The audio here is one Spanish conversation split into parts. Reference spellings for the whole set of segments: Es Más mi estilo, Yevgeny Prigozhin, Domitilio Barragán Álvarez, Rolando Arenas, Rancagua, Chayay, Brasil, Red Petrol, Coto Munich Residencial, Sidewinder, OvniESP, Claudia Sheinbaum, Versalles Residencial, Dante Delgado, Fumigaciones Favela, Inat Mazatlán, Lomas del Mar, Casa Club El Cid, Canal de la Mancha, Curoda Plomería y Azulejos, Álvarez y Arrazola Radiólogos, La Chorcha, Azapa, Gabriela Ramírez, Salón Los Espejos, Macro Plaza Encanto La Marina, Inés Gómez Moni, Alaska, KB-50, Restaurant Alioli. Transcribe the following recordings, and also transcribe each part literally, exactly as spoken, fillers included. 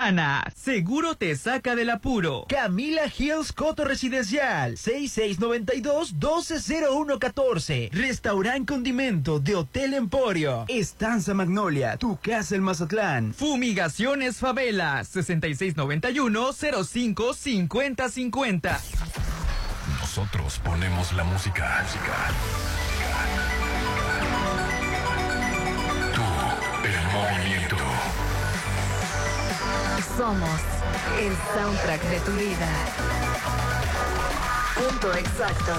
Ana, seguro te saca del apuro. Camila Hills Coto Residencial, seis seis nueve dos, uno dos cero uno uno cuatro. Restaurant Condimento de Hotel Emporio. Estanza Magnolia, tu casa en Mazatlán. Fumigaciones Favela, seis seis nueve uno, cero cinco cinco cero cinco cero. Nosotros ponemos la música. Tú, el movimiento. Somos el soundtrack de tu vida. Punto exacto.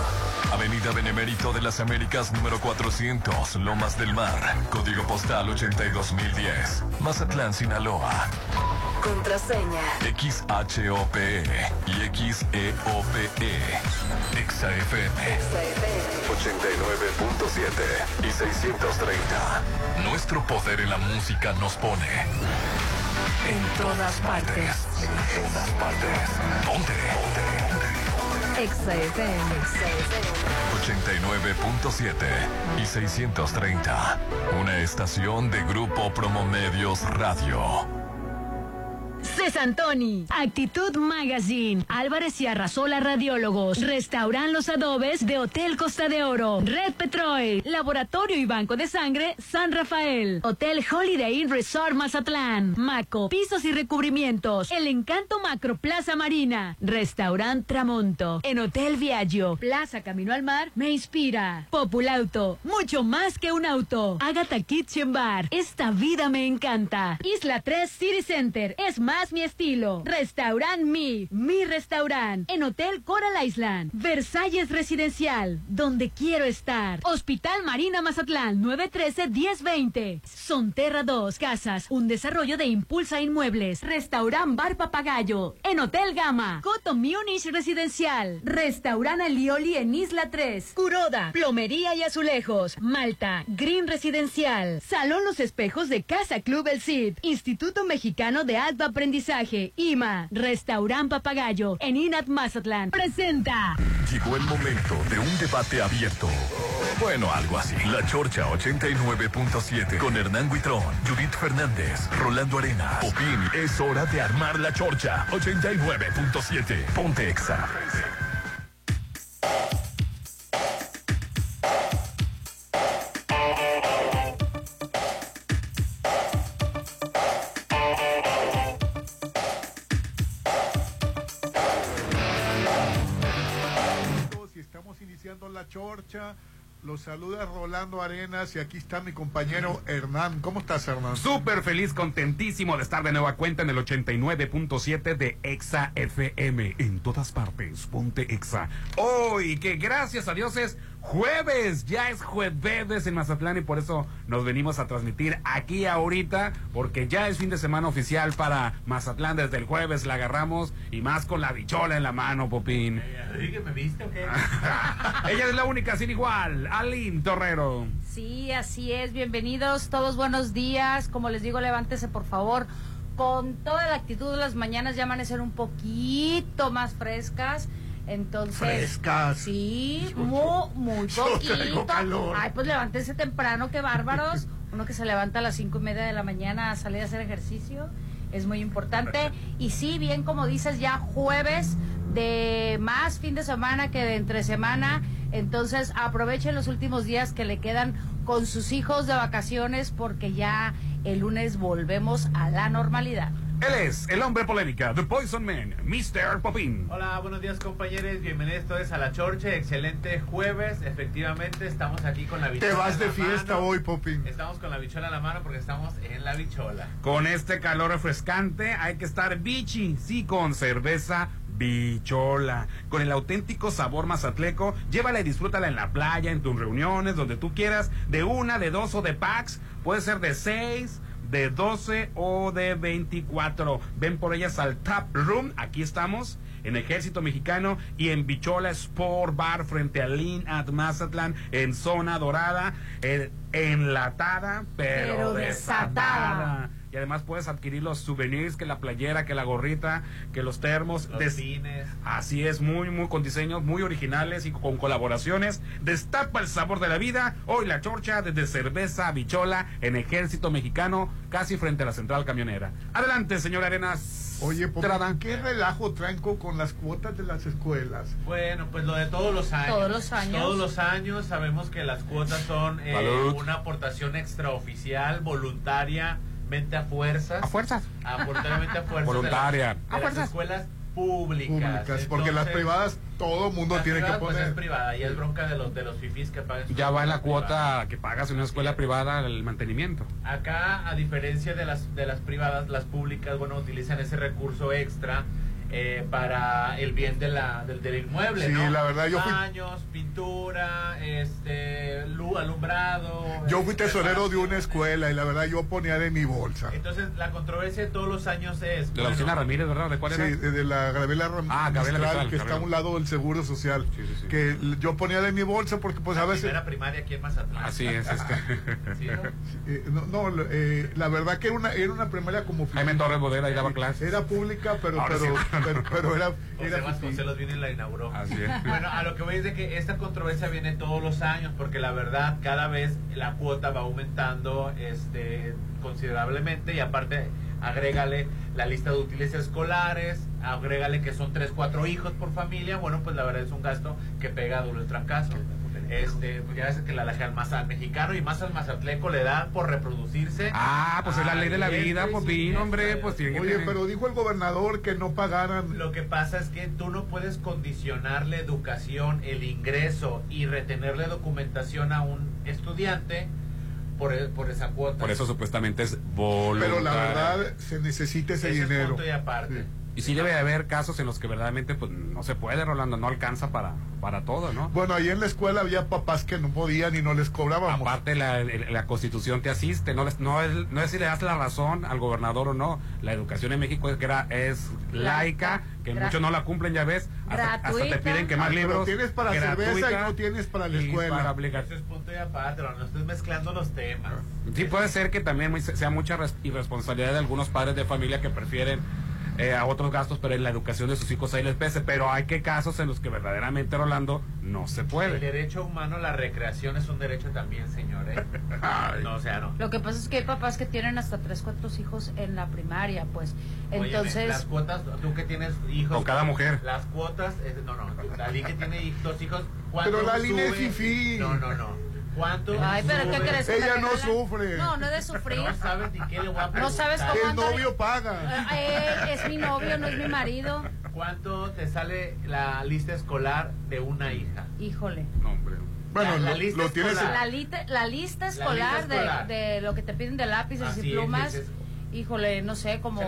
Avenida Benemérito de las Américas, número cuatrocientos, Lomas del Mar. Código postal ochenta y dos mil diez. Mazatlán, Sinaloa. Contraseña X H O P E y X E O P E. Exa F M. Exa F M. ochenta y nueve punto siete y seiscientos treinta. Nuestro poder en la música nos pone. En todas partes. En todas partes. Ponte. Ponte. Exa F M. ochenta y nueve punto siete y seiscientos treinta. Una estación de Grupo Promomedios Radio. Santoni, Actitud Magazine, Álvarez y Arrasola Radiólogos, Restaurant Los Adobes de Hotel Costa de Oro, Red Petrol, Laboratorio y Banco de Sangre San Rafael, Hotel Holiday Inn Resort Mazatlán, Maco Pisos y Recubrimientos, El Encanto Macro Plaza Marina, Restaurant Tramonto, en Hotel Viaggio, Plaza Camino al Mar, Me Inspira, Populauto, mucho más que un auto, Agatha Kitchen Bar, Esta Vida Me Encanta, Isla tres City Center, es más mi estilo. Restaurant Mi, mi restaurant. En Hotel Coral Island. Versalles Residencial, donde quiero estar. Hospital Marina Mazatlán, nueve trece, diez veinte. Sonterra dos Casas, un desarrollo de Impulsa Inmuebles. Restaurant Bar Papagayo. En Hotel Gama. Coto Munich Residencial. Restaurant Alioli en Isla tres. Curoda, Plomería y Azulejos. Malta Green Residencial. Salón Los Espejos de Casa Club El Cid. Instituto Mexicano de Alto Aprendizaje. I M A, Restaurant Papagayo, en I N A T Mazatlán, presenta. Llegó el momento de un debate abierto. Bueno, algo así. La Chorcha ochenta y nueve punto siete con Hernán Guitrón, Judith Fernández, Rolando Arenas, Popin. Es hora de armar la Chorcha ochenta y nueve punto siete. Ponte Exa. Chorcha, los saluda Rolando Arenas y aquí está mi compañero Hernán. ¿Cómo estás, Hernán? Súper feliz, contentísimo de estar de nueva cuenta en el ochenta y nueve punto siete de Exa F M. En todas partes, ponte Exa. Hoy, oh, que gracias a Dios es jueves, ya es jueves en Mazatlán y por eso nos venimos a transmitir aquí ahorita, porque ya es fin de semana oficial para Mazatlán. Desde el jueves la agarramos y más con la bichola en la mano, Popín. ¿Me viste o qué? Ella es la única sin igual, Aline Torrero. Sí, así es, bienvenidos todos, buenos días, como les digo, levántese por favor. Con toda la actitud de las mañanas ya amanecer un poquito más frescas. Entonces, frescas. Sí, muy, muy poquito. Ay, pues levántese temprano, qué bárbaros. Uno que se levanta a las cinco y media de la mañana a salir a hacer ejercicio es muy importante. Y sí, bien como dices, ya jueves de más fin de semana que de entre semana. Entonces aprovechen los últimos días que le quedan con sus hijos de vacaciones, porque ya el lunes volvemos a la normalidad. Él es el hombre polémica, The Poison Man, mister Popin. Hola, buenos días compañeros, bienvenidos todos a La Chorcha, excelente jueves, efectivamente estamos aquí con la bichola. Te vas de fiesta hoy, Popin. Estamos con la bichola en la mano porque estamos en la bichola. Con este calor refrescante hay que estar bichi, sí, con cerveza bichola, con el auténtico sabor mazatleco. Llévala y disfrútala en la playa, en tus reuniones, donde tú quieras, de una, de dos o de packs, puede ser de seis, de doce o de veinticuatro. Ven por ellas al Tap Room. Aquí estamos en Ejército Mexicano y en Bichola Sport Bar frente a I N A T Mazatlán, en Zona Dorada, en, enlatada pero, pero desatada. desatada. y además puedes adquirir los souvenirs, que la playera, que la gorrita, que los termos, los cines. Así es, muy muy con diseños muy originales y con colaboraciones. Destapa el sabor de la vida. Hoy La Chorcha desde Cerveza Bichola en Ejército Mexicano, casi frente a la central camionera. Adelante, señor Arenas. Oye, ¿qué relajo tranco con las cuotas de las escuelas? Bueno, pues lo de todos los años. Todos los años. Todos los años sabemos que las cuotas son eh, una aportación extraoficial, voluntariamente a fuerzas. A fuerzas. Voluntariamente a fuerzas. Voluntaria. De, la, de a las fuerzas. Escuelas públicas. Públicas. Entonces, porque las privadas todo mundo las tiene privadas, que poner. Pues es privada y es bronca de los de los fifís que pagan. Ya va en la cuota privada que pagas en una escuela privada el mantenimiento. Acá, a diferencia de las de las privadas, las públicas, bueno, utilizan ese recurso extra eh, para el bien de la del, del inmueble, sí, ¿no? La verdad, yo fui... Baños, pintura, este, luz, alumbrado. Yo fui tesorero de una escuela y la verdad yo ponía de mi bolsa. Entonces la controversia de todos los años es de la oficina Ramírez, ¿verdad? ¿De cuál era? Sí, de la Gabriela Ramírez. Ah, Gabriela Ramírez, que está a un lado del Seguro Social. Sí, sí, sí. Que yo ponía de mi bolsa porque pues a veces. Primera primaria aquí en Mazatlán. Así es. Este. ¿Sí, no? No, no, eh, la verdad que era una era una primaria como. Jaime Torres Bodera y daba clases. Era pública, pero pero, sí. pero pero era. era José los viene y la inauguró. Así es. Bueno, a lo que voy es de que esta controversia viene todos los años porque la verdad cada vez la cuota va aumentando este considerablemente y aparte agrégale la lista de útiles escolares, agrégale que son tres, cuatro hijos por familia, bueno pues la verdad es un gasto que pega duro el trancazo. Este, pues ya ves que la lejan más al mexicano y más al mazatleco le dan por reproducirse. Ah, pues ah, es la ley de la vida, Popín, hombre, pues tiene que Oye, tener... pero dijo el gobernador que no pagaran. Lo que pasa es que tú no puedes condicionar la educación, el ingreso y retenerle documentación a un estudiante por, por esa cuota. Por eso supuestamente es voluntario. Pero la verdad se necesita ese, ese dinero. Es punto y aparte. Sí. Y sí debe haber casos en los que verdaderamente pues no se puede, Rolando, no alcanza para para todo, ¿no? Bueno, ahí en la escuela había papás que no podían y no les cobrábamos. Aparte la, la Constitución te asiste, no les, no es no es si le das la razón al gobernador o no. La educación en México es es laica, que Gra muchos no la cumplen, ya ves, hasta, hasta te piden que más libros. Pero tienes para cerveza y no tienes para la escuela. Para obligar. Eso es punto y aparte, no estás mezclando los temas. Sí, puede ser que también sea mucha irresponsabilidad de algunos padres de familia que prefieren Eh, a otros gastos, pero en la educación de sus hijos ahí les pese, pero hay que casos en los que verdaderamente, Rolando, no se puede. El derecho humano a la recreación es un derecho también, señores. No, o sea, no. Lo que pasa es que hay papás que tienen hasta tres, cuatro hijos en la primaria, pues. Entonces. Oye, las cuotas, tú que tienes hijos. Con cada mujer. Las cuotas, no, no, Dalí que tiene dos hijos. Pero la línea es difícil. No, no, no. ¿Cuánto? Ay, pero ¿qué crees? Ella no sufre. No, no es de sufrir. No sabes ni qué le voy a preguntar. No sabes cómo. El novio paga. Eh, es mi novio, no es mi marido. ¿Cuánto te sale la lista escolar de una hija? Híjole. No, hombre. Bueno, la, la, lista lo, lo tienes en... la, lista, la lista escolar, la lista escolar. De, de lo que te piden de lápices Así y plumas. Es, es... Híjole, no sé, como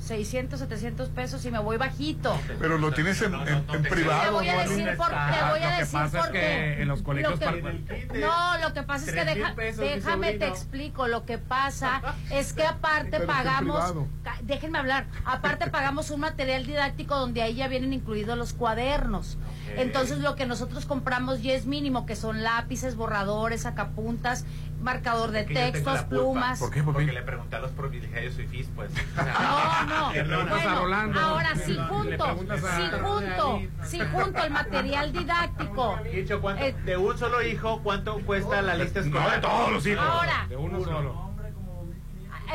seiscientos, setecientos pesos y me voy bajito. Pero lo tienes en, no, no, en, no, en privado. Te voy a decir no, por, te voy a decir por qué. En los colegios lo que, no, lo que pasa es que deja, déjame te explico. Lo que pasa es que aparte pagamos, déjenme hablar, aparte pagamos un material didáctico donde ahí ya vienen incluidos los cuadernos. Okay. Entonces lo que nosotros compramos ya es mínimo, que son lápices, borradores, sacapuntas, marcador de textos, plumas. ¿Por qué? Porque le pregunté a los propietarios fifís, pues. No, no. Bueno, ahora sí junto, sí junto, sí junto el material didáctico. De un solo hijo, ¿cuánto cuesta la lista escolar? No, de todos los hijos. Ahora. De uno solo.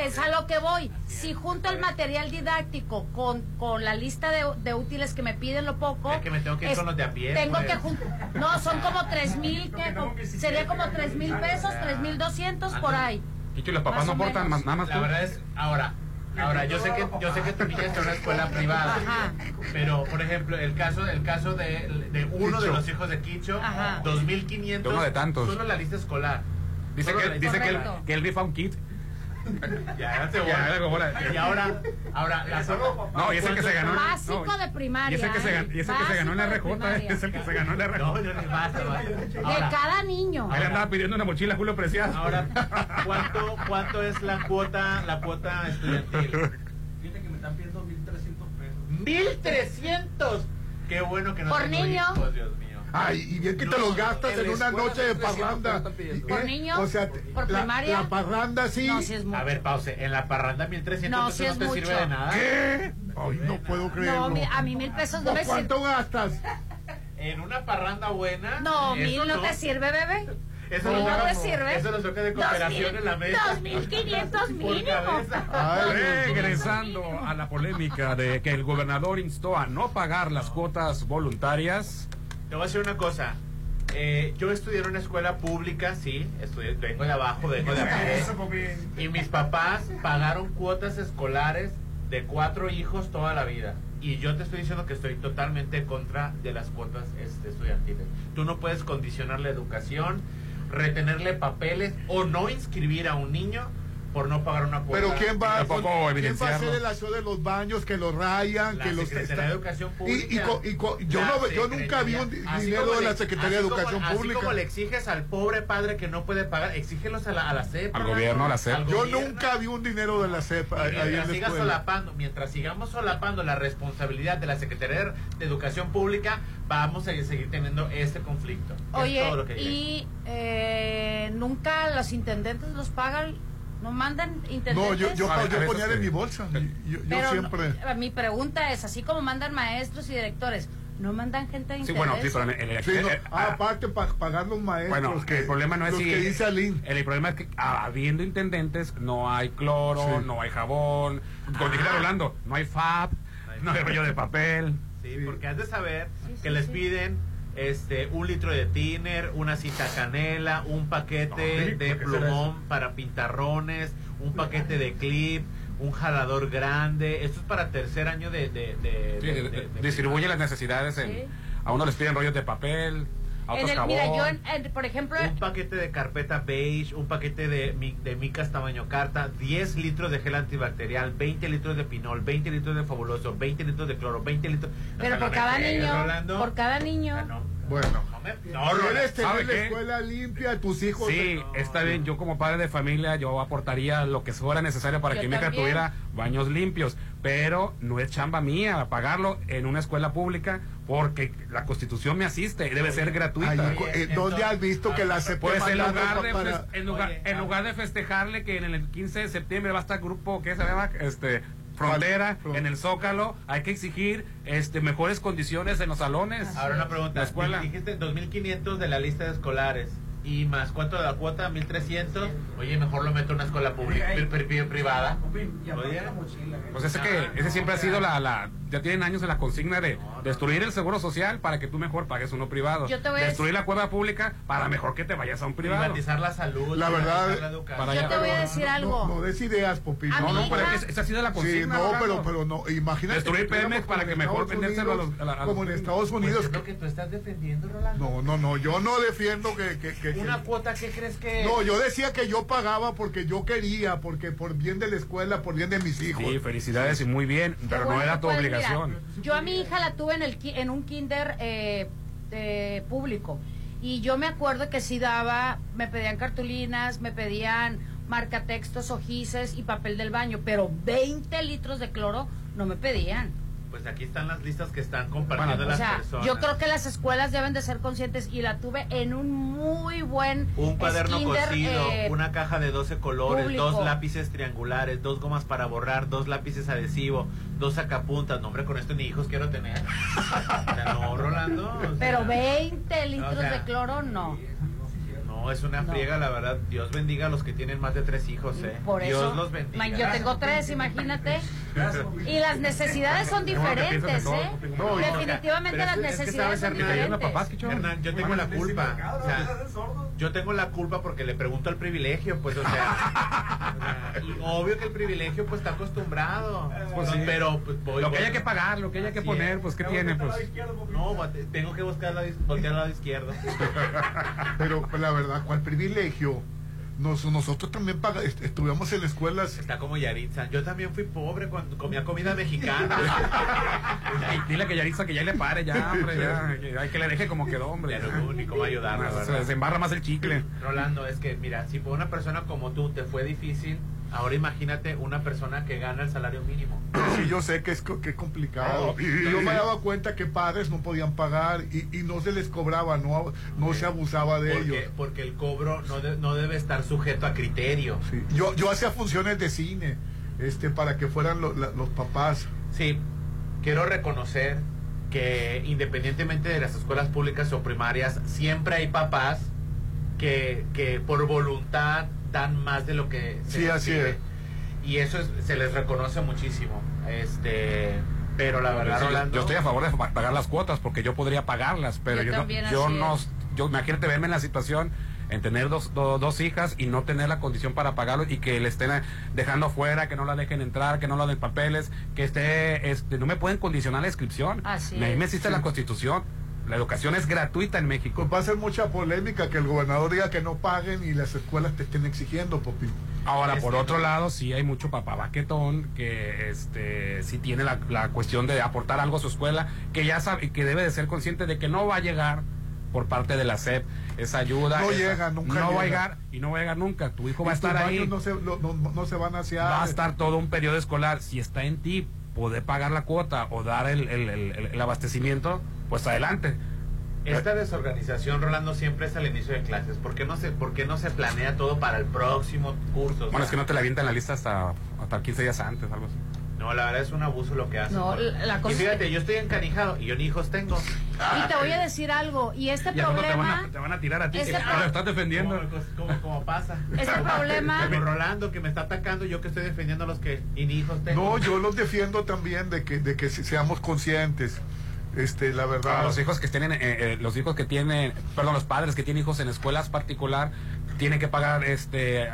Es a lo que voy. Si junto el material didáctico con, con la lista de, de útiles que me piden lo poco. Es que me tengo que ir es, con los de a pie. Tengo que juntar. No, son como tres mil. No, no, sería como tres mil pesos, tres mil doscientos por ahí. Y que los papás no aportan más, nada más. La verdad es, ahora, ahora yo sé que yo sé que tu niña está en una escuela privada. Ajá. Pero, por ejemplo, el caso el caso de, de uno Quicho. de los hijos de Quicho, dos mil quinientos. Uno de tantos. Solo la lista escolar. Dice solo que dice que él, que él rifa un kit. Ya, ya, ya, y ahora, ahora la sopa, no, y es el que se ganó básico no, de primaria. Y es el que se ganó, y es el que se ganó en la R J, es el que se ganó en la R J. No, yo ni basta, de cada niño. Ahí le andaba pidiendo una mochila Julio Preciado. Ahora, ¿cuánto cuánto es la cuota, la cuota estudiantil? Fíjate que me están pidiendo mil trescientos pesos. Mil trescientos. Qué bueno que no. Por niño. Hijos, Dios mío. Ay, y bien que los, te los gastas en una noche de parranda. ¿Por niños? O sea, ¿por la, primaria? La parranda, sí. No, sí es mucho. A ver, pause. En la parranda, mil trescientos no, sí no te mucho. Sirve de nada. ¿Qué? Ay, no puedo creerlo. No, a mí mil pesos no me sirve. ¿Cuánto gastas? En una parranda buena. No, mil no te sirve, bebé. Eso no, no te sirve. Eso lo toca de cooperación dos mil, en la mesa. Dos mil quinientos mínimo. Regresando a la polémica de que el gobernador instó a no pagar las cuotas voluntarias. Te voy a decir una cosa. Eh, yo estudié en una escuela pública, sí, estudié, vengo de abajo, vengo de abajo. Y mis papás pagaron cuotas escolares de cuatro hijos toda la vida. Y yo te estoy diciendo que estoy totalmente en contra de las cuotas este, estudiantiles. Tú no puedes condicionar la educación, retenerle papeles o no inscribir a un niño por no pagar una cuota. Pero ¿quién va, con, ¿quién va a hacer el aseo de los baños, que los rayan, la que los... Secretaría de Educación Pública. Y, y, y, y, yo, no, yo nunca vi un dinero de la Secretaría de Educación como, Pública. Así como le exiges al pobre padre que no puede pagar, exígelos a la, a la CEPA. Al gobierno, a la CEPA. Yo gobierno, nunca vi un dinero de la CEPA. Mientras, ahí en la siga solapando, mientras sigamos solapando la responsabilidad de la Secretaría de Educación Pública, vamos a seguir teniendo este conflicto. Oye, es todo lo que y eh, nunca los intendentes los pagan. ¿No mandan intendentes? No, yo, yo, ver, yo ponía de mi bolsa. Yo, yo siempre. No, mi pregunta es: así como mandan maestros y directores, ¿no mandan gente de interés? Sí, bueno, sí, pero en el. Sí, no, ah, aparte, para pagar los maestros. Bueno, que, el problema no es si. Dice el, el problema es que ah, habiendo intendentes, no hay cloro, sí. no hay jabón. Ah. Con dijera Rolando, no hay F A P, no hay rollo de papel. Sí, sí, porque has de saber sí, que sí, les sí. piden. Este, un litro de tiner, una cita canela, un paquete de plumón para pintarrones, un paquete de clip, un jalador grande. Esto es para tercer año de, de, de, sí, de, de, de, de distribuye las necesidades en, ¿sí? A uno les piden rollos de papel, a otros jabón. Mira, yo en, en, por ejemplo, un paquete de carpeta beige, un paquete de, de micas tamaño carta, diez litros de gel antibacterial, veinte litros de pinol, veinte litros de fabuloso, veinte litros de cloro, veinte litros. Pero por cada, niño, Rolando, por cada niño, por cada niño. Bueno, no, no eres tener la escuela limpia, tus hijos. Sí, no, está bien. Yo como padre de familia, yo aportaría lo que fuera necesario para que mi hija tuviera baños limpios. Pero no es chamba mía pagarlo en una escuela pública porque la Constitución me asiste. Debe ser gratuita. ¿Dónde has visto que la se puede hacer? En lugar de festejarle que en el quince de septiembre va a estar grupo, ¿qué se llama? Este... Frontera, en el Zócalo, hay que exigir este mejores condiciones en los salones. Ahora una pregunta, la escuela. Dijiste dos mil quinientos de la lista de escolares y más cuánto de la cuota, mil trescientos. Oye, mejor lo meto en una escuela pública, privada. Pues ese que ese siempre ha sido la la ya tienen años en la consigna de destruir el seguro social para que tú mejor pagues uno privado. Destruir la cueva pública para mejor que te vayas a un privado. Privatizar la salud, la verdad. La educación. Yo te voy a decir algo. No, no des ideas, Popín. No, no, pero esa ha sido la consigna. Sí, no, pero, pero no, imagínate. Destruir Pemex para que mejor vendérselo a los, a la, a los... Como en Estados Unidos. Pues es lo que tú estás defendiendo, Rolando. No, no, no, yo no defiendo que... que, que ¿Una que... cuota que crees que...? No, yo decía que yo pagaba porque yo quería, porque por bien de la escuela, por bien de mis hijos. Sí, felicidades y muy bien, pero bueno, no era tu obligación. Yo a mi hija la tuve en el en un kinder eh, eh, público y yo me acuerdo que sí daba, me pedían cartulinas, me pedían marcatextos, ojices y papel del baño, pero veinte litros de cloro no me pedían. Pues aquí están las listas que están compartiendo bueno, las o sea, personas. Yo creo que las escuelas deben de ser conscientes y la tuve en un muy buen... Un cuaderno kinder, cocido, eh, una caja de doce colores, público. Dos lápices triangulares, dos gomas para borrar, dos lápices adhesivo, dos sacapuntas. No, hombre, con esto ni hijos quiero tener. O sea, no, Rolando. O sea, pero veinte litros o sea, de cloro, no. No, es una friega, no. La verdad. Dios bendiga a los que tienen más de tres hijos, ¿eh? Por Dios eso, los bendiga. Man, yo tengo tres, imagínate. Y las necesidades son diferentes, ¿eh? No, definitivamente no, las necesidades son diferentes. Hernán, yo tengo la culpa. O sea, yo tengo la culpa porque le pregunto al privilegio, pues, o sea, y obvio que el privilegio, pues, está acostumbrado. Pues, sí. Pero, pues, voy, lo que voy, haya que pagar, lo que haya que poner, pues, ¿qué tiene? Pues, no, tengo que buscar la, voltear al lado izquierdo. Pero, pues, la verdad, ¿cuál privilegio? Nos, nosotros también pagamos, estuvimos en escuelas. Está como Yaritza. Yo también fui pobre cuando comía comida mexicana. Ay, dile que Yaritza que ya le pare, ya, hombre, ya. Hay que le deje como quedó, hombre. Pero lo único va a ayudar. Se, se embarra más el chicle. Rolando, es que, mira, si por una persona como tú te fue difícil, Ahora imagínate una persona que gana el salario mínimo. Sí, yo sé que es, que es complicado. Y yo me daba cuenta que padres no podían pagar y, y no se les cobraba, no, no okay. se abusaba de porque, ellos. Porque el cobro no, de, no debe estar sujeto a criterio. Sí. Yo, yo hacía funciones de cine este, para que fueran lo, la, los papás. Sí, quiero reconocer que independientemente de las escuelas públicas o primarias, siempre hay papás que, que por voluntad dan más de lo que se sí, así es. Y eso es, se les reconoce muchísimo. Este, pero la verdad, sí, Rolando, yo estoy a favor de pagar las cuotas porque yo podría pagarlas, pero yo, yo no, yo no, yo imagínate verme en la situación en tener dos, dos, dos hijas y no tener la condición para pagarlo y que le estén dejando fuera, que no la dejen entrar, que no la den papeles, que esté, este, no me pueden condicionar la inscripción. Así ahí es. Me existe sí. la Constitución. La educación es gratuita en México. Pues va a ser mucha polémica que el gobernador diga que no paguen y las escuelas te estén exigiendo, Popín. Ahora, este... por otro lado, sí hay mucho papá baquetón que este, sí tiene la, la cuestión de aportar algo a su escuela, que ya sabe, que debe de ser consciente de que no va a llegar por parte de la SEP esa ayuda. No esa, llega, nunca No llega. va a llegar y no va a llegar nunca. Tu hijo va a estar ahí. No se, lo, no, no se van hacia... Va a estar todo un periodo escolar. Si está en ti poder pagar la cuota o dar el, el, el, el abastecimiento... Pues adelante. Esta desorganización, Rolando, siempre es al inicio de clases. ¿Por qué no se, por qué no se planea todo para el próximo curso? Bueno, o sea, es que no te la avientan la lista hasta, hasta quince días antes, algo así. No, la verdad es un abuso lo que hacen. No, la cosa y fíjate, es... yo estoy encanijado y yo ni hijos tengo. Y te voy a decir algo, y este ya problema... Te van, a, te van a tirar a ti, este... ah, lo estás defendiendo. Como pasa. Este problema... Como Rolando, que me está atacando, yo que estoy defendiendo a los que y ni hijos tengo. No, yo los defiendo también de que, de que seamos conscientes. Este, la verdad, ah, los hijos que tienen, eh, eh, los hijos que tienen, perdón, los padres que tienen hijos en escuelas particular tienen que pagar, este,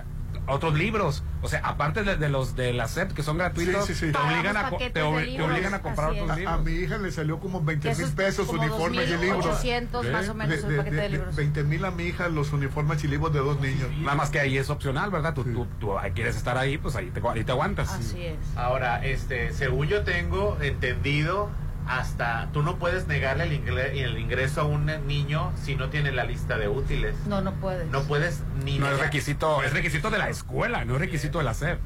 otros libros, o sea, aparte de, de los de la SEP que son gratuitos, sí, sí, sí. te obligan a te, te obligan a comprar otros libros. A, a mi hija le salió como veinte mil pesos uniformes y libros. ochocientos ¿Eh? Más o menos de, de, el paquete de, de, de libros. veinte mil a mi hija los uniformes y libros de dos niños. Nada más que ahí es opcional, ¿verdad? Tú, sí. tú, tú quieres estar ahí, pues ahí te, ahí te aguantas. Así sí. es. Ahora, este, según yo tengo entendido. Hasta tú no puedes negarle el, ingre, el ingreso a un niño si no tiene la lista de útiles. No, no puedes. No puedes ni No negar. es requisito, es requisito de la escuela, no es requisito de la SEP.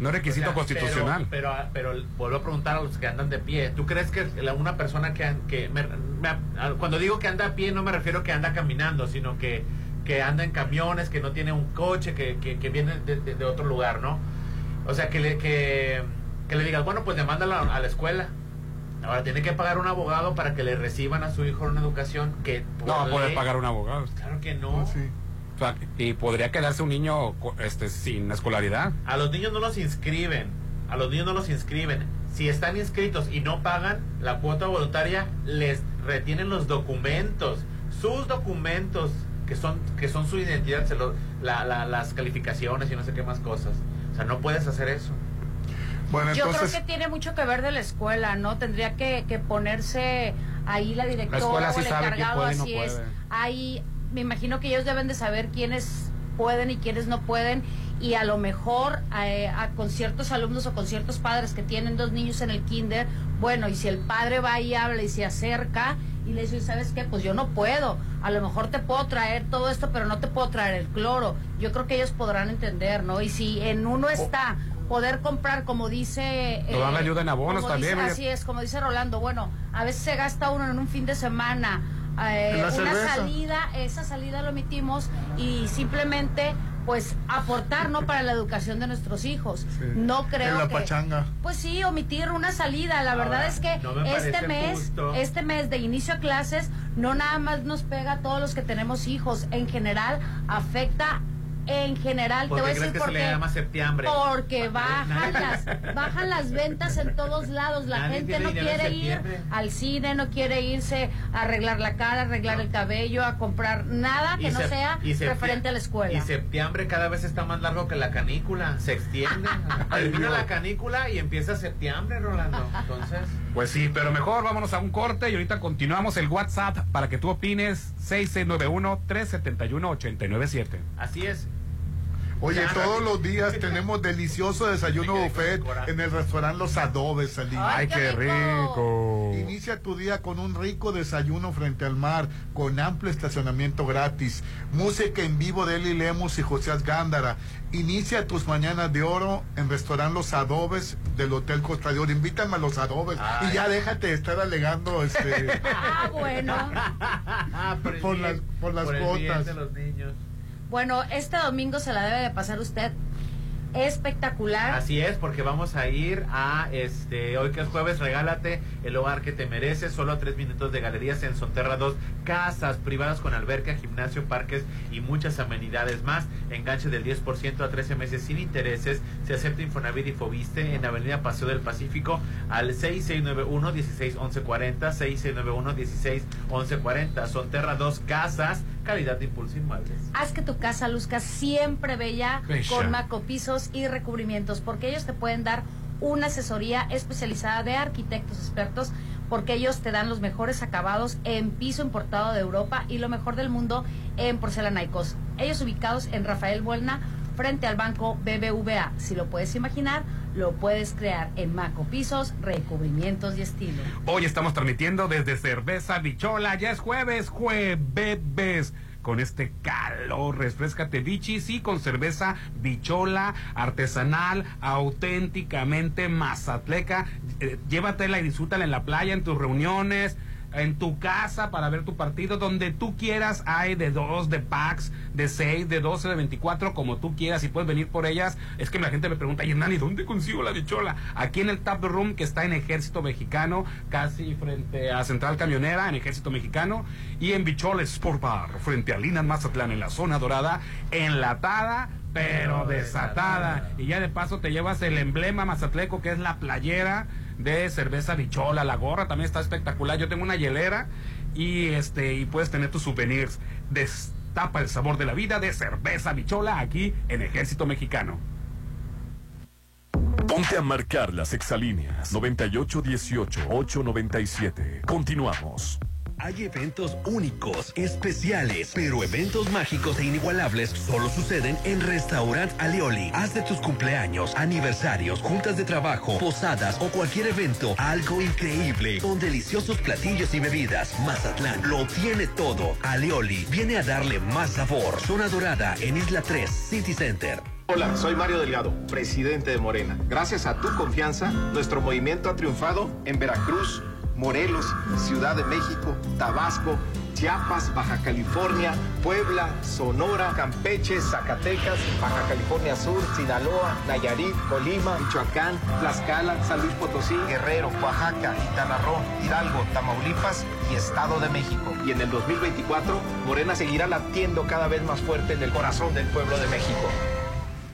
No es requisito o sea, constitucional. Pero, pero, pero vuelvo a preguntar a los que andan de pie. ¿Tú crees que la, una persona que, que me, me, cuando digo que anda a pie no me refiero que anda caminando, sino que, que anda en camiones, que no tiene un coche, que, que, que viene de, de, de otro lugar, ¿no? O sea, que le, que, que le digas, bueno, pues demándalo a, a la escuela. Ahora tiene que pagar un abogado para que le reciban a su hijo una educación que... No va a poder pagar un abogado. Claro que no. Pues sí. O sea, y podría quedarse un niño este, sin escolaridad. A los niños no los inscriben. A los niños no los inscriben. Si están inscritos y no pagan la cuota voluntaria, les retienen los documentos. Sus documentos, que son que son su identidad, se lo, la, la, las calificaciones y no sé qué más cosas. O sea, no puedes hacer eso. Bueno, yo entonces... creo que tiene mucho que ver de la escuela, ¿no? Tendría que, que ponerse ahí la directora la o el sí encargado, puede, así no es. Puede. Ahí, me imagino que ellos deben de saber quiénes pueden y quiénes no pueden, y a lo mejor eh, a, con ciertos alumnos o con ciertos padres que tienen dos niños en el kinder, bueno, y si el padre va y habla y se acerca y le dice, ¿sabes qué? Pues yo no puedo, a lo mejor te puedo traer todo esto, pero no te puedo traer el cloro. Yo creo que ellos podrán entender, ¿no? Y si en uno está... Oh. Poder comprar, como dice... Toda eh, la ayuda en abonos también. Dice, así es, como dice Rolando, bueno, a veces se gasta uno en un fin de semana, eh, una cerveza. salida, esa salida lo omitimos y simplemente, pues, aportar, ¿no?, para la educación de nuestros hijos. Sí. No creo en la que... pachanga. Pues sí, omitir una salida, la Ahora, verdad es que no este mes, justo. este mes de inicio a clases, no nada más nos pega a todos los que tenemos hijos, en general afecta en general, porque te voy a decir que por qué. Se le llama septiembre. Porque bajan las, bajan las ventas en todos lados. La Nadie gente no quiere ir al cine, no quiere irse a arreglar la cara, arreglar no. el cabello, a comprar nada que y no se, sea referente a la escuela. Y septiembre cada vez está más largo que la canícula. Se extiende. Termina la canícula y empieza septiembre, Rolando. Entonces. Pues sí, pero mejor vámonos a un corte y ahorita continuamos el WhatsApp para que tú opines. seis seis nueve uno tres siete uno ocho nueve siete. Así es. Oye, claro, todos los días tenemos delicioso desayuno buffet en el restaurante Los Adobes, Salinas. ¡Ay, qué rico! Inicia tu día con un rico desayuno frente al mar, con amplio estacionamiento gratis, música en vivo de Eli Lemus y José Gándara. Inicia tus mañanas de oro en restaurante Los Adobes del Hotel Costa de Oro. Invítame a Los Adobes. Ay. Y ya déjate de estar alegando este... Ah, bueno. por, por, bien, las, por las por cuotas. De los niños. Bueno, este domingo se la debe de pasar usted espectacular. Así es, porque vamos a ir a, este, hoy que es jueves, regálate el hogar que te mereces, solo a tres minutos de galerías en Sonterra dos Casas, privadas con alberca, gimnasio, parques y muchas amenidades más. Enganche del diez por ciento a trece meses sin intereses. Se acepta Infonavit y Foviste en Avenida Paseo del Pacífico al seis seis nueve uno, dieciséis once cuarenta, seis seis nueve uno, dieciséis once cuarenta. Sonterra dos Casas, calidad de impulso inmuebles. Haz que tu casa luzca siempre bella, bella, con Maco Pisos y Recubrimientos, porque ellos te pueden dar una asesoría especializada de arquitectos expertos, porque ellos te dan los mejores acabados en piso importado de Europa y lo mejor del mundo en porcelanaicos. Ellos ubicados en Rafael Buelna, frente al banco B B V A. Si lo puedes imaginar, lo puedes crear en Maco Pisos, Recubrimientos y Estilo. Hoy estamos transmitiendo desde Cerveza Bichola. Ya es jueves, jueves. Con este calor, refrescate, bichis, y con cerveza bichola, artesanal, auténticamente mazatleca. Eh, llévatela y disfrútala en la playa, en tus reuniones, en tu casa, para ver tu partido, donde tú quieras. Hay de dos, de packs, de seis, de doce, de veinticuatro, como tú quieras, y puedes venir por ellas. Es que la gente me pregunta, y Hernán, ¿y dónde consigo la bichola? Aquí en el Tap Room, que está en Ejército Mexicano, casi frente a Central Camionera, en Ejército Mexicano, y en Bichola Sport Bar, frente a Salinas Mazatlán, en la zona dorada, enlatada pero desatada, y ya de paso te llevas el emblema mazatleco que es la playera de cerveza bichola. La gorra también está espectacular, yo tengo una hielera, y este y puedes tener tus souvenirs. Destapa el sabor de la vida de cerveza bichola aquí en Ejército Mexicano. Ponte a marcar las exalíneas noventa y ocho dieciocho, ochocientos noventa y siete. Continuamos. Hay eventos únicos, especiales, pero eventos mágicos e inigualables solo suceden en Restaurant Alioli. Haz de tus cumpleaños, aniversarios, juntas de trabajo, posadas o cualquier evento algo increíble, con deliciosos platillos y bebidas. Mazatlán lo tiene todo. Alioli viene a darle más sabor. Zona Dorada en Isla tres City Center. Hola, soy Mario Delgado, presidente de Morena. Gracias a tu confianza, nuestro movimiento ha triunfado en Veracruz, Morelos, Ciudad de México, Tabasco, Chiapas, Baja California, Puebla, Sonora, Campeche, Zacatecas, Baja California Sur, Sinaloa, Nayarit, Colima, Michoacán, Tlaxcala, San Luis Potosí, Guerrero, Oaxaca, Quintana Roo, Hidalgo, Tamaulipas y Estado de México. Y en el dos mil veinticuatro, Morena seguirá latiendo cada vez más fuerte en el corazón del pueblo de México.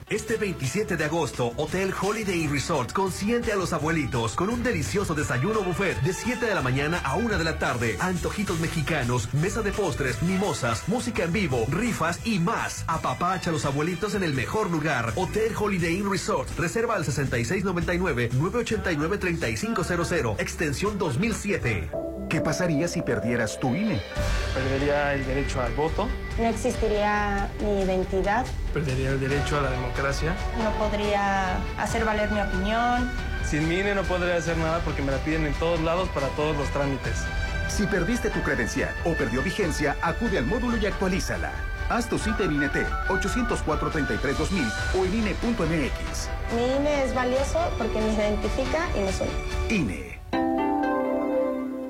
Este veintisiete de agosto, Hotel Holiday Inn Resort consiente a los abuelitos con un delicioso desayuno buffet de siete de la mañana a una de la tarde. Antojitos mexicanos, mesa de postres, mimosas, música en vivo, rifas y más. Apapacha a los abuelitos en el mejor lugar. Hotel Holiday Inn Resort. Reserva al seis seis nueve nueve, nueve ocho nueve, tres cinco cero cero, extensión dos mil siete. ¿Qué pasaría si perdieras tu I N E? Perdería el derecho al voto. No existiría mi identidad. Perdería el derecho a la democracia. No podría hacer valer mi opinión. Sin mi I N E no podría hacer nada porque me la piden en todos lados para todos los trámites. Si perdiste tu credencial o perdió vigencia, acude al módulo y actualízala. Haz tu cita en I N E T ocho cero cuatro, treinta y tres, dos mil o en I N E punto M X. Mi I N E es valioso porque me identifica y me une. I N E.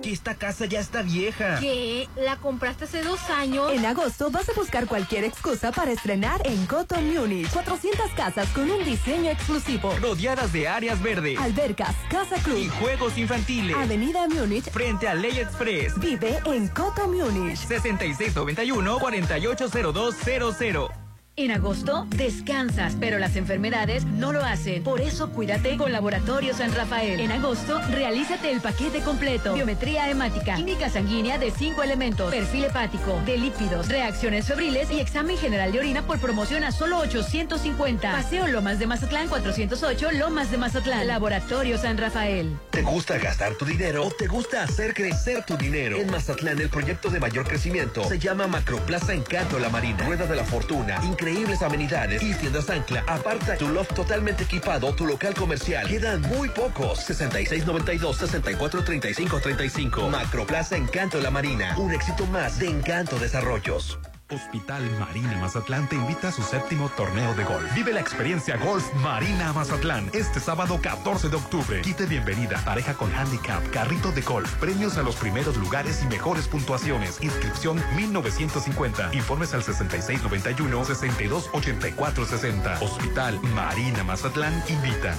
Que esta casa ya está vieja. ¿Qué? ¿La compraste hace dos años? En agosto vas a buscar cualquier excusa para estrenar en Coto Munich. cuatrocientas casas con un diseño exclusivo. Rodeadas de áreas verdes, albercas, casa club y juegos infantiles. Avenida Munich, frente a Ley Express. Vive en Coto Munich. seis seis nueve uno, cuatro ocho cero dos cero cero. En agosto descansas, pero las enfermedades no lo hacen. Por eso cuídate con Laboratorio San Rafael. En agosto realízate el paquete completo: biometría hemática, química sanguínea de cinco elementos, perfil hepático, de lípidos, reacciones febriles y examen general de orina por promoción a solo ochocientos cincuenta. Paseo Lomas de Mazatlán, cuatrocientos ocho, Lomas de Mazatlán. Laboratorio San Rafael. ¿Te gusta gastar tu dinero o te gusta hacer crecer tu dinero? En Mazatlán el proyecto de mayor crecimiento se llama Macro Plaza Encanto La Marina. Rueda de la Fortuna, increíble. increíbles amenidades y tiendas ancla. Aparta tu loft totalmente equipado, tu local comercial. Quedan muy pocos. sesenta y seis noventa y dos, sesenta y cuatro treinta y cinco treinta y cinco. Macro Plaza Encanto La Marina. Un éxito más de Encanto Desarrollos. Hospital Marina Mazatlán te invita a su séptimo torneo de golf. Vive la experiencia Golf Marina Mazatlán este sábado catorce de octubre. Quite bienvenida, pareja con handicap, carrito de golf, premios a los primeros lugares y mejores puntuaciones. Inscripción mil novecientos cincuenta. Informes al sesenta y seis noventa y uno, sesenta y dos ochenta y cuatro sesenta. Hospital Marina Mazatlán invita.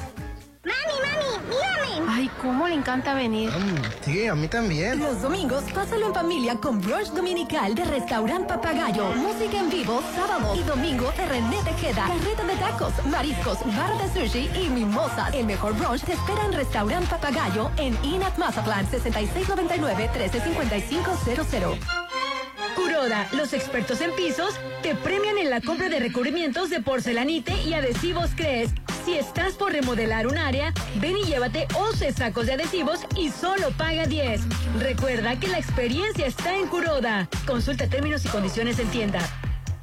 Ay, cómo le encanta venir. Mm, sí, a mí también. Los domingos, pásalo en familia con brunch dominical de Restaurant Papagayo. Música en vivo, sábado y domingo de René Tejeda. Carreta de tacos, mariscos, bar de sushi y mimosas. El mejor brunch te espera en Restaurant Papagayo en I N A P Mazatlán, sesenta y seis noventa y nueve, trece cincuenta y cinco cero cero. Curoda, los expertos en pisos, te premian en la compra de recubrimientos de porcelanite y adhesivos Cres. Si estás por remodelar un área, ven y llévate once sacos de adhesivos y solo paga diez. Recuerda que la experiencia está en Curoda. Consulta términos y condiciones en tienda.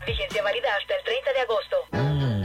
Vigencia válida hasta el treinta de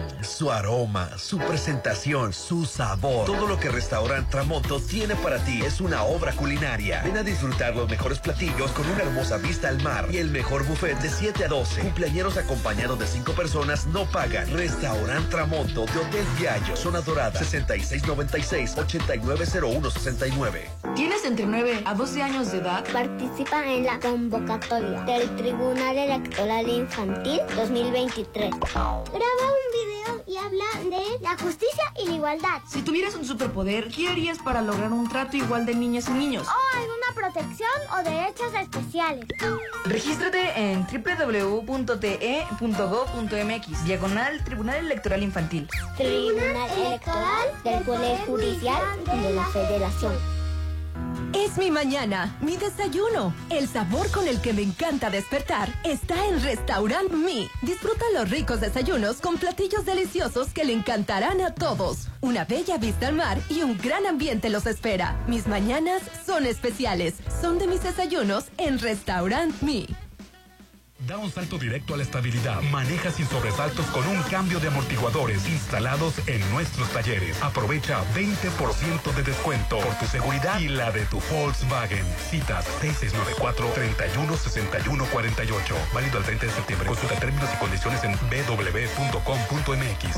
agosto. Mm, su aroma, su presentación, su sabor. Todo lo que Restaurant Tramonto tiene para ti es una obra culinaria. Ven a disfrutar los mejores platillos con una hermosa vista al mar y el mejor buffet de siete a doce. Cumpleañeros acompañados de cinco personas no pagan. Restaurant Tramonto de Hotel Viaggio, Zona Dorada, sesenta y seis noventa y seis, ochenta y nueve cero uno sesenta y nueve. ¿Tienes entre nueve a doce años de edad? Participa en la convocatoria del Tribunal Electoral Infantil dos mil veintitrés. Graba un video y habla de la justicia y la igualdad. Si tuvieras un superpoder, ¿qué harías para lograr un trato igual de niñas y niños? O alguna protección o derechos especiales. Regístrate en doble u doble u doble u punto te punto gov punto eme equis, diagonal Tribunal Electoral Infantil. Tribunal Electoral del Poder Judicial de la Federación. Es mi mañana, mi desayuno. El sabor con el que me encanta despertar está en Restaurant Mi. Disfruta los ricos desayunos con platillos deliciosos que le encantarán a todos. Una bella vista al mar y un gran ambiente los espera. Mis mañanas son especiales. Son de mis desayunos en Restaurant Mi. Da un salto directo a la estabilidad. Maneja sin sobresaltos con un cambio de amortiguadores instalados en nuestros talleres. Aprovecha veinte por ciento de descuento por tu seguridad y la de tu Volkswagen. Citas seis seis nueve cuatro, tres uno seis uno cuatro ocho. Válido al treinta de septiembre. Consulta términos y condiciones en doble u doble u doble u punto com punto eme equis.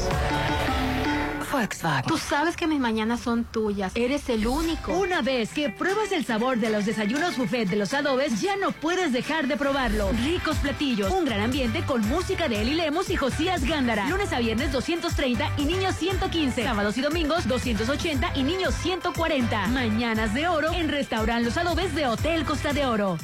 Volkswagen. Tú sabes que mis mañanas son tuyas. Eres el único. Una vez que pruebas el sabor de los desayunos buffet de Los Adobes, ya no puedes dejar de probarlo. Ricos platillos, un gran ambiente con música de Eli Lemos y Josías Gándara. Lunes a viernes doscientos treinta y niños ciento quince. Sábados y domingos doscientos ochenta y niños ciento cuarenta. Mañanas de oro en Restaurant Los Adobes de Hotel Costa de Oro.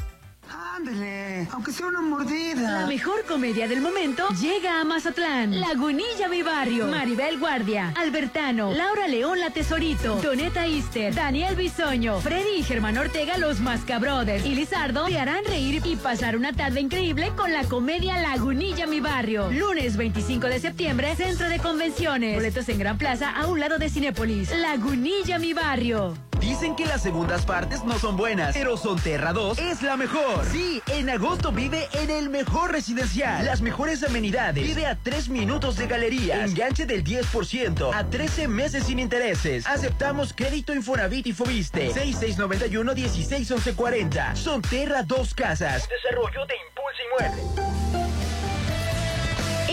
Ándale, aunque sea una mordida. La mejor comedia del momento llega a Mazatlán. Lagunilla Mi Barrio, Maribel Guardia, Albertano, Laura León La Tesorito, Doneta Easter, Daniel Bisoño, Freddy y Germán Ortega, los Mascabrothers y Lizardo te harán reír y pasar una tarde increíble con la comedia Lagunilla Mi Barrio. Lunes veinticinco de septiembre, Centro de Convenciones. Boletos en Gran Plaza a un lado de Cinépolis. Lagunilla Mi Barrio. Dicen que las segundas partes no son buenas, pero Sonterra dos es la mejor. Sí, en agosto vive en el mejor residencial. Las mejores amenidades. Vive a tres minutos de galerías. Enganche del diez por ciento a trece meses sin intereses. Aceptamos crédito Infonavit y Foviste. seis seis nueve uno, uno seis uno uno cuatro cero. Sonterra dos Casas. Desarrollo de Impulso Inmueble.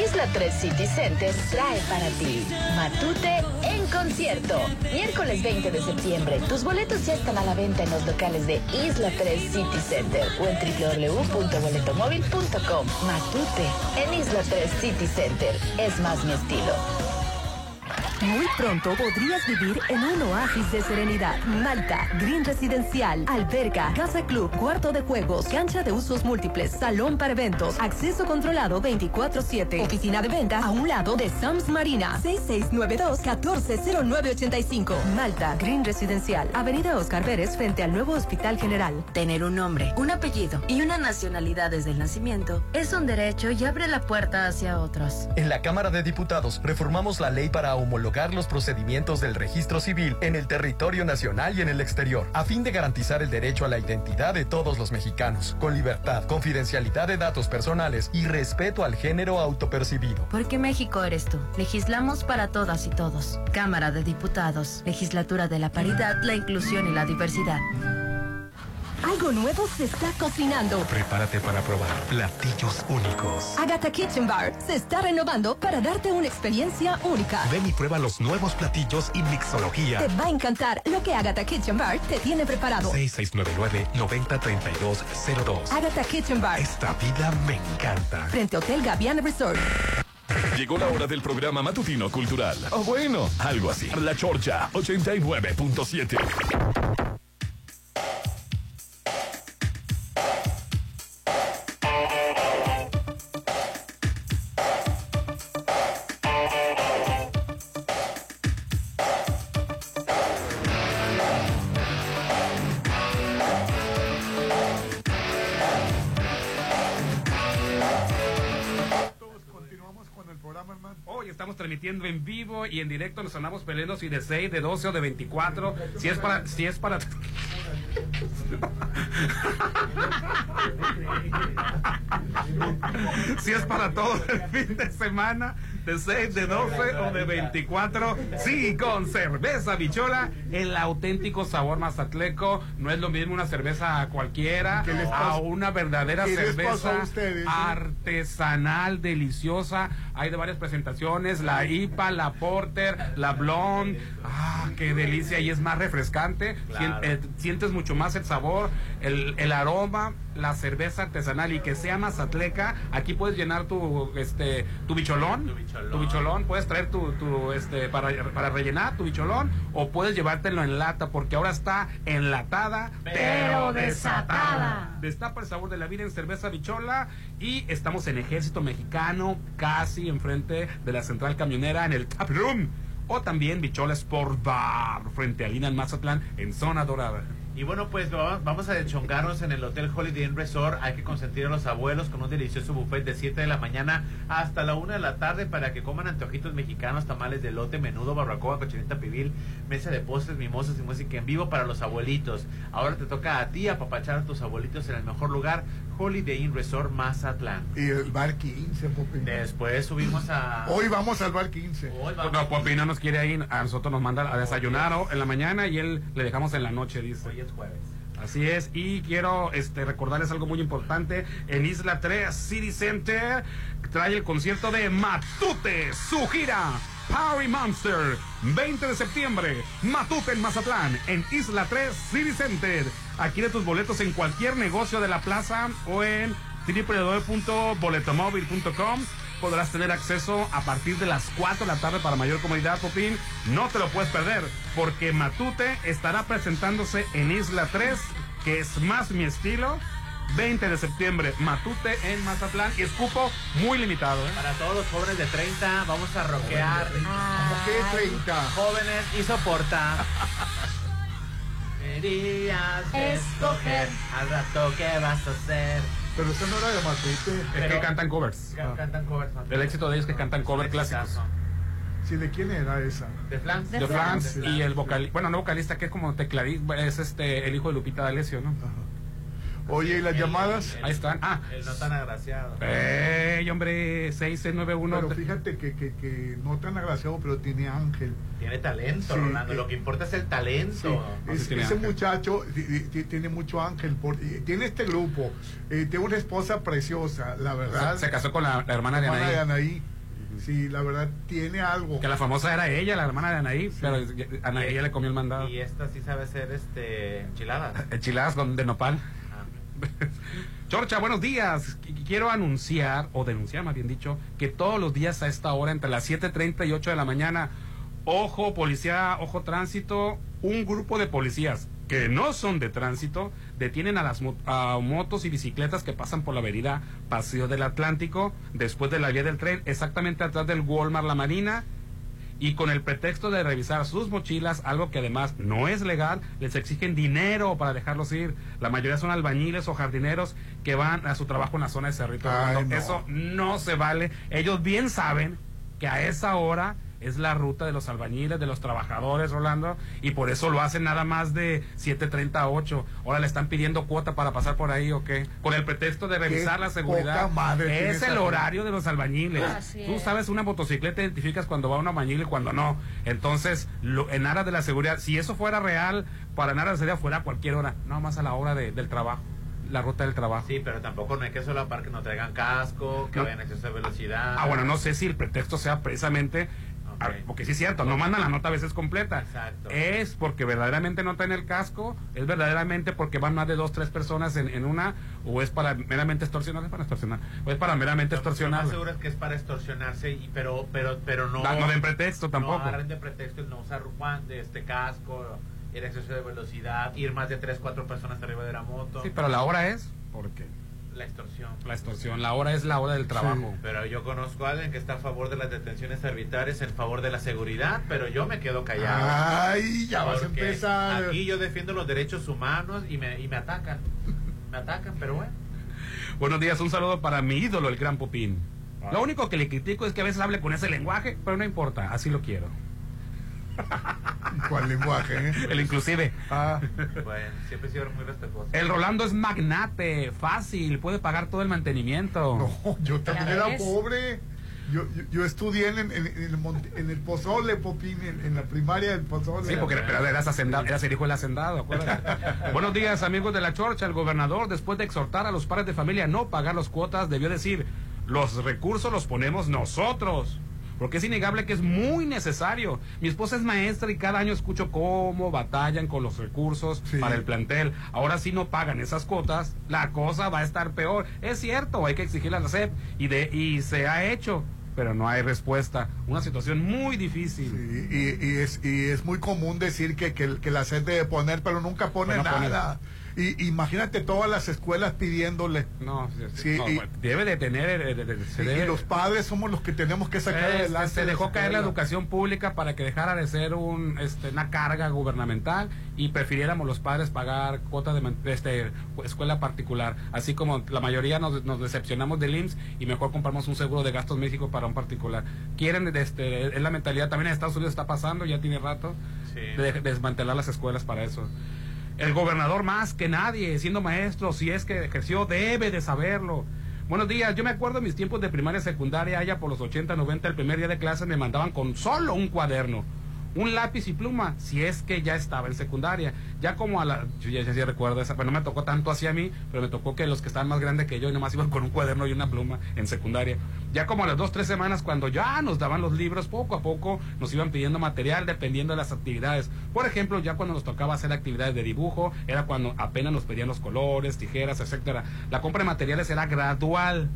Isla tres City Center trae para ti Matute en concierto. Miércoles veinte de septiembre. Tus boletos ya están a la venta en los locales de Isla tres City Center o en doble u doble u doble u punto boletomóvil punto com. Matute en Isla tres City Center. Es más mi estilo. Muy pronto podrías vivir en un oasis de serenidad. Malta Green Residencial, alberca, casa club, cuarto de juegos, cancha de usos múltiples, salón para eventos, acceso controlado veinticuatro siete, oficina de venta a un lado de Sams Marina. seis seis nueve dos, uno cuatro cero nueve ocho cinco. Malta Green Residencial, avenida Oscar Pérez frente al nuevo Hospital General. Tener un nombre, un apellido y una nacionalidad desde el nacimiento es un derecho y abre la puerta hacia otros. En la Cámara de Diputados reformamos la ley para homologar homologar los procedimientos del registro civil en el territorio nacional y en el exterior, a fin de garantizar el derecho a la identidad de todos los mexicanos, con libertad, confidencialidad de datos personales y respeto al género autopercibido. Porque México eres tú. Legislamos para todas y todos. Cámara de Diputados, Legislatura de la Paridad, la Inclusión y la Diversidad. Algo nuevo se está cocinando. Prepárate para probar platillos únicos. Agatha Kitchen Bar se está renovando para darte una experiencia única. Ven y prueba los nuevos platillos y mixología. Te va a encantar lo que Agatha Kitchen Bar te tiene preparado. seis seis nueve nueve, nueve cero tres dos cero dos. Agatha Kitchen Bar. Esta vida me encanta. Frente a Hotel Gaviana Resort. Llegó la hora del programa matutino cultural. O bueno, algo así. La Chorcha ochenta y nueve punto siete. Transmitiendo en vivo y en directo, nos andamos peleando si de seis, de doce o de veinticuatro, si es para, si es para si es para todo el fin de semana, de seis, de doce o de veinticuatro. Sí, con Cerveza Bichola, el auténtico sabor mazatleco. No es lo mismo una cerveza cualquiera a una verdadera cerveza ustedes, ¿eh? Artesanal, deliciosa. Hay de varias presentaciones, la I P A, la Porter, la Blonde. Ah, qué delicia, y es más refrescante. Claro. Sien, eh, sientes mucho más el sabor, el, el aroma, la cerveza artesanal, y que sea mazatleca. Aquí puedes llenar tu este tu bicholón, tu bicholón, tu bicholón puedes traer tu, tu este para, para rellenar tu bicholón, o puedes llevártelo en lata, porque ahora está enlatada pero desatada. Destapa el sabor de la vida en Cerveza Bichola, y estamos en Ejército Mexicano, casi enfrente de la central camionera, en el Tap Room, o también Bichola Sport Bar frente a Lina en Mazatlán, en Zona Dorada. Y bueno, pues vamos a deschongarnos en el Hotel Holiday Inn Resort. Hay que consentir a los abuelos con un delicioso buffet de siete de la mañana hasta la una de la tarde, para que coman antojitos mexicanos, tamales de elote, menudo, barbacoa, cochinita pibil, mesa de postres, mimosas y música en vivo para los abuelitos. Ahora te toca a ti apapachar a tus abuelitos en el mejor lugar, Holiday Inn Resort Mazatlán. Y el Bar quince, Popin. Después subimos a... Hoy vamos al Bar quince. Hoy vamos. No, Popin no nos quiere ir, a nosotros nos manda a desayunar en la mañana y él le dejamos en la noche, dice. Hoy es jueves. Así es, y quiero este recordarles algo muy importante. En Isla tres City Center trae el concierto de Matute, su gira Party Monster, veinte de septiembre, Matute en Mazatlán, en Isla tres City Center. Adquiere tus boletos en cualquier negocio de la plaza o en doble u doble u doble u punto boletomóvil punto com. Podrás tener acceso a partir de las cuatro de la tarde para mayor comodidad, Popín. No te lo puedes perder, porque Matute estará presentándose en Isla tres, que es más mi estilo. veinte de septiembre, Matute en Mazatlán, y es cupo muy limitado, ¿eh? Para todos los jóvenes de treinta, vamos a rockear. ¿Qué treinta? Jóvenes y soporta. Querías escoger al rato qué vas a hacer. Pero eso no era de Matute. Pero es que cantan covers. Can, ah. Cantan covers. Matute. El éxito de ellos es que cantan covers clásicos. Sí, ¿de quién era esa? De Flans. De Flans. Y el vocalista, bueno, no vocalista, que es como tecladista, es este, el hijo de Lupita D'Alessio, ¿no? Ajá. Oye, ¿y las el, llamadas? El, ahí están. Ah. El no tan agraciado. ¡Ey, hombre! seis seis nueve uno. Pero fíjate que, que, que no tan agraciado, pero tiene ángel. Tiene talento, sí, Rolando. Eh, Lo que importa es el talento. Sí, es, ese ángel. Muchacho tiene mucho ángel. Por, tiene este grupo. Eh, tiene una esposa preciosa, la verdad. Se, se casó con la, la hermana, la hermana de Anaí. De Anaí. Uh-huh. Sí, la verdad, tiene algo. Que la famosa era ella, la hermana de Anaí, sí. Pero Anaí sí, ya le comió el mandado. Y esta sí sabe hacer este, enchiladas. Enchiladas de nopal. Ah. Chorcha, buenos días. Quiero anunciar, o denunciar más bien dicho, que todos los días a esta hora, entre las siete treinta y ocho de la mañana... Ojo policía, ojo tránsito, un grupo de policías que no son de tránsito detienen a las a motos y bicicletas que pasan por la avenida Paseo del Atlántico, después de la vía del tren, exactamente atrás del Walmart La Marina, y con el pretexto de revisar sus mochilas, algo que además no es legal, les exigen dinero para dejarlos ir. La mayoría son albañiles o jardineros que van a su trabajo en la zona de Cerrito. Ay, no. Eso no se vale. Ellos bien saben que a esa hora es la ruta de los albañiles, de los trabajadores, Rolando, y por eso lo hacen nada más de siete treinta a ocho. Ahora le están pidiendo cuota para pasar por ahí, ¿o qué? Con el pretexto de revisar la seguridad. Es el horario de los albañiles. Tú sabes, una motocicleta identificas cuando va un albañil y cuando no. Entonces, lo, en aras de la seguridad, si eso fuera real, para en aras de la seguridad fuera a cualquier hora, no más a la hora de, del trabajo. La ruta del trabajo. Sí, pero tampoco no hay que solo aparcar, que no traigan casco, que no vayan a exceso de velocidad. Ah, bueno, no sé si el pretexto sea precisamente, okay, porque sí es cierto, no mandan la nota a veces completa. Exacto. Es porque verdaderamente no traen el casco, es verdaderamente porque van más de dos, tres personas en, en una, o es para meramente extorsionar, es para extorsionar, o es para meramente extorsionar. Lo más seguro es que es para extorsionarse, y, pero, pero, pero no... No den pretexto tampoco. No agarren de pretexto el no usar Juan de este casco... el exceso de velocidad, ir más de tres, cuatro personas arriba de la moto. Sí, pero la hora es, ¿por qué? La extorsión. La extorsión, la hora es la hora del trabajo. Sí. Pero yo conozco a alguien que está a favor de las detenciones arbitrarias, en favor de la seguridad, pero yo me quedo callado. Ay, ya vas a empezar. Aquí yo defiendo los derechos humanos y me, y me atacan. Me atacan, pero bueno. Buenos días, un saludo para mi ídolo, el gran Popin. Vale. Lo único que le critico es que a veces hable con ese lenguaje, pero no importa, así lo quiero. ¿Cuál lenguaje? ¿Eh? El inclusive. Ah. Bueno, siempre he sido muy respetuoso. El Rolando es magnate, fácil, puede pagar todo el mantenimiento. No, yo también era ves? pobre. Yo, yo, yo estudié en, en, en, el, en el Pozole, Popín, en, en la primaria del Pozole. Sí, porque pero eras hacendado, eras el hijo del hacendado, acuérdate. Buenos días, amigos de La Chorcha. El gobernador, después de exhortar a los padres de familia a no pagar las cuotas, debió decir, los recursos los ponemos nosotros. Porque es innegable que es muy necesario. Mi esposa es maestra y cada año escucho cómo batallan con los recursos sí. para el plantel. Ahora si no pagan esas cuotas, la cosa va a estar peor. Es cierto, hay que exigirle a la S E P y, de, y se ha hecho, pero no hay respuesta. Una situación muy difícil. Sí, y, y, es, y es muy común decir que, que, que la S E P debe poner, pero nunca pone pero no nada. Pone nada. Y imagínate todas las escuelas pidiéndole. No, sí, no y, debe de tener. De, de, de, se y, debe. Y los padres somos los que tenemos que sacar este, adelante. Se dejó caer la educación pública para que dejara de ser un, este, una carga gubernamental y prefiriéramos los padres pagar cuota de este, escuela particular. Así como la mayoría nos, nos decepcionamos del I M S S y mejor compramos un seguro de gastos México para un particular. Quieren, este, es la mentalidad. También en Estados Unidos está pasando, ya tiene rato, sí. de desmantelar las escuelas para eso. El gobernador más que nadie, siendo maestro, si es que ejerció, debe de saberlo. Buenos días, yo me acuerdo en mis tiempos de primaria y secundaria, allá por los ochenta, noventa, el primer día de clase me mandaban con solo un cuaderno, un lápiz y pluma, si es que ya estaba en secundaria. Ya como a la... Yo ya, ya, ya recuerdo esa, pero no me tocó tanto así a mí, pero me tocó que los que estaban más grandes que yo y nomás iban con un cuaderno y una pluma en secundaria. Ya como a las dos, tres semanas, cuando ya nos daban los libros, poco a poco nos iban pidiendo material dependiendo de las actividades. Por ejemplo, ya cuando nos tocaba hacer actividades de dibujo, era cuando apenas nos pedían los colores, tijeras, etcétera. La compra de materiales era gradual,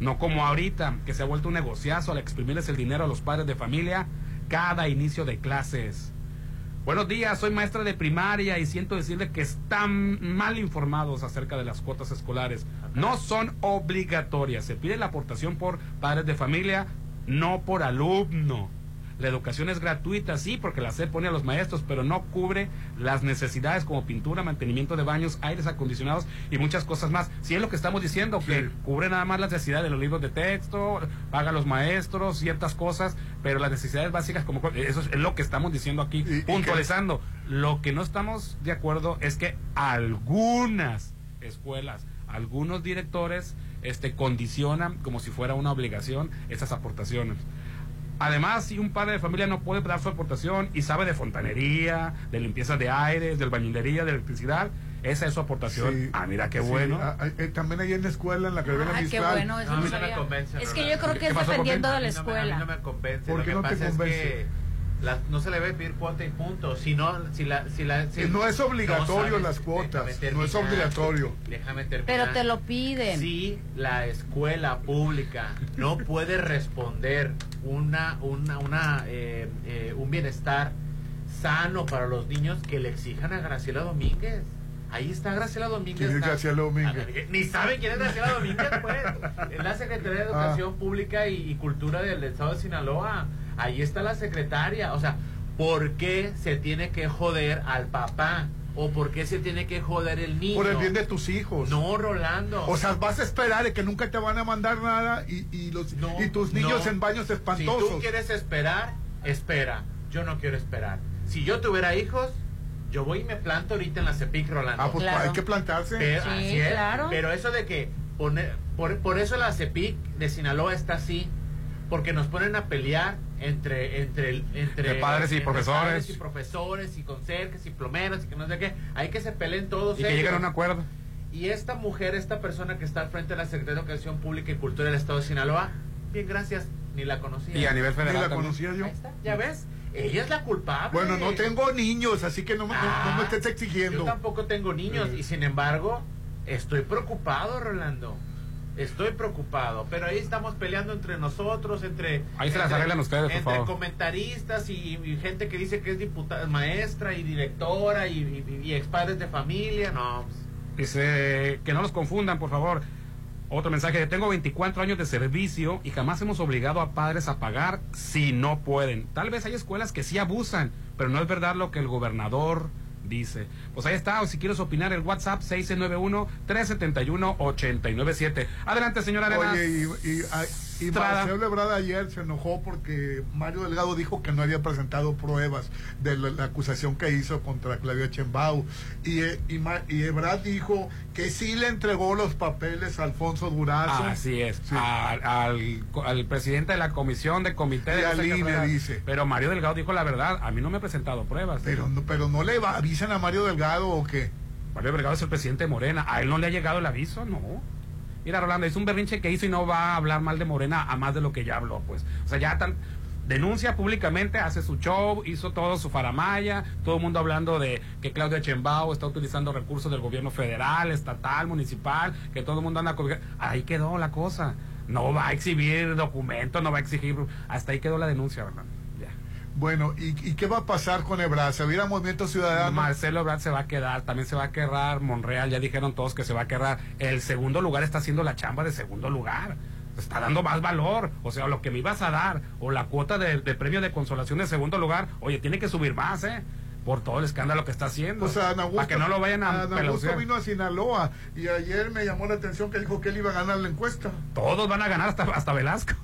no como ahorita, que se ha vuelto un negociazo al exprimirles el dinero a los padres de familia cada inicio de clases. Buenos días, soy maestra de primaria y siento decirle que están mal informados acerca de las cuotas escolares. No son obligatorias. Se pide la aportación por padres de familia, no por alumno. La educación es gratuita, sí, porque la S E P pone a los maestros, pero no cubre las necesidades como pintura, mantenimiento de baños, aires acondicionados y muchas cosas más. Si es lo que estamos diciendo, sí. que cubre nada más las necesidades de los libros de texto, paga a los maestros, ciertas cosas, pero las necesidades básicas, como eso es lo que estamos diciendo aquí, y, puntualizando. Y que... Lo que no estamos de acuerdo es que algunas escuelas, algunos directores, este, condicionan como si fuera una obligación esas aportaciones. Además, si un padre de familia no puede dar su aportación y sabe de fontanería, de limpieza de aires, de albañilería, de electricidad, esa es su aportación. Sí, ah, mira qué sí. bueno. Ah, eh, también ahí en la escuela, en la carrera ah, fiscal. Bueno, no, no me convence, es que yo creo que es dependiendo de la escuela. No me convence. ¿Por qué no te convence? La, no se le debe pedir cuota y punto, si no, si la, si la, si no es obligatorio, no sabes, las cuotas, terminar, no es obligatorio, déjame terminar, pero te lo piden. Si la escuela pública no puede responder una, una, una eh, eh, un bienestar sano para los niños, que le exijan a Graciela Domínguez. Ahí está Graciela Domínguez. ¿Quién es Graciela Domínguez? Ni saben quién es Graciela Domínguez, pues. Es la Secretaría de Educación ah. Pública y, y Cultura del Estado de Sinaloa. Ahí está la secretaria. O sea, ¿por qué se tiene que joder al papá? ¿O por qué se tiene que joder el niño? Por el bien de tus hijos. No, Rolando. O sea, vas a esperar que nunca te van a mandar nada y, y, los, no, y tus niños no. en baños espantosos. Si tú quieres esperar... espera, yo no quiero esperar. Si yo tuviera hijos, yo voy y me planto ahorita en la CEPIC, Rolando. Ah, pues claro. Hay que plantarse. Pero, sí, así es. Claro. Pero eso de que poner, por, por eso la CEPIC de Sinaloa está así, porque nos ponen a pelear entre entre entre padres y entre profesores, padres y profesores y conserjes y plomeros y que no sé qué, hay que se peleen todos y ellos. Que lleguen a un acuerdo. Y esta mujer, esta persona que está al frente de la Secretaría de Educación Pública y Cultura del Estado de Sinaloa, bien, gracias, ni la conocía. Y a nivel federal ni la también. Conocía yo. Ahí está, ya ves, ella es la culpable. Bueno, no tengo niños, así que no me, ah, no me estés exigiendo. Yo tampoco tengo niños, sí. Y sin embargo, estoy preocupado, Rolando. Estoy preocupado, pero ahí estamos peleando entre nosotros, entre... Ahí se las arreglan ustedes, por favor. Entre comentaristas y, y gente que dice que es diputada, maestra y directora y, y, y expadres de familia, no. Dice, que no nos confundan, por favor. Otro mensaje, tengo veinticuatro años de servicio y jamás hemos obligado a padres a pagar si no pueden. Tal vez hay escuelas que sí abusan, pero no es verdad lo que el gobernador... dice. Pues ahí está, o si quieres opinar, el WhatsApp seis nueve uno, tres siete uno, ocho nueve siete. Adelante, señora Arenas. Oye, y, y, y, y Marcelo Ebrard ayer se enojó porque Mario Delgado dijo que no había presentado pruebas de la, la acusación que hizo contra Claudia Sheinbaum. Y, y, y Ebrard dijo que sí le entregó los papeles a Alfonso Durazo. Así es, sí. al, al, al presidente de la comisión de comité de la línea, dice. Pero Mario Delgado dijo la verdad, a mí no me ha presentado pruebas. Pero no, pero no le va a ¿Avisan a Mario Delgado o qué? Mario Delgado es el presidente de Morena. ¿A él no le ha llegado el aviso? No. Mira, Rolando, es un berrinche que hizo y no va a hablar mal de Morena a más de lo que ya habló, pues. O sea, ya tan... denuncia públicamente, hace su show, hizo todo su faramaya, todo el mundo hablando de que Claudia Sheinbaum está utilizando recursos del gobierno federal, estatal, municipal, que todo el mundo anda... Ahí quedó la cosa. No va a exhibir documentos, no va a exigir... Hasta ahí quedó la denuncia, Rolando. Bueno, ¿y, ¿y qué va a pasar con Ebrard? ¿Se va a ir a Movimiento Ciudadano? Marcelo Ebrard se va a quedar, también se va a quedar Monreal, ya dijeron todos que se va a quedar. El segundo lugar está haciendo la chamba de segundo lugar, está dando más valor, o sea, lo que me ibas a dar, o la cuota de, de premio de consolación de segundo lugar, oye, tiene que subir más, ¿eh? Por todo el escándalo que está haciendo. O sea, Ana Augusto, para que no lo vayan a Ana Augusto vino a Sinaloa y ayer me llamó la atención que dijo que él iba a ganar la encuesta. Todos van a ganar, hasta, hasta Velasco.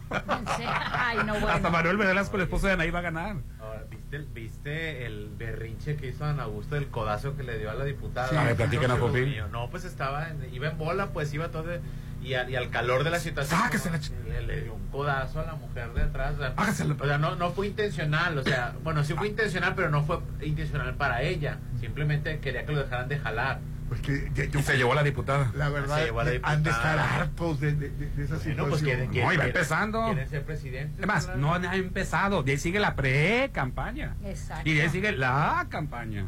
Sí. Ay, no, bueno. Hasta Manuel Velasco, el esposo de Anaí, va a ganar. Ahora, ¿viste, el, ¿Viste el berrinche que hizo Ana Augusto, el codazo que le dio a la diputada? Sí, a ver, platiquen a Popín. No, pues estaba, en, iba en bola, pues iba todo... De... Y, a, y al calor de la situación la ch- le, le dio un codazo a la mujer de atrás, o sea, o sea no, no fue intencional, o sea, bueno, sí fue intencional, pero no fue intencional para ella, simplemente quería que lo dejaran de jalar. Pues que, ya, yo, y se llevó a la diputada. La verdad, se llevó a la diputada. Han de estar hartos de, de, de, de esa situación. No, pues quieren, quieren, no, iba empezando. Quieren ser presidente. Además, no ha empezado, de ahí sigue la pre-campaña. Exacto. Y de ahí sigue la campaña.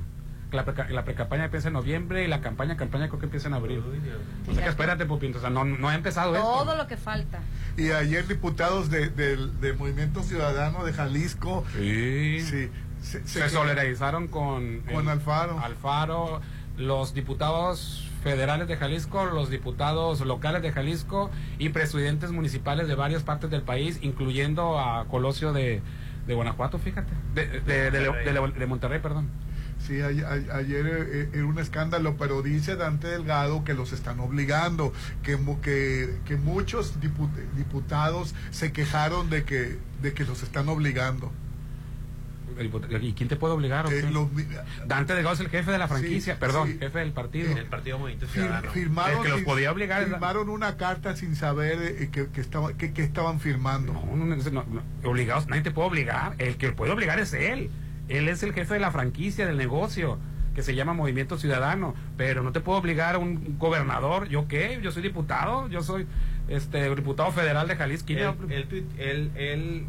La, pre- la pre-campaña empieza en noviembre y la campaña campaña creo que empieza en abril. Uy, o sea que espérate, Popín, o sea, no, no ha empezado todo esto. Lo que falta. Y ayer diputados de, de, de Movimiento Ciudadano de Jalisco sí, sí se, se, se solidarizaron con, con el, Alfaro. Alfaro, los diputados federales de Jalisco, los diputados locales de Jalisco y presidentes municipales de varias partes del país, incluyendo a Colosio de, de Guanajuato, fíjate, de, de, de, de, Monterrey. de, de, de Monterrey, perdón. Sí, a, a, ayer era un escándalo, pero dice Dante Delgado que los están obligando, que que, que muchos diput, diputados se quejaron de que de que los están obligando. ¿Y quién te puede obligar? Eh, los, Dante Delgado es el jefe de la franquicia, sí, perdón, sí, jefe del partido. El partido Movimiento Ciudadano. Fir, firmaron, el que los podía obligar. Firmaron una carta sin saber eh, que, que, estaba, que, que estaban firmando. No, no, no, no, obligados, nadie te puede obligar. El que puede obligar es él. Él es el jefe de la franquicia, del negocio, que se llama Movimiento Ciudadano, pero no te puedo obligar a un gobernador. ¿Yo qué? Yo soy diputado, yo soy este diputado federal de Jalisco. Él, él, él, él,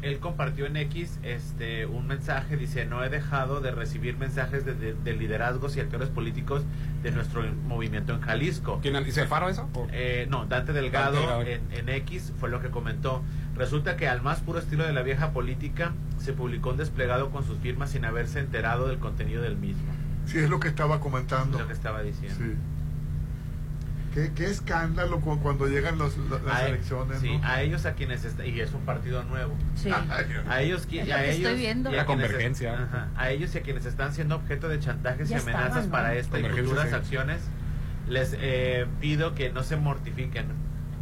él compartió en X este un mensaje, dice, no he dejado de recibir mensajes de, de, de liderazgos y actores políticos de nuestro movimiento en Jalisco. ¿Quién dice Faro eso? Eh, no, Dante Delgado, Dante Delgado. En, en X fue lo que comentó. Resulta que al más puro estilo de la vieja política se publicó un desplegado con sus firmas sin haberse enterado del contenido del mismo. Sí, es lo que estaba comentando. Es lo que estaba diciendo. Sí. Qué, qué escándalo cuando llegan los, los, las a elecciones, sí, ¿no? A ellos a quienes está, y es un partido nuevo. Sí. A ellos, es a ellos estoy viendo. Y a la convergencia. Es, ajá, a ellos y a quienes están siendo objeto de chantajes ya y amenazas estaban, ¿no? Para esta y futuras sí. acciones les eh, pido que no se mortifiquen.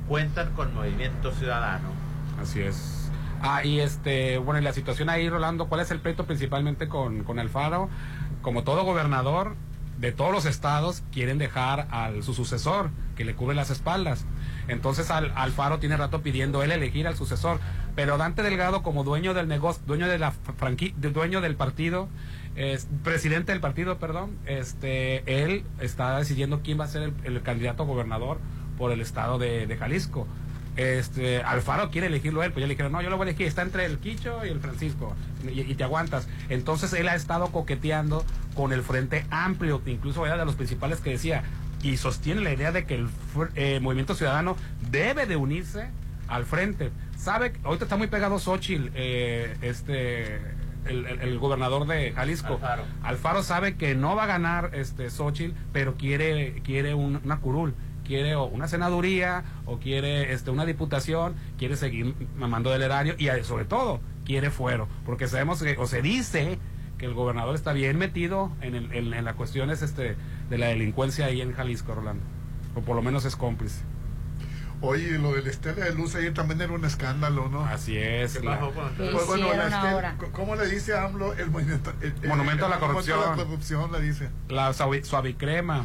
Cuentan con Movimiento Ciudadano. Así es. Ah, y este, bueno, y la situación ahí, Rolando, ¿cuál es el pleito principalmente con, con Alfaro? Como todo gobernador de todos los estados, quieren dejar al su sucesor, que le cubre las espaldas. Entonces al, Alfaro tiene rato pidiendo él elegir al sucesor, pero Dante Delgado, como dueño del negocio, dueño de la franqui, dueño del partido, es, presidente del partido, perdón, este, él está decidiendo quién va a ser el, el candidato gobernador por el estado de, de Jalisco. Este, Alfaro quiere elegirlo él, pues ya le dijeron, no, yo lo voy a elegir, está entre el Quicho y el Francisco, y, y te aguantas. Entonces él ha estado coqueteando con el Frente Amplio, que incluso era de los principales que decía, y sostiene la idea de que el eh, Movimiento Ciudadano debe de unirse al Frente. Sabe, ahorita está muy pegado Xóchitl, eh, este, el, el, el gobernador de Jalisco. Alfaro. Alfaro sabe que no va a ganar este Xóchitl, pero quiere, quiere un, una curul. Quiere o una senaduría, o quiere este una diputación, quiere seguir mamando del erario, y sobre todo quiere fuero, porque sabemos que, o se dice que el gobernador está bien metido en, el, en, en las cuestiones este de la delincuencia ahí en Jalisco, Rolando, o por lo menos es cómplice. Oye, lo de la estela de luz ahí también era un escándalo, ¿no? Así es. Que la... bajó con... sí, pues, bueno, la estela, ¿cómo le dice AMLO? El monumento, el, el, monumento el, el, a la corrupción. Monumento a la corrupción, le dice. La suavicrema.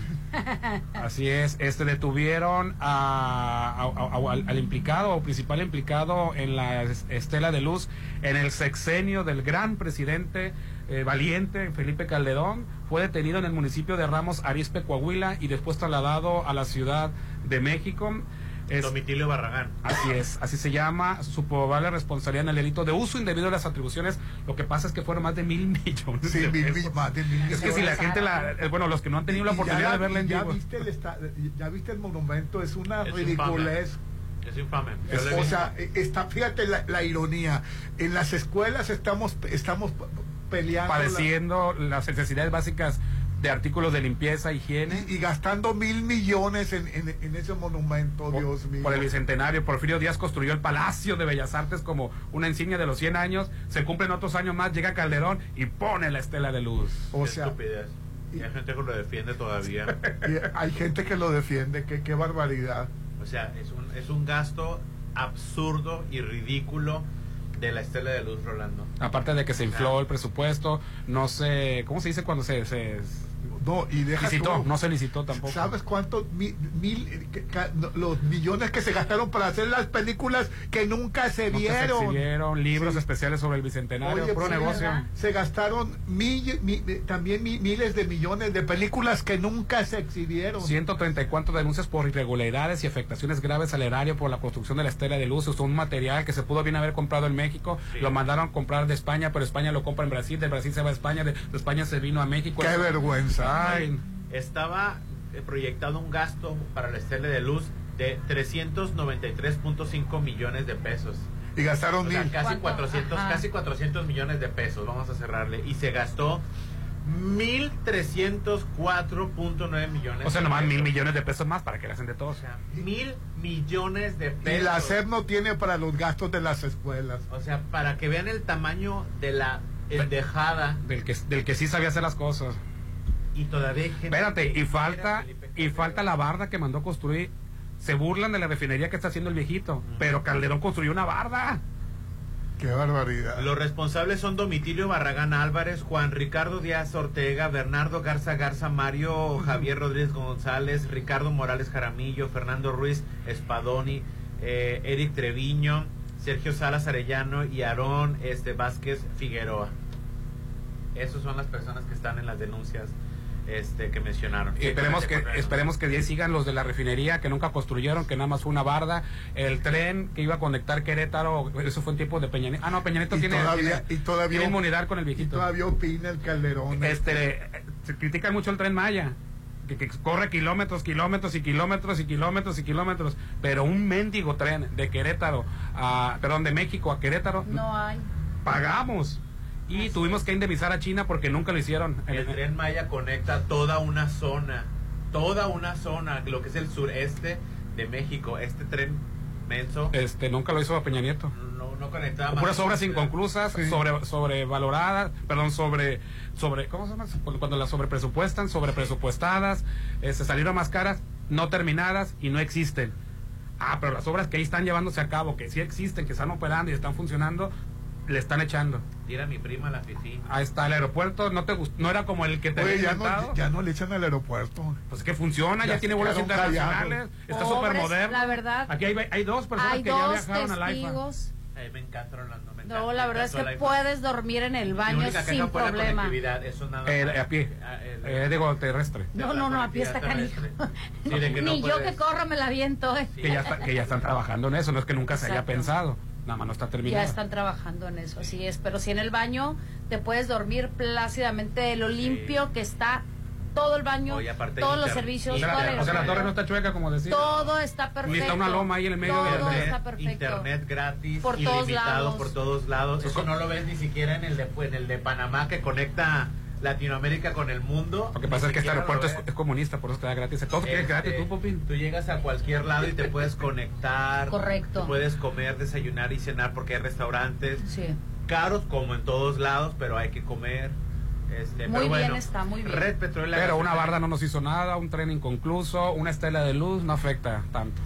Así es. Este, detuvieron a, a, a, a, al, al implicado, o principal implicado en la estela de luz, en el sexenio del gran presidente eh, valiente Felipe Calderón. Fue detenido en el municipio de Ramos Arizpe, Coahuila, y después trasladado a la Ciudad de México. Es, Domitilio Barragán. Así es, así se llama, su probable responsabilidad en el delito de uso indebido de las atribuciones. Lo que pasa es que fueron más de mil millones. Sí, de mil, mil, más de mil. Es que si la gente, la, bueno, los que no han tenido y la oportunidad la, de verla en ya vivo. Viste el esta, ya viste el monumento, es una es ridiculez. Infame. Es infame. Es, o sea, está, fíjate la, la ironía. En las escuelas estamos, estamos peleando. Padeciendo la... las necesidades básicas de artículos de limpieza, higiene. Y, y gastando mil millones en, en, en ese monumento, por, Dios mío. Por el Bicentenario, Porfirio Díaz construyó el Palacio de Bellas Artes como una insignia de los cien años, se cumplen otros años más, llega Calderón y pone la estela de luz. O Qué sea... estupidez. Y hay gente que lo defiende todavía. Y hay gente que lo defiende, que, qué barbaridad. O sea, es un, es un gasto absurdo y ridículo de la estela de luz, Rolando. Aparte de que se infló claro. el presupuesto, no sé, ¿cómo se dice cuando se... se no, y deja licitó, no se licitó tampoco. ¿Sabes cuántos mil, mil los millones que se gastaron para hacer las películas que nunca se no vieron? Se exhibieron, libros sí. especiales sobre el Bicentenario. Oye, puro negocio. Se gastaron mil, mil, también mil, miles de millones de películas que nunca se exhibieron. ciento treinta y cuatro denuncias por irregularidades y afectaciones graves al erario por la construcción de la estela de luz. Usó un material que se pudo bien haber comprado en México, sí. lo mandaron a comprar de España, pero España lo compra en Brasil, de Brasil se va a España, de, de España se vino a México. ¡Qué vergüenza! Ay. Estaba proyectado un gasto para la estela de luz de trescientos noventa y tres punto cinco millones de pesos. Y gastaron o sea, mil. Casi cuatrocientos, casi cuatrocientos millones de pesos, vamos a cerrarle. Y se gastó mil trescientos cuatro punto nueve millones. O sea, nomás mil millones de pesos más para que la hacen de todos. O sea, mil millones de pesos. Y la SEP no tiene para los gastos de las escuelas. O sea, para que vean el tamaño de la endejada. Del que, del que sí sabía hacer las cosas. Y todavía hay gente. Espérate, y falta, y falta la barda que mandó construir. Se burlan de la refinería que está haciendo el viejito, uh-huh. pero Calderón construyó una barda. ¡Qué barbaridad! Los responsables son Domitilio Barragán Álvarez, Juan Ricardo Díaz Ortega, Bernardo Garza Garza, Mario Javier Rodríguez González, Ricardo Morales Jaramillo, Fernando Ruiz Espadoni, eh, Eric Treviño, Sergio Salas Arellano y Aarón este, Vázquez Figueroa. Esas son las personas que están en las denuncias. Este, que mencionaron. Sí, esperemos que esperemos que sigan los de la refinería que nunca construyeron, que nada más fue una barda. El tren que iba a conectar Querétaro, eso fue un tipo de Peña Nieto. Ah, no, Peña Nieto tiene, todavía, tiene, y todavía, tiene inmunidad con el viejito. Y todavía opina el Calderón. Este, se critica mucho el Tren Maya, que, que corre kilómetros, kilómetros y kilómetros y kilómetros y kilómetros, pero un mendigo tren de Querétaro, a, perdón, de México a Querétaro. No hay. Pagamos. Y así tuvimos que indemnizar a China porque nunca lo hicieron. El Tren Maya conecta toda una zona, toda una zona, lo que es el sureste de México. Este tren menso. Este, nunca lo hizo a Peña Nieto. No, no conectaba. Puras obras inconclusas, sí. sobre, sobrevaloradas, perdón, sobre, sobre, ¿cómo se llama? Cuando las sobrepresupuestan, sobrepresupuestadas, este, salieron más caras, no terminadas y no existen. Ah, pero las obras que ahí están llevándose a cabo, que sí existen, que están operando y están funcionando, le están echando. Tira a mi prima a la piscina. Ahí está, el aeropuerto no te gustó, no era como el que te había encantado. No, ya no le echan al aeropuerto. Pues que funciona, ya, ya tiene vuelos internacionales, está súper moderno. La verdad. Aquí hay, hay dos personas hay que dos ya viajaron testigos. Al I F A. Ay, me encanta Rolando, me encanta. No, la verdad es que puedes dormir en el baño única que sin no problema. Eso nada eh, a pie, a, el, eh, digo terrestre. No, no, no, a pie está canijo. Sí, no, no ni puedes. Yo que corro me la viento. Eh. Sí. Que, ya está, que ya están trabajando en eso, no es que nunca exacto. se haya pensado. Nada más no está terminado. Ya están trabajando en eso, así es. Pero si en el baño te puedes dormir plácidamente de lo limpio sí. que está todo el baño, Oye, todos los servicios. Inter... Toda la... O sea, la torre no está chueca, como decía. Todo está perfecto. Y está una loma ahí en el medio de la está perfecto. Internet gratis, por todos lados. por todos lados. Eso no lo ves ni siquiera en el de, en el de Panamá, que conecta Latinoamérica con el mundo. Lo que pasa es que este aeropuerto es, es comunista, por eso te da gratis. Todo este, es gratis, tú, Popin. Tú llegas a cualquier lado y te puedes conectar. Correcto. Tú puedes comer, desayunar y cenar porque hay restaurantes sí. caros como en todos lados, pero hay que comer. Este, muy pero bien bueno, está, muy bien. Red Petrol, pero una barda no nos hizo nada, un tren inconcluso, una estela de luz no afecta tanto.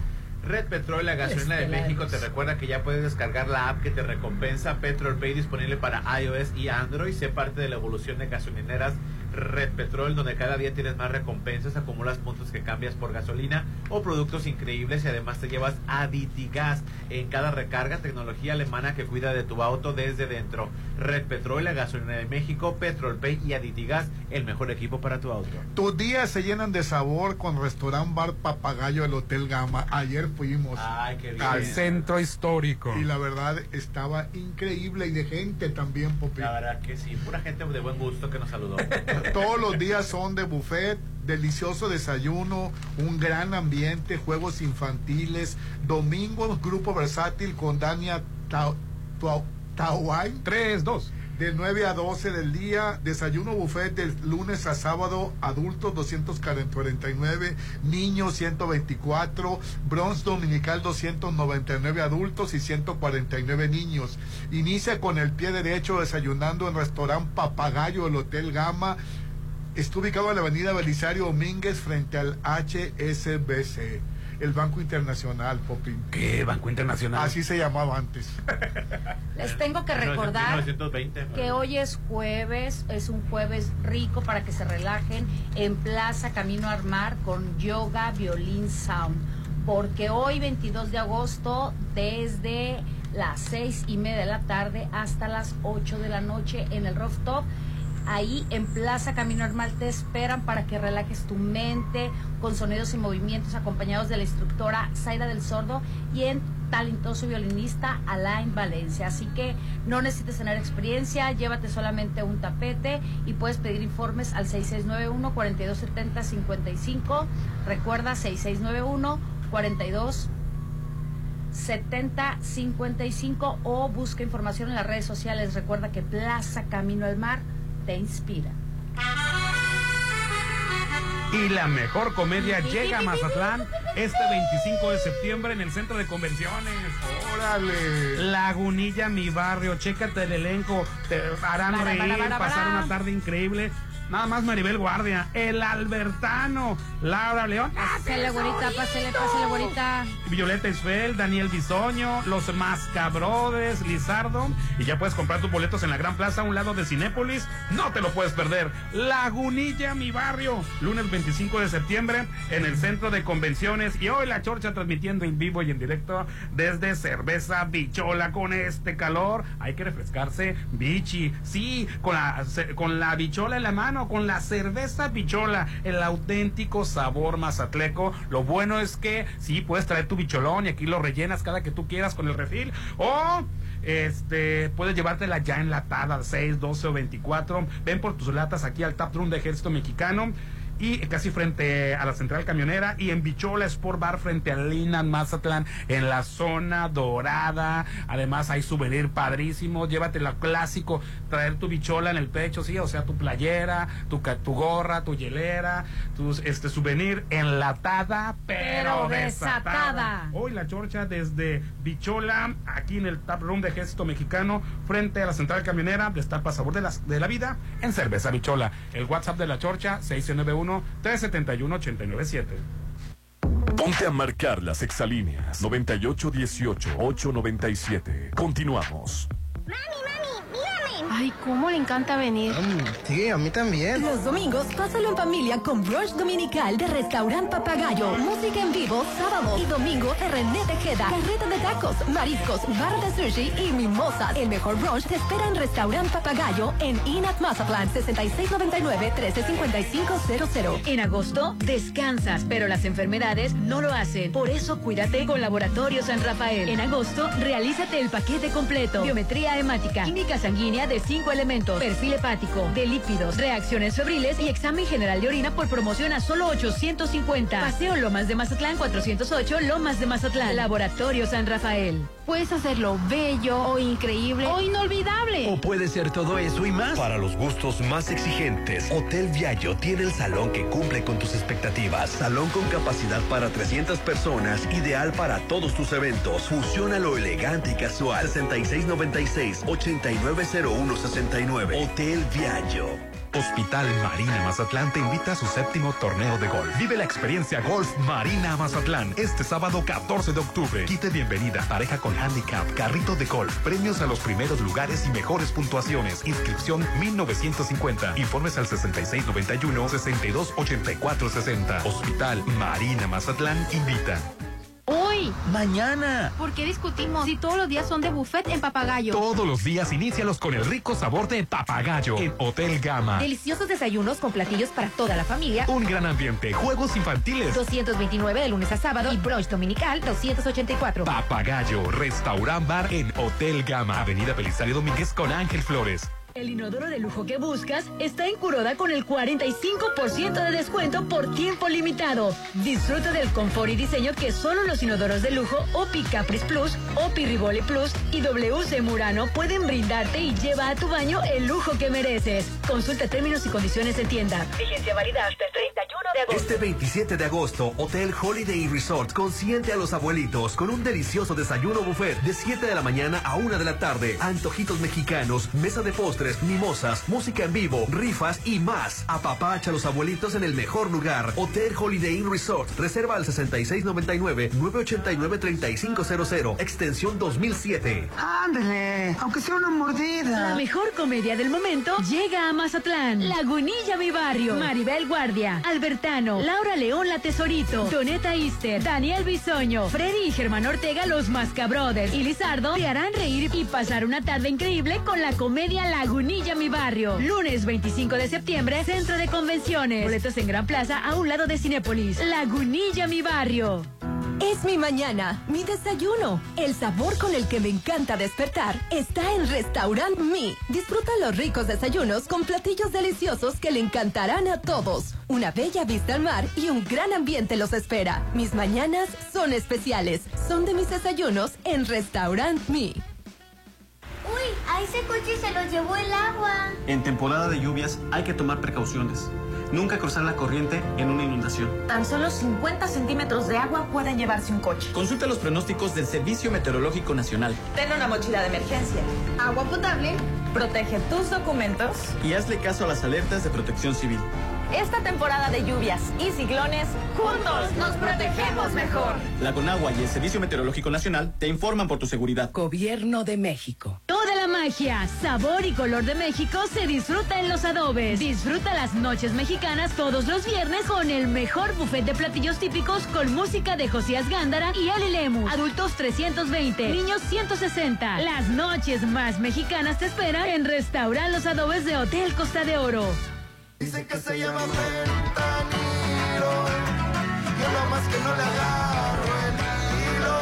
Red Petrol, la gasolina de México, te recuerda que ya puedes descargar la app que te recompensa Petrol Pay, disponible para iOS y Android. Sé parte de la evolución de gasolineras Red Petrol, donde cada día tienes más recompensas, acumulas puntos que cambias por gasolina o productos increíbles y además te llevas Aditigas en cada recarga, tecnología alemana que cuida de tu auto desde dentro. Red Petrol, la gasolina de México, Petrol Pay y Aditigas, el mejor equipo para tu auto. Tus días se llenan de sabor con Restaurant Bar Papagayo del Hotel Gama. Ayer fuimos Ay, qué bien. al centro histórico y la verdad estaba increíble y de gente también, Popi. La verdad que sí, pura gente de buen gusto que nos saludó. Todos los días son de buffet, delicioso desayuno, un gran ambiente, juegos infantiles, domingos grupo versátil con Dania Tawai tres dos de nueve a doce del día, desayuno buffet del lunes a sábado, adultos doscientos cuarenta y nueve, niños ciento veinticuatro, bronce dominical doscientos noventa y nueve adultos y ciento cuarenta y nueve niños. Inicia con el pie derecho desayunando en Restaurant Papagayo del Hotel Gama. Está ubicado en la avenida Belisario Domínguez frente al H S B C. El Banco Internacional, Popín. ¿Qué Banco Internacional? Así se llamaba antes. Les tengo que recordar mil novecientos veinte, ¿no? que hoy es jueves, es un jueves rico para que se relajen en Plaza Camino al Mar con Yoga Violín Sound, porque hoy veintidós de agosto desde las seis y media de la tarde hasta las ocho de la noche en el Rooftop. Ahí en Plaza Camino al Mar te esperan para que relajes tu mente con sonidos y movimientos acompañados de la instructora Zaira del Sordo y el talentoso violinista Alain Valencia. Así que no necesites tener experiencia, llévate solamente un tapete y puedes pedir informes al seis seis nueve uno cuatro dos siete cero cinco cinco. Recuerda seis seis nueve uno cuatro dos siete cero cinco cinco o busca información en las redes sociales. Recuerda que Plaza Camino al Mar te inspira. Y la mejor comedia llega a Mazatlán este veinticinco de septiembre en el Centro de Convenciones. ¡Órale! Lagunilla, mi barrio, chécate el elenco, te harán para, reír, para, para, para, pasar para. Una tarde increíble. Nada más Maribel Guardia, el Albertano, Laura León. Pásale, güerita, pásale, pásale, güerita. Violeta Isfel, Daniel Bisoño, los Mascabrodes, Lizardo. Y ya puedes comprar tus boletos en la Gran Plaza, a un lado de Cinépolis. No te lo puedes perder. Lagunilla, mi barrio. Lunes veinticinco de septiembre en el Centro de Convenciones. Y hoy La Chorcha transmitiendo en vivo y en directo desde Cerveza Bichola. Con este calor hay que refrescarse, bichi. Sí, con la, con la bichola en la mano, con la cerveza bichola, el auténtico sabor mazatleco. Lo bueno es que sí puedes traer tu bicholón y aquí lo rellenas cada que tú quieras con el refil, o este puedes llevártela ya enlatada, seis, doce o veinticuatro. Ven por tus latas aquí al Tap Room de Ejército Mexicano y casi frente a la central camionera, y en Bichola Sport Bar frente a Lina Mazatlán en la zona dorada. Además hay souvenir padrísimo, llévatelo clásico, traer tu bichola en el pecho, sí, o sea tu playera, tu, tu gorra, tu hielera, tus este souvenir enlatada pero, pero desatada. Hoy La Chorcha desde Bichola, aquí en el Tap Room de Ejército Mexicano frente a la central camionera, destapa sabor de la, de la vida en Cerveza Bichola. El WhatsApp de La Chorcha, seis nueve uno tres siete uno ocho nueve siete. Ponte a marcar las exalíneas noventa y ocho dieciocho ocho noventa y siete. Continuamos. Mami, mami, mírame. Ay, cómo le encanta venir. Mami, sí, a mí también. Los domingos, pásalo en familia con brunch dominical de Restaurant Papagayo. Música en vivo, sábado y domingo, René Tejeda. Carreta de tacos, mariscos, barra de sushi y mimosas. El mejor brunch te espera en Restaurant Papagayo en I N A T Mazatlán, sesenta y seis noventa y nueve trece cincuenta y cinco cero cero. En agosto, descansas, pero las enfermedades no lo hacen. Por eso, cuídate con Laboratorio San Rafael. En agosto, realízate el paquete completo. Biometría hemática, química sanguínea de cinco elementos, perfil hepático, de lípidos, reacciones febriles y examen general de orina por promoción a solo ochocientos cincuenta. Paseo Lomas de Mazatlán, cuatrocientos ocho, Lomas de Mazatlán. Laboratorio San Rafael. Puedes hacerlo bello o increíble o inolvidable. O puede ser todo eso y más. Para los gustos más exigentes, Hotel Viaggio tiene el salón que cumple con tus expectativas. Salón con capacidad para trescientas personas, ideal para todos tus eventos. Fusiona lo elegante y casual. sesenta y seis noventa y seis ochenta y nueve cero uno sesenta y nueve. Hotel Viaggio. Hospital Marina Mazatlán te invita a su séptimo torneo de golf. Vive la experiencia Golf Marina Mazatlán este sábado catorce de octubre. Quite bienvenida, pareja con handicap, carrito de golf, premios a los primeros lugares y mejores puntuaciones. Inscripción mil novecientos cincuenta. Informes al sesenta y seis noventa y uno sesenta y dos ochenta y cuatro sesenta. Hospital Marina Mazatlán invita. Hoy. Mañana. ¿Por qué discutimos si todos los días son de buffet en Papagayo? Todos los días inícialos con el rico sabor de Papagayo en Hotel Gama. Deliciosos desayunos con platillos para toda la familia. Un gran ambiente, juegos infantiles. doscientos veintinueve de lunes a sábado y brunch dominical doscientos ochenta y cuatro. Papagayo, restaurant bar en Hotel Gama. Avenida Belisario Domínguez con Ángel Flores. El inodoro de lujo que buscas está en Curoda con el cuarenta y cinco por ciento de descuento por tiempo limitado. Disfruta del confort y diseño que solo los inodoros de lujo Opi Caprice Plus, Opi Rivoli Plus y W C Murano pueden brindarte, y lleva a tu baño el lujo que mereces. Consulta términos y condiciones en tienda. Vigencia válida hasta el treinta y uno de agosto. Este veintisiete de agosto, Hotel Holiday Inn Resort consiente a los abuelitos con un delicioso desayuno buffet de siete de la mañana a una de la tarde. Antojitos mexicanos, mesa de postre, mimosas, música en vivo, rifas y más. Apapacha a los abuelitos en el mejor lugar. Hotel Holiday Inn Resort. Reserva al sesenta y seis noventa y nueve nueve ochenta y nueve treinta y cinco cero cero. Extensión dos mil siete. Ándale, aunque sea una mordida. La mejor comedia del momento llega a Mazatlán. Lagunilla Mi Barrio. Maribel Guardia, Albertano, Laura León La Tesorito, Doneta Easter, Daniel Bisoño, Freddy y Germán Ortega, los Mascabrothers y Lizardo te harán reír y pasar una tarde increíble con la comedia Lagunilla Lagunilla Mi Barrio. Lunes veinticinco de septiembre, Centro de Convenciones. Boletos en Gran Plaza, a un lado de Cinépolis. Lagunilla Mi Barrio. Es mi mañana, mi desayuno. El sabor con el que me encanta despertar está en Restaurant Mi. Disfruta los ricos desayunos con platillos deliciosos que le encantarán a todos. Una bella vista al mar y un gran ambiente los espera. Mis mañanas son especiales. Son de mis desayunos en Restaurant Mi. Uy, a ese coche se lo llevó el agua. En temporada de lluvias hay que tomar precauciones. Nunca cruzar la corriente en una inundación. Tan solo cincuenta centímetros de agua pueden llevarse un coche. Consulta los pronósticos del Servicio Meteorológico Nacional. Ten una mochila de emergencia. Agua potable. Protege tus documentos. Y hazle caso a las alertas de protección civil. Esta temporada de lluvias y ciclones, juntos nos protegemos mejor. La Conagua y el Servicio Meteorológico Nacional te informan por tu seguridad. Gobierno de México. Toda la magia, sabor y color de México se disfruta en Los Adobes. Disfruta las noches mexicanas todos los viernes con el mejor buffet de platillos típicos con música de Josías Gándara y Ali Lemus. Adultos trescientos veinte, niños ciento sesenta. Las noches más mexicanas te esperan en Restaurant Los Adobes de Hotel Costa de Oro. Dicen que se llama fentanilo, yo nada más que no le agarro el hilo.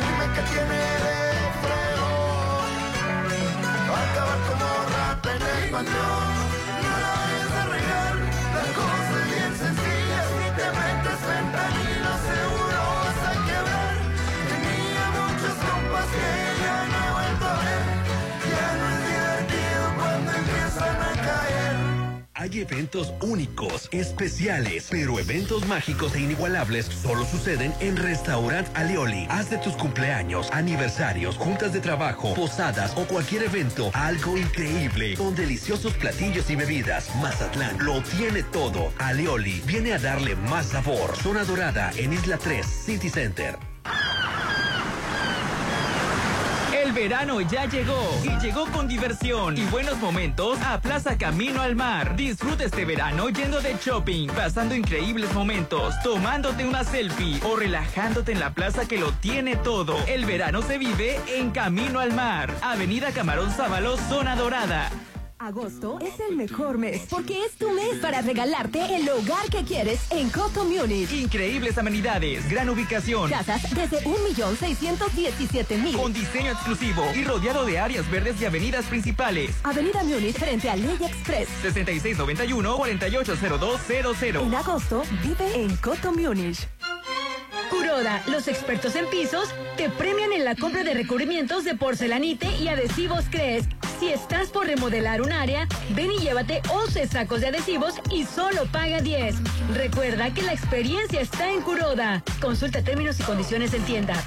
Dime que tiene de freo, va a acabar como rata en el panteón. Nada es de regar, la cosa es bien sencilla. Si te metes fentanilo seguro vas a quebrar. Tenía muchos compas que ya no he vuelto a ver. Ya no es divertido cuando empiezan a caer. Hay eventos. momentos únicos, especiales, pero eventos mágicos e inigualables solo suceden en Restaurant Alioli. Haz de tus cumpleaños, aniversarios, juntas de trabajo, posadas o cualquier evento algo increíble con deliciosos platillos y bebidas. Mazatlán lo tiene todo. Alioli viene a darle más sabor. Zona Dorada en Isla tres City Center. El verano ya llegó y llegó con diversión y buenos momentos a Plaza Camino al Mar. Disfruta este verano yendo de shopping, pasando increíbles momentos, tomándote una selfie o relajándote en la plaza que lo tiene todo. El verano se vive en Camino al Mar, Avenida Camarón Sábalo, Zona Dorada. Agosto es el mejor mes porque es tu mes para regalarte el hogar que quieres en Coto Munich. Increíbles amenidades, gran ubicación, casas desde un millón seiscientos diecisiete mil con diseño exclusivo y rodeado de áreas verdes y avenidas principales. Avenida Munich frente a Ley Express, seis seis nueve uno cuatro ocho cero dos cero cero. En agosto vive en Coto Munich. Curoda, los expertos en pisos, te premian en la compra de recubrimientos de porcelanite y adhesivos Cres. Si estás por remodelar un área, ven y llévate once sacos de adhesivos y solo paga diez. Recuerda que la experiencia está en Curoda. Consulta términos y condiciones en tienda.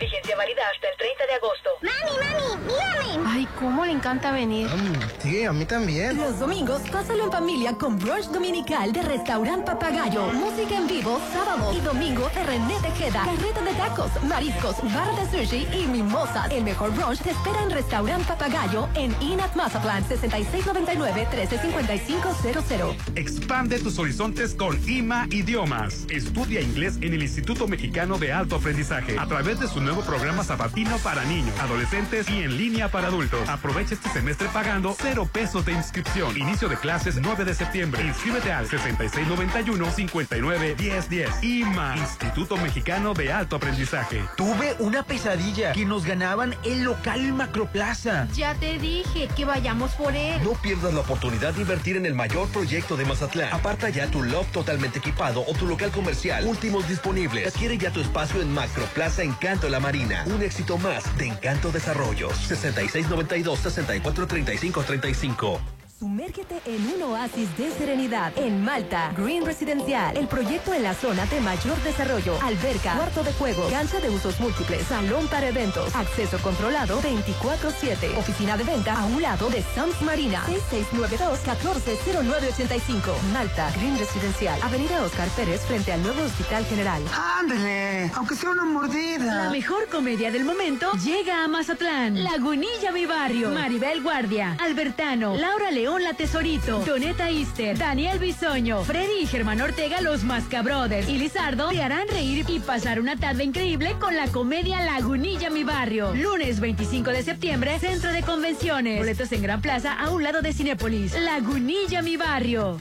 Vigencia válida hasta el treinta de agosto. ¡Mami, mami, mírame! Ay, cómo le encanta venir. Um, sí, a mí también. Los domingos, pásalo en familia con brunch dominical de Restaurant Papagayo. Música en vivo, sábado y domingo de René Tejeda. Carreta de tacos, mariscos, barra de sushi y mimosas. El mejor brunch te espera en Restaurant Papagayo en I N A T Mazatlán, seis seis nueve nueve uno tres cinco cinco cero cero. Expande tus horizontes con I M A Idiomas. Estudia inglés en el Instituto Mexicano de Alto Aprendizaje a través de su nuevo programa sabatino para niños, adolescentes y en línea para adultos. Aprovecha este semestre pagando cero pesos de inscripción. Inicio de clases nueve de septiembre. Inscríbete al seis seis nueve uno cinco nueve uno cero uno cero. I M A, Instituto Mexicano de Alto Aprendizaje. Tuve una pesadilla que nos ganaban el local Macro Plaza. Ya te dije que vayamos por él. No pierdas la oportunidad de invertir en el mayor proyecto de Mazatlán. Aparta ya tu loft totalmente equipado o tu local comercial. Últimos disponibles. Adquiere ya tu espacio en Macro Plaza Encanto La Marina, un éxito más de Encanto Desarrollos. seis seis nueve dos seis cuatro tres cinco tres cinco. Sumérgete en un oasis de serenidad en Malta Green Residencial, el proyecto en la zona de mayor desarrollo. Alberca, cuarto de juego, cancha de usos múltiples, salón para eventos, acceso controlado veinticuatro siete, oficina de venta a un lado de Sams Marina. Seis seis nueve dos uno cuatro cero nueve ocho cinco. Malta Green Residencial, Avenida Oscar Pérez frente al nuevo Hospital General. Ándale, aunque sea una mordida. La mejor comedia del momento llega a Mazatlán. Lagunilla Mi Barrio, Maribel Guardia, Albertano, Laura León La Tesorito, Doneta Easter, Daniel Bisoño, Freddy y Germán Ortega, los Mascabrothers y Lizardo te harán reír y pasar una tarde increíble con la comedia Lagunilla Mi Barrio. Lunes veinticinco de septiembre, Centro de Convenciones. Boletos en Gran Plaza a un lado de Cinépolis. Lagunilla Mi Barrio.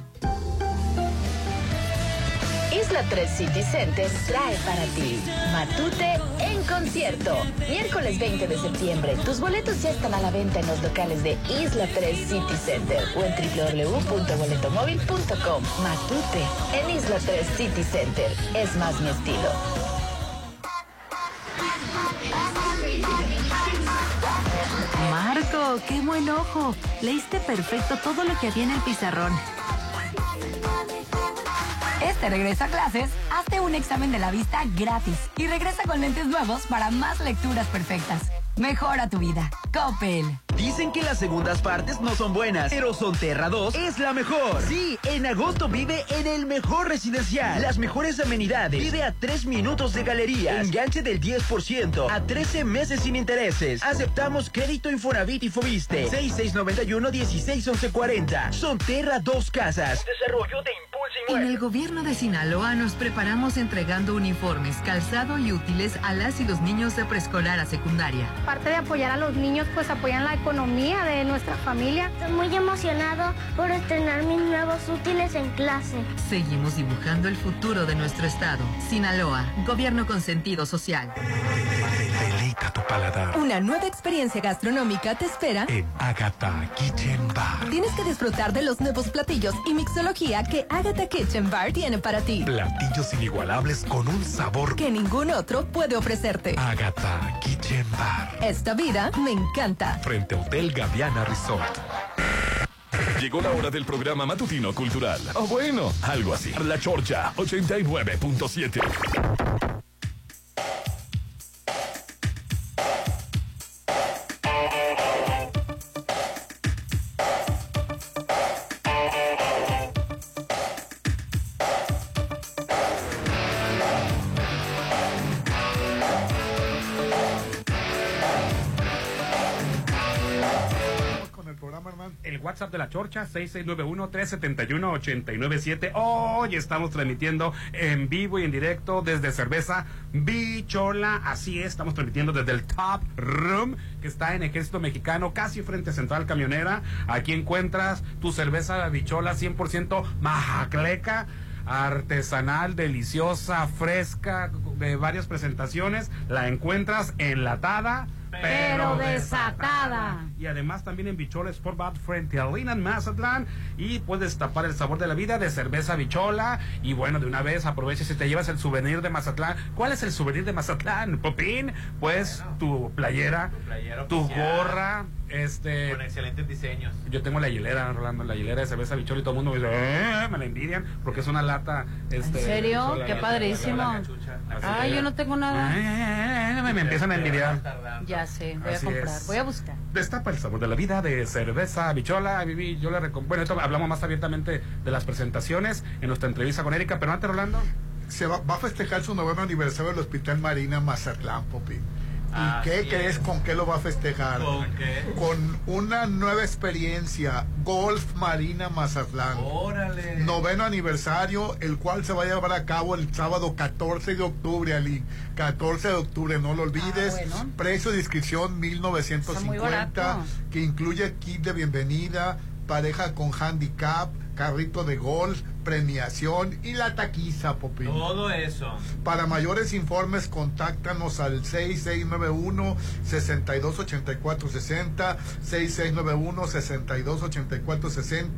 Isla tres City Center trae para ti Matute en concierto. Miércoles veinte de septiembre. Tus boletos ya están a la venta en los locales de Isla tres City Center o en doble u doble u doble u punto boletomóvil punto com. Matute en Isla tres City Center. Es más mi estilo. Marco, qué buen ojo. Leíste perfecto todo lo que había en el pizarrón. Este regreso a clases, hazte un examen de la vista gratis y regresa con lentes nuevos para más lecturas perfectas. Mejora tu vida. Coppel. Dicen que las segundas partes no son buenas, pero Sonterra dos es la mejor. Sí, en agosto vive en el mejor residencial. Las mejores amenidades. Vive a tres minutos de galerías. Enganche del diez por ciento. A trece meses sin intereses. Aceptamos crédito Infonavit y Foviste. seis seis nueve uno uno seis uno uno cuatro cero. Sonterra dos Casas. Desarrollo de impulso y muerte. En el gobierno de Sinaloa nos preparamos entregando uniformes, calzado y útiles a las y los niños de preescolar a secundaria. Aparte de apoyar a los niños, pues apoyan la economía de nuestra familia. Estoy muy emocionado por estrenar mis nuevos útiles en clase. Seguimos dibujando el futuro de nuestro estado. Sinaloa, gobierno con sentido social. Deleita tu paladar. Una nueva experiencia gastronómica te espera en Agatha Kitchen Bar. Tienes que disfrutar de los nuevos platillos y mixología que Agatha Kitchen Bar tiene para ti. Platillos inigualables con un sabor que ningún otro puede ofrecerte. Agatha Kitchen Bar. Esta vida me encanta. Frente a Hotel Gaviana Resort. Llegó la hora del programa matutino cultural. O oh, bueno, algo así. La Chorcha ochenta y nueve punto siete. De La Chorcha, seis seis nueve uno, tres siete uno, ocho nueve siete. Hoy estamos transmitiendo en vivo y en directo desde Cerveza Bichola. Así es, estamos transmitiendo desde el Top Room, que está en Ejército Mexicano, casi frente a Central Camionera. Aquí encuentras tu cerveza Bichola cien por ciento majacleca, artesanal, deliciosa, fresca, de varias presentaciones. La encuentras enlatada, pero, pero desatada. Y además también en Bichola Sport Bar frente a Lina Mazatlán, y puedes tapar el sabor de la vida de cerveza Bichola. Y bueno, de una vez aprovecha si te llevas el souvenir de Mazatlán. ¿Cuál es el souvenir de Mazatlán, Popín? Pues bueno, tu playera, tu, playera tu gorra, este, con excelentes diseños. Yo tengo la hilera, Rolando, la hilera de cerveza Bichola, y todo el mundo me dice, eh, me la envidian porque es una lata. Este, ¿en serio? Bichola, qué la padrísimo. La cachucha, la ah, cachucha. Yo no tengo nada. Eh, eh, me, me empiezan a envidiar. Ya sé, voy así a comprar, es. Voy a buscar. Destapa el sabor de la vida de cerveza Bichola. Yo le recom... Bueno, esto hablamos más abiertamente de las presentaciones en nuestra entrevista con Erika, pero antes, Rolando. Se va, va a festejar su noveno aniversario del Hospital Marina Mazatlán, Popín. ¿Y ah, qué sí crees es. con qué lo va a festejar? ¿Con qué? Con una nueva experiencia, Golf Marina Mazatlán. ¡Órale! Noveno aniversario, el cual se va a llevar a cabo el sábado catorce de octubre, Ali. catorce de octubre, no lo olvides. Ah, bueno. Precio de inscripción mil novecientos cincuenta, que incluye kit de bienvenida, pareja con handicap, carrito de golf, premiación y la taquiza, Popín. Todo eso. Para mayores informes, contáctanos al seis seis nueve uno, seis dos ocho cuatro seis cero, seis seis nueve uno, seis dos ocho cuatro seis cero.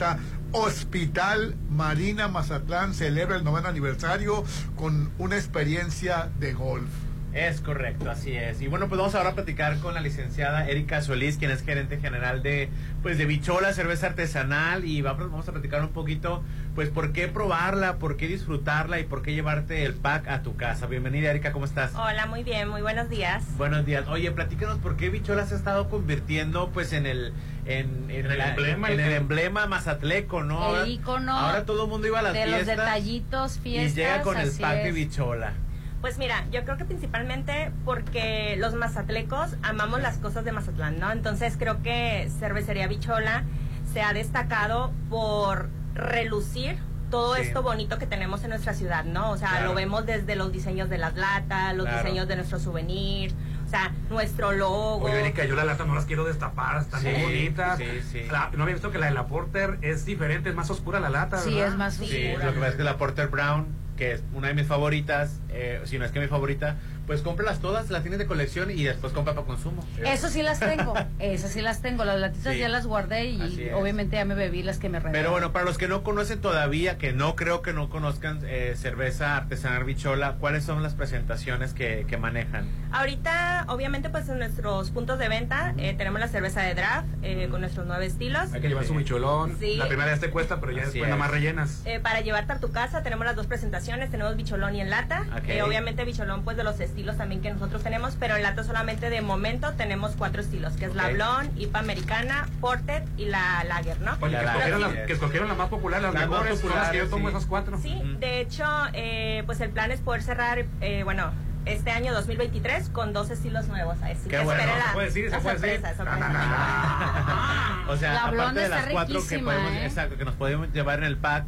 Hospital Marina Mazatlán celebra el noveno aniversario con una experiencia de golf. Es correcto, así es. Y bueno, pues vamos ahora a platicar con la licenciada Erika Solís, quien es gerente general de, pues, de Bichola, cerveza artesanal, y va, vamos a platicar un poquito, pues, por qué probarla, por qué disfrutarla y por qué llevarte el pack a tu casa. Bienvenida, Erika, ¿cómo estás? Hola, muy bien, muy buenos días. Buenos días. Oye, platícanos por qué Bichola se ha estado convirtiendo, pues, en el en, en, en, la, el, emblema, en el emblema mazatleco, ¿no? El ícono. Ahora todo el mundo iba a las de fiestas. De los detallitos, fiestas. Y llega con el pack es. de Bichola. Pues mira, yo creo que principalmente porque los mazatlecos amamos las cosas de Mazatlán, ¿no? Entonces creo que Cervecería Bichola se ha destacado por relucir todo sí. esto bonito que tenemos en nuestra ciudad, ¿no? O sea, claro. lo vemos desde los diseños de las latas, los claro. diseños de nuestro souvenir, o sea, nuestro logo. Oye, Erika, yo la lata no las quiero destapar, están sí, muy bonitas. Sí, sí. La, no había visto que la de la Porter es diferente, es más oscura la lata, ¿verdad? Sí, es más oscura. Sí, lo que pasa es que la Porter Brown, que es una de mis favoritas, eh, si no es que mi favorita, pues cómpralas todas, las tienes de colección y después compra para consumo. Eso sí las tengo, esas sí las tengo, las latitas sí. ya las guardé y obviamente ya me bebí las que me regalaron. Pero bueno, para los que no conocen todavía, que no creo que no conozcan eh, cerveza artesanal Bichola, ¿cuáles son las presentaciones que, que manejan? Ahorita, obviamente, pues en nuestros puntos de venta eh, tenemos la cerveza de draft eh, mm. con nuestros nueve estilos. Hay que llevar sí. su bicholón, sí. la primera vez te cuesta, pero ya así después nada más rellenas. Eh, para llevarte a tu casa tenemos las dos presentaciones. Tenemos bicholón y en lata, okay. eh, obviamente bicholón pues de los estilos también que nosotros tenemos, pero en lata solamente de momento tenemos cuatro estilos, que es okay. la blonde, I P A americana, porter y la lager, ¿no? Oye, la que, la escogieron la, que escogieron las más populares, las, las mejores, más populares, son las que yo tomo sí. esas cuatro. Sí, uh-huh. de hecho, eh, pues el plan es poder cerrar, eh, bueno, este año dos mil veintitrés con dos estilos nuevos. Así que bueno, esperen, se puede decir, se puede sorpresa, decir. Sorpresa, sorpresa. O sea, la aparte de las cuatro que podemos, eh. exacto, que nos podemos llevar en el pack,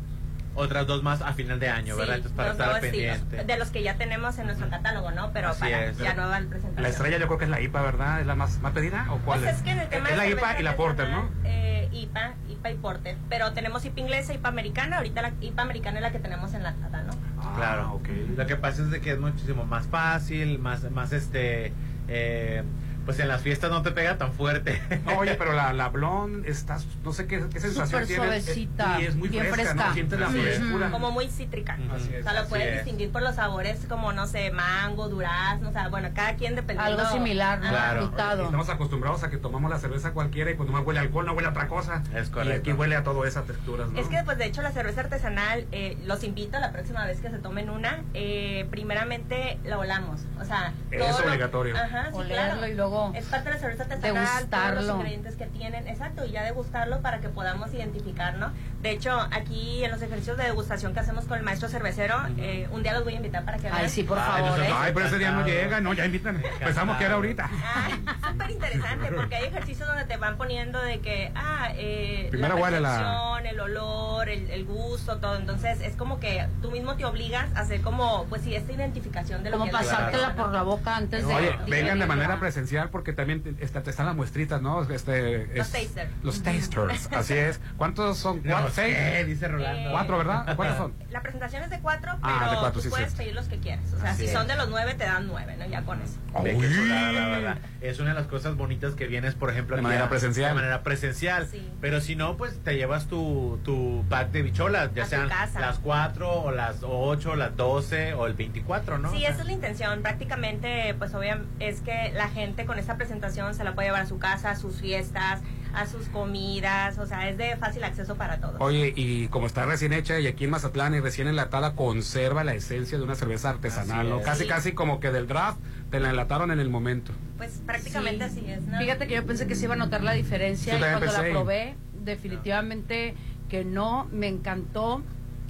otras dos más a final de año, sí, ¿verdad? Entonces, para estar pendiente. De los que ya tenemos en nuestro catálogo, ¿no? Pero así para es. ya nueva presentación. La estrella yo creo que es la I P A, ¿verdad? ¿Es la más, más pedida o cuál pues es? Es que en el tema es de la I P A y la Porter, ¿no? Eh, I P A, I P A y Porter. Pero tenemos I P A inglesa, I P A americana. Ahorita la I P A americana es la que tenemos en la lata, ¿no? Ah, claro, ok. Lo que pasa es de que es muchísimo más fácil, más, más este... Eh, pues en las fiestas no te pega tan fuerte. Oye, pero la, la blonde está, no sé qué, qué sensación tiene. Súper suavecita. Es, y es muy bien fresca, fresca. ¿No? Sientes la frescura. Mm-hmm. Como muy cítrica. Mm-hmm. Así es, o sea, lo puedes distinguir por los sabores como, no sé, mango, durazno, o sea, bueno, cada quien dependiendo. Algo similar, ¿no? Claro. Frutado. Estamos acostumbrados a que tomamos la cerveza cualquiera y cuando más huele a alcohol no huele a otra cosa. Es correcto. Y aquí huele a todas esas texturas, ¿no? Es que, pues, de hecho, la cerveza artesanal, eh, los invito a la próxima vez que se tomen una, eh, primeramente la olamos, o sea. Todo es obligatorio. Lo, ajá, sí, olerlo, claro. Y luego es parte de la cerveza artesanal, degustarlo, todos los ingredientes que tienen, exacto, y ya degustarlo para que podamos identificar, ¿no? De hecho, aquí en los ejercicios de degustación que hacemos con el maestro cervecero, eh, un día los voy a invitar para que vean. Ay, sí, por favor. Ay, no, ¿eh? Ay, pero ese día no llega, no, ya invitan. Pensamos que era ahorita. Ay, súper interesante, porque hay ejercicios donde te van poniendo de que, ah, eh, primero la percepción, la... el olor, el, el gusto, todo. Entonces, es como que tú mismo te obligas a hacer como, pues sí, esta identificación de lo como que... Como pasártela la, por la boca antes no, de... Oye, vengan de manera presencial, porque también te, te, te están las muestritas, ¿no? Este, los es, tasters. Los tasters, así es. ¿Cuántos son? ¿Cuatro? No, ¿Seis? Eh, dice Rolando. Eh, ¿Cuatro, verdad? ¿Cuántos son? La presentación es de cuatro, pero ah, de cuatro, tú sí, puedes sí. pedir los que quieras. O sea, así si es. Son de los nueve, te dan nueve, ¿no? Ya con eso. La, la, la, la. Es una de las cosas bonitas que vienes, por ejemplo, de manera presencial. De manera presencial. Sí. Pero si no, pues te llevas tu, tu pack de bicholas, ya a sean las cuatro, o las ocho, o las doce, o el veinticuatro, ¿no? Sí, o sea, esa es la intención. Prácticamente, pues, obviamente, es que la gente con esta presentación se la puede llevar a su casa, a sus fiestas, a sus comidas, o sea, es de fácil acceso para todos. Oye, y como está recién hecha y aquí en Mazatlán y recién enlatada, conserva la esencia de una cerveza artesanal, ¿no? Casi, sí. casi como que del draft te la enlataron en el momento. Pues prácticamente sí. así es, ¿no? Fíjate que yo pensé que se iba a notar la diferencia, sí, y cuando la probé, definitivamente no. que no, me encantó,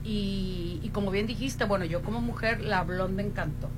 y, y como bien dijiste, bueno, yo como mujer, la blonde me encantó.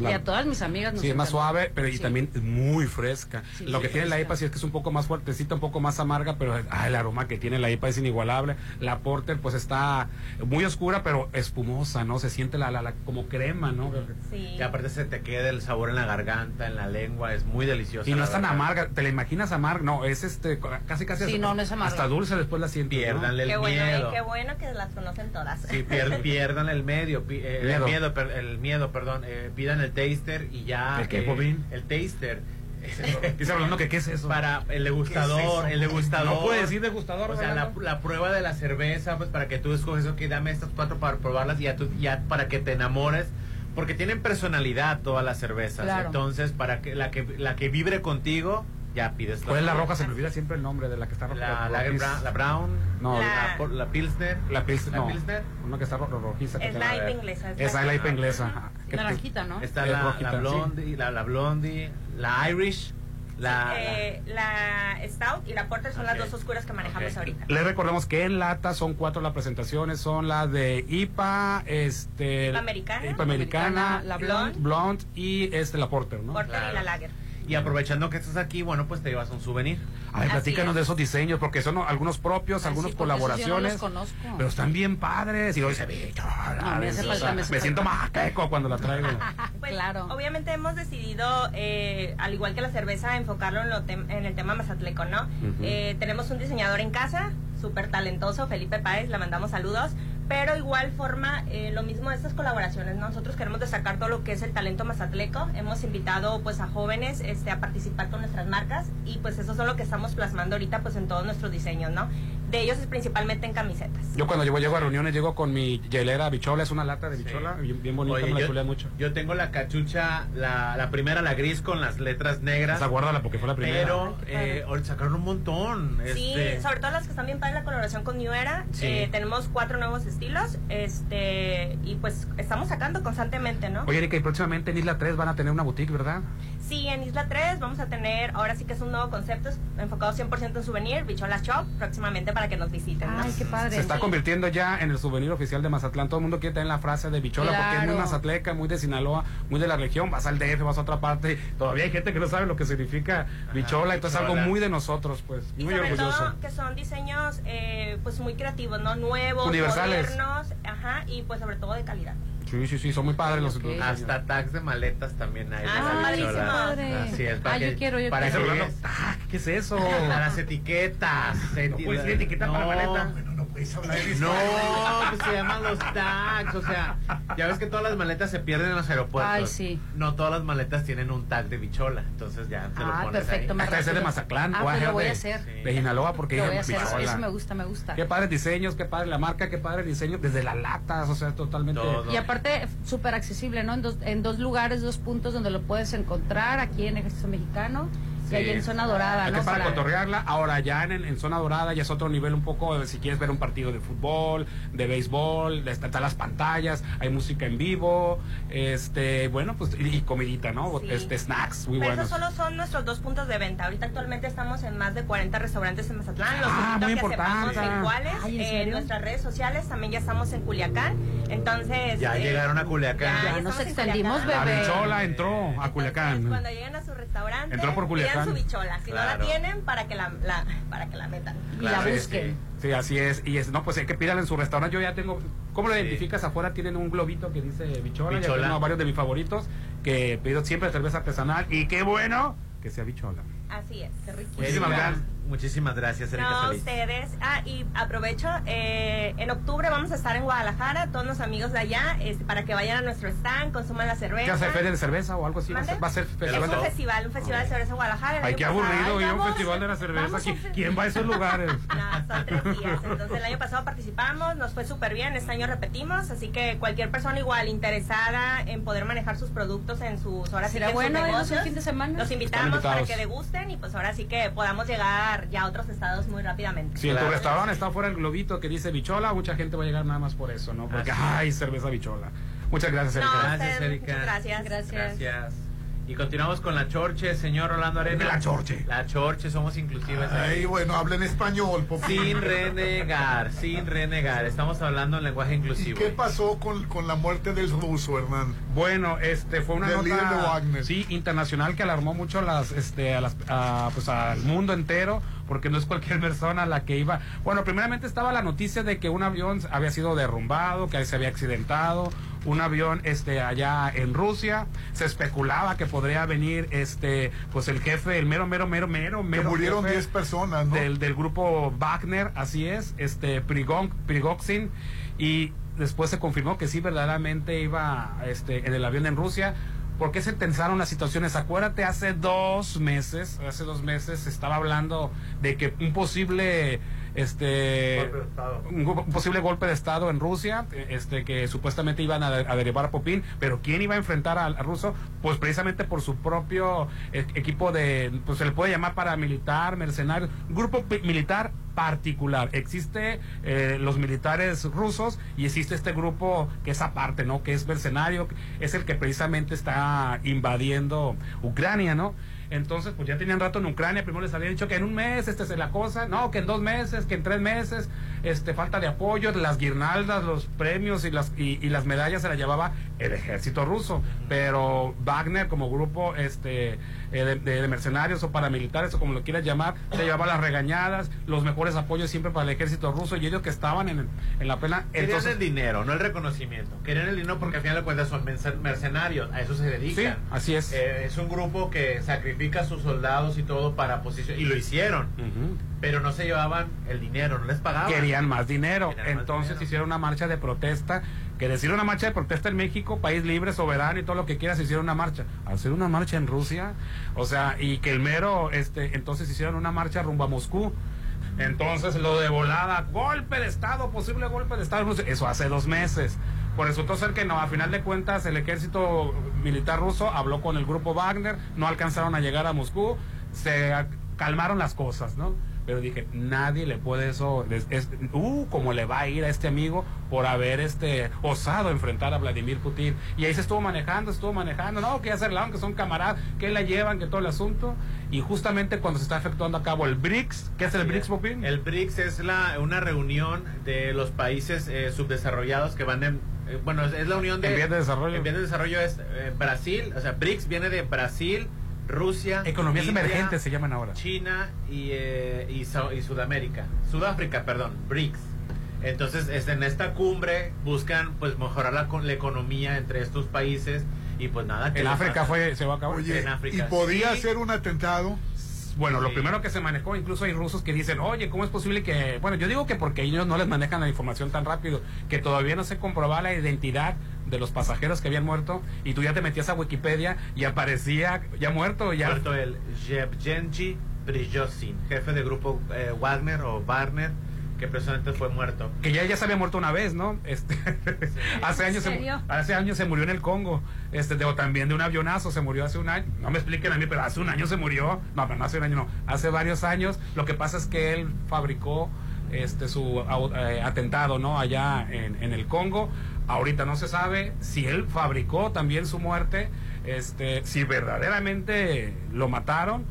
La, y a todas mis amigas nos sí, es más suave, pero y sí. también es muy fresca. Sí, lo que tiene fresca. La I P A sí es que es un poco más fuertecita, un poco más amarga, pero ah, el aroma que tiene la I P A es inigualable. La Porter pues está muy oscura, pero espumosa, ¿no? Se siente la, la, la como crema, ¿no? Sí. Y aparte se te queda el sabor en la garganta, en la lengua, es muy deliciosa. Y no es tan amarga, ¿te la imaginas amarga? No, es este, casi casi sí, es, no, no es amarga. Hasta dulce después la sientes. Piérdanle ¿no? el bueno, miedo. Eh, qué bueno que las conocen todas. Sí, pier, piérdanle el medio, pi, eh, miedo. El miedo, per, el miedo, perdón, eh, pidan el taster y ya... ¿El qué, Popin? El taster. Estás hablando que qué es eso. Para el degustador, es el degustador. No puede decir degustador. O sea, la, la prueba de la cerveza, pues para que tú escoges, ok, dame estas cuatro para probarlas y ya, tú, ya para que te enamores. Porque tienen personalidad todas las cervezas. Claro. Entonces, para que la que la que vibre contigo... Ya pides. ¿Cuál es la roja? Se me olvida siempre el nombre de la que está roja. La, la, la, la brown. No, la, la, la pilsner. La pilsner. La pilsner. No, una que está ro, ro, rojiza. Es la I P A inglesa. Esa es la I P A inglesa. Naranjita, ¿no? Está la, rojita, la blondie, sí. la, la blondie, la Irish. La, sí, eh, la... la Stout y la Porter son okay. las dos oscuras que manejamos okay. ahorita. Les recordamos que en lata son cuatro las presentaciones, son las de I P A, este, I P A americana, I P A americana, la blonde, blonde y este la Porter, ¿no? Porter claro. y la Lager. Y aprovechando que estás aquí, bueno, pues te llevas un souvenir. Ay, platícanos es. de esos diseños, porque son algunos propios, algunos sí, colaboraciones. Yo no los conozco. Pero están bien padres. Y hoy se ve, no, me, hace falta, o sea, me, me siento más queco cuando la traigo. Pues, claro. Obviamente hemos decidido, eh, al igual que la cerveza, enfocarlo en, lo tem- en el tema mazatleco, ¿no? Uh-huh. Eh, tenemos un diseñador en casa, súper talentoso, Felipe Páez, le mandamos saludos. Pero igual forma, eh, lo mismo de estas colaboraciones, ¿no? Nosotros queremos destacar todo lo que es el talento mazatleco. Hemos invitado, pues, a jóvenes este, a participar con nuestras marcas y, pues, eso es lo que estamos plasmando ahorita, pues, en todos nuestros diseños, ¿no? De ellos es principalmente en camisetas. Yo cuando llego, llego a reuniones, llego con mi hielera bichola, es una lata de bichola, sí. bien, bien bonita. Oye, me la chulea mucho. Yo tengo la cachucha, la, la primera, la gris, con las letras negras. Esa guárdala porque fue la primera. Pero, eh, sacaron un montón. Sí, este... sobre todo las que están bien padres, la colaboración con New Era. Sí. Eh, tenemos cuatro nuevos estilos, este, y pues estamos sacando constantemente, ¿no? Oye, Erika, y próximamente en Isla tres van a tener una boutique, ¿verdad? Sí, en Isla tres vamos a tener, ahora sí que es un nuevo concepto, enfocado cien por ciento en souvenir, Bichola Shop, próximamente para que nos visiten, ¿no? Ay, qué padre. Se está convirtiendo ya en el souvenir oficial de Mazatlán, todo el mundo quiere tener la frase de Bichola, claro. porque es muy mazatleca, muy de Sinaloa, muy de la región, vas al D F, vas a otra parte, todavía hay gente que no sabe lo que significa Bichola, Bichola. Entonces es algo muy de nosotros, pues, y muy sobre orgulloso. Todo que son diseños, eh, pues, muy creativos, ¿no? Nuevos, universales. Ajá, y pues sobre todo de calidad. Sí, sí, sí, son muy padres los okay. Hasta tags de maletas también hay. Ah, padrísimo. Así es, para ah, que, yo quiero, yo para quiero. Que, ¿qué es eso? Las etiquetas. No puedes decir etiqueta no. para maleta. Bueno, no puedes. empecé a hablar de eso. No, pues se llaman los tags. O sea, ya ves que todas las maletas se pierden en los aeropuertos. Ay, sí. No todas las maletas tienen un tag de bichola. Entonces ya se ah, lo pones perfecto, ahí. Hasta ese de Mazatlán. Ah, pues lo voy a hacer. De, sí. de Sinaloa, porque lo voy a hacer. Bichola. Eso me gusta, me gusta. Qué padres diseños, qué padre la marca, qué padre diseño. Desde las latas, o sea, totalmente. Todo. Y aparte, súper accesible, ¿no? En dos, en dos lugares, dos puntos donde lo puedes encontrar. Aquí en Ejército Mexicano. Sí. Y ahí en Zona Dorada, ¿no? Que para, para cotorrearla. Ahora ya en, en Zona Dorada ya es otro nivel un poco, de, si quieres ver un partido de fútbol, de béisbol, de, están las pantallas, hay música en vivo, este, bueno, pues y, y comidita, ¿no? Sí. Este, snacks muy Pero buenos. Pero esos solo son nuestros dos puntos de venta. Ahorita actualmente estamos en más de cuarenta restaurantes en Mazatlán. Los ah, muy importante. Que sepamos cuáles. Ay, ¿en, eh, en nuestras redes sociales también ya estamos en Culiacán. Entonces ya eh, llegaron a Culiacán. Ya, ya nos extendimos, bebé. La bichola entró a Culiacán. Entonces, cuando lleguen a su restaurante. Entró por Culiacán. Su bichola, si claro. no la tienen, para que la, la para que la metan y claro, la busquen. Sí, sí, así es. Y es no, pues hay que pídala en su restaurante. Yo ya tengo, ¿cómo lo sí. identificas? Afuera tienen un globito que dice bichola. bichola. Ya tengo varios de mis favoritos que pido siempre cerveza artesanal y qué bueno que sea bichola. Así es, qué riquísimo. Muchísimas gracias. Muchísimas gracias, Erika. No, ustedes. Ah, y aprovecho, eh, en octubre vamos a estar en Guadalajara, todos los amigos de allá, eh, para que vayan a nuestro stand, consuman la cerveza. ¿Qué va a ser feria de cerveza o algo así? ¿Mande? Va a ser festival. Es un festival, un festival okay. de cerveza en Guadalajara. Ay, qué aburrido, ay, y vamos, un festival de la cerveza. Aquí. ¿Quién va a esos lugares? No, son tres días. Entonces, el año pasado participamos, nos fue súper bien, este año repetimos, así que cualquier persona igual interesada en poder manejar sus productos en sus horas. ¿Será bueno en sus negocios, el fin de semana? Los invitamos para que degusten y pues ahora sí que podamos llegar ya a otros estados muy rápidamente. Si sí, claro. en tu restaurante está fuera el globito que dice bichola, mucha gente va a llegar nada más por eso, ¿no? Porque, así. Ay, cerveza bichola. Muchas gracias, Erika. No, gracias, Erika. Gracias. Gracias. Gracias. Y continuamos con La Chorche, señor Rolando Arenas. La Chorche. La Chorche, somos inclusivas. Ay, bueno, hablen español, por favor. Sin renegar, sin renegar. Estamos hablando en lenguaje inclusivo. ¿Y qué pasó con, con la muerte del ruso, Hernán? Bueno, este, fue una del nota líder de Wagner. Sí, internacional que alarmó mucho las, este, a las, a, pues, al mundo entero, porque no es cualquier persona la que iba. Bueno, primeramente estaba la noticia de que un avión había sido derrumbado, que se había accidentado. Un avión este allá en Rusia, se especulaba que podría venir este pues el jefe, el mero mero mero mero mero que murieron diez personas, ¿no? del del grupo Wagner, así es, este Prigong, Prigozhin, y después se confirmó que sí verdaderamente iba este en el avión en Rusia. ¿Por qué se tensaron las situaciones? Acuérdate, hace dos meses, hace dos meses se estaba hablando de que un posible este un, un posible golpe de estado en Rusia, este que supuestamente iban a, a derivar a Popin, pero quién iba a enfrentar al ruso, pues precisamente por su propio e equipo de, pues se le puede llamar paramilitar, mercenario, grupo militar particular. Existe eh, los militares rusos y existe este grupo que es aparte, ¿no? Que es mercenario, es el que precisamente está invadiendo Ucrania, ¿no? Entonces, pues ya tenían rato en Ucrania, primero les habían dicho que en un mes este se la cosa, no, que en dos meses, que en tres meses, este falta de apoyo, las guirnaldas, los premios y las y, y las medallas se las llevaba el ejército ruso, pero Wagner como grupo este de, de mercenarios o paramilitares o como lo quieras llamar, se llevaba las regañadas, los mejores apoyos siempre para el ejército ruso y ellos que estaban en, en la plena. Entonces, querían el dinero, no el reconocimiento, querían el dinero porque al final de cuentas son mercenarios, a eso se dedican. Sí, así es. Eh, es un grupo que sacrifica a sus soldados y todo para posición y lo hicieron, uh-huh. pero no se llevaban el dinero, no les pagaban. Querían más dinero, Querían entonces más dinero. Hicieron una marcha de protesta, que decir una marcha de protesta en México, país libre, soberano y todo lo que quieras, hicieron una marcha. Hacer una marcha en Rusia, o sea, y que el mero, este, entonces hicieron una marcha rumbo a Moscú. Entonces lo de volada, golpe de estado, posible golpe de estado, eso hace dos meses. Por resultó ser que no, a final de cuentas el ejército militar ruso habló con el grupo Wagner, no alcanzaron a llegar a Moscú, se calmaron las cosas, ¿no? Pero dije, nadie le puede eso, es, es, uh, cómo le va a ir a este amigo por haber este osado enfrentar a Vladimir Putin. Y ahí se estuvo manejando, estuvo manejando, no, que hacerla, aunque son camaradas, que la llevan, que todo el asunto. Y justamente cuando se está efectuando a cabo el BRICS, ¿qué es el BRICS, Popin? El BRICS es la una reunión de los países eh, subdesarrollados que van en, eh, bueno, es, es la unión de... En vías de desarrollo. En vías de desarrollo es eh, Brasil, o sea, BRICS viene de Brasil, Rusia, economías India, emergentes se llaman ahora, China y, eh, y, y Sudamérica, Sudáfrica, perdón, BRICS. Entonces, es, en esta cumbre buscan pues mejorar la, la economía entre estos países y pues nada. Que en África pasa. fue se va a acabar. Oye, en África. ¿Y podía sí. ser un atentado? Bueno, sí. Lo primero que se manejó, incluso hay rusos que dicen, oye, ¿cómo es posible que...? Bueno, yo digo que porque ellos no les manejan la información tan rápido, que todavía no se comprobaba la identidad de los pasajeros que habían muerto, y tú ya te metías a Wikipedia y aparecía ya muerto. Ya... Muerto el Yevgeny Prigozhin, jefe de grupo eh, Wagner o Wagner, que precisamente fue muerto. Que ya, ya se había muerto una vez, ¿no? Este, sí. hace, años se, hace años se murió en el Congo, este, de, o también de un avionazo, se murió hace un año, no me expliquen a mí, pero hace un año se murió, no, pero no hace un año, no, hace varios años. Lo que pasa es que él fabricó este su eh, atentado, ¿no? Allá en, en el Congo. Ahorita no se sabe si él fabricó también su muerte, este, si verdaderamente lo mataron,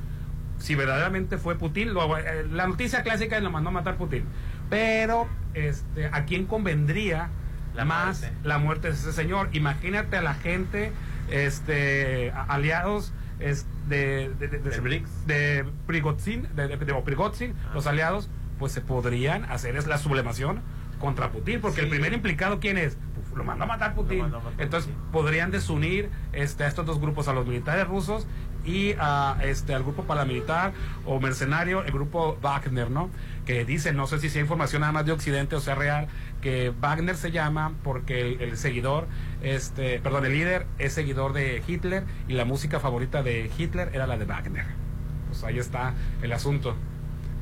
si verdaderamente fue Putin. Lo, eh, la noticia clásica es lo mandó a matar Putin. Pero este, ¿a quién convendría la más muerte. la muerte de ese señor? Imagínate a la gente, este, aliados es de de de, de, de, de Prigozhin, de, de, de Prigozhin, ah. Los aliados, pues se podrían hacer es la sublevación contra Putin, porque sí. El primer implicado, ¿quién es? Pues, lo mandó a matar Putin. Mandó a matar Entonces Putin. Podrían desunir este, a estos dos grupos, a los militares rusos y a, este, al grupo paramilitar o mercenario, el grupo Wagner, ¿no? Que dicen, no sé si sea información nada más de Occidente o sea real, que Wagner se llama porque el, el seguidor, este, perdón, el líder es seguidor de Hitler y la música favorita de Hitler era la de Wagner. Pues ahí está el asunto.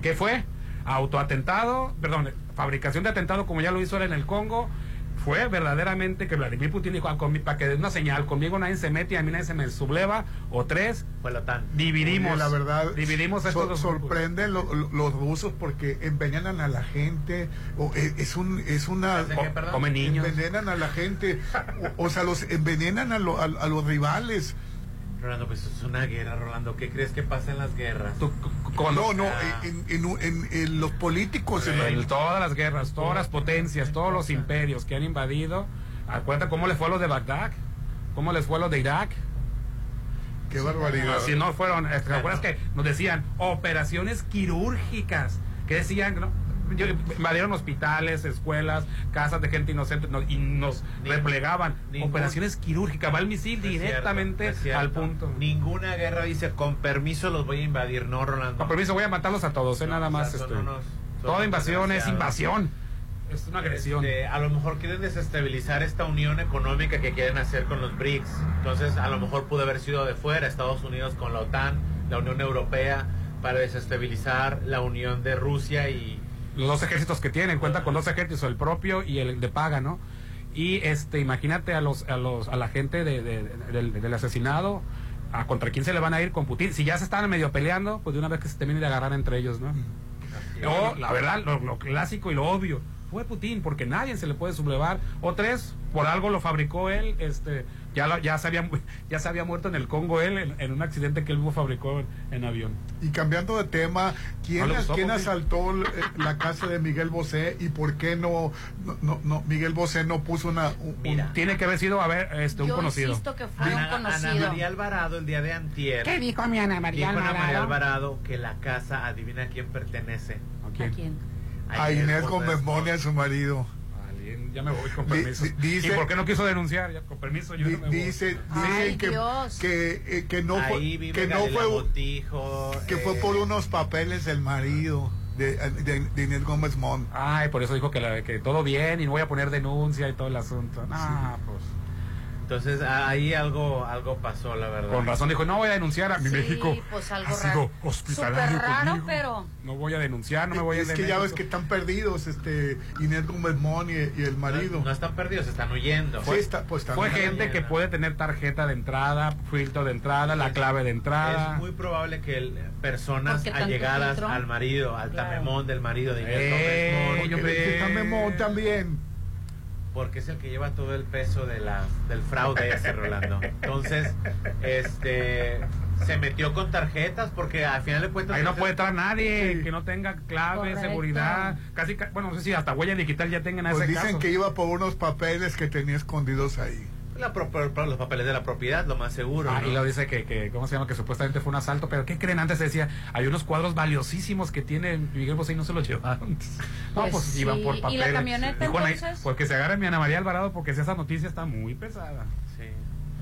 ¿Qué fue? Autoatentado, perdón, fabricación de atentado como ya lo hizo él en el Congo. Fue verdaderamente que Vladimir Putin dijo, ah, para que dé una señal, conmigo nadie se mete y a mí nadie se me subleva, o tres, fue la OTAN. Dividimos, Oye, la verdad, dividimos estos so, dos sorprende lo, lo, los rusos porque envenenan a la gente, o es un es una o, come niños. envenenan a la gente, o, o sea, los envenenan a, lo, a, a los rivales. Rolando, pues es una guerra, Rolando. ¿Qué crees que pasa en las guerras? Tú, no, no, en, en, en, en los políticos. En, en todas las guerras, todas las potencias, todos los imperios que han invadido. Acuérdate cómo les fue a los de Bagdad, cómo les fue a los de Irak. Qué barbaridad. Si no fueron, ¿te acuerdas que nos decían operaciones quirúrgicas? Que decían, ¿no? Invadieron hospitales, escuelas, casas de gente inocente no, y nos Ningún, replegaban. Ningún, operaciones quirúrgicas, va el misil directamente cierto, al punto. Ninguna guerra dice, con permiso los voy a invadir, no, Rolando. Con permiso voy a matarlos a todos, eh, no, nada más. O sea, estoy. Unos, Toda invasión es invasión. Es una agresión. Este, a lo mejor quieren desestabilizar esta unión económica que quieren hacer con los brics. Entonces, a lo mejor pudo haber sido de fuera, Estados Unidos con la OTAN, la Unión Europea, para desestabilizar la unión de Rusia y... Los dos ejércitos que tienen, cuenta con dos ejércitos, el propio y el de paga, ¿no? Y este, imagínate a los, a los, a la gente de, de, de, del, del asesinado, a contra quién se le van a ir con Putin. Si ya se están medio peleando, pues de una vez que se termine de agarrar entre ellos, ¿no? O, la verdad, lo, lo clásico y lo obvio, fue Putin, porque nadie se le puede sublevar. O tres, por algo lo fabricó él, este, ya lo, ya se había, ya se había muerto en el Congo él, en, en un accidente que él fabricó en, en avión. Y cambiando de tema, ¿quién, no gustó, ¿quién asaltó la casa de Miguel Bosé y por qué no, no, no, no Miguel Bosé no puso una... Un, Mira, un, tiene que haber sido a ver, este, un conocido. Yo insisto que fue Ana, un conocido. Ana María Alvarado el día de antier. ¿Qué dijo mi Ana María Alvarado? Ana María Alvarado que la casa, adivina a quién pertenece. ¿A quién? ¿A quién? A Inés Gómez Moni, a su marido. Ya me voy, con permiso. D dice, ¿y por qué no quiso denunciar? Ya, con permiso, yo no me voy. Dice, dicen que, que, eh, que no fue, que no fue, Botijo, que eh... fue por unos papeles del marido de, de, de Inés Gómez Moni. Ay, por eso dijo que, la, que todo bien y no voy a poner denuncia y todo el asunto. Ah, sí. Pues. Entonces ahí algo algo pasó, la verdad. Con razón dijo, no voy a denunciar a mi sí, México. Pues algo ha sido hospitalario raro, pero... No voy a denunciar, no me voy a... Es que ya ves que están perdidos, este, Inés Gómez Moni y, y el marido. No, no están perdidos, están huyendo. Fue, sí, está, pues, están fue gente huyendo. Que puede tener tarjeta de entrada, filtro de entrada, sí, la clave de entrada. Es muy probable que el, personas allegadas al marido, al claro. Tamemón del marido de Inés eh, Gómez Moni. El Tamemón también. Porque es el que lleva todo el peso de la, del fraude ese, Rolando. Entonces, este se metió con tarjetas porque al final de cuentas... Ahí no puede entrar nadie sí. que no tenga clave, correcto. Seguridad. Casi, bueno, no sé si hasta huella digital ya tengan a pues ese dicen caso. Que iba por unos papeles que tenía escondidos ahí. La pro, los papeles de la propiedad, lo más seguro. Ah, ¿no? Y lo dice que, que, ¿cómo se llama? Que supuestamente fue un asalto, pero ¿qué creen? Antes decía, hay unos cuadros valiosísimos que tiene Miguel Bosé y no se los llevaron. No, pues, pues sí. Iban por papeles. ¿Y la camioneta, entonces? Porque se agarra mi Ana María Alvarado, porque esa noticia está muy pesada. Sí.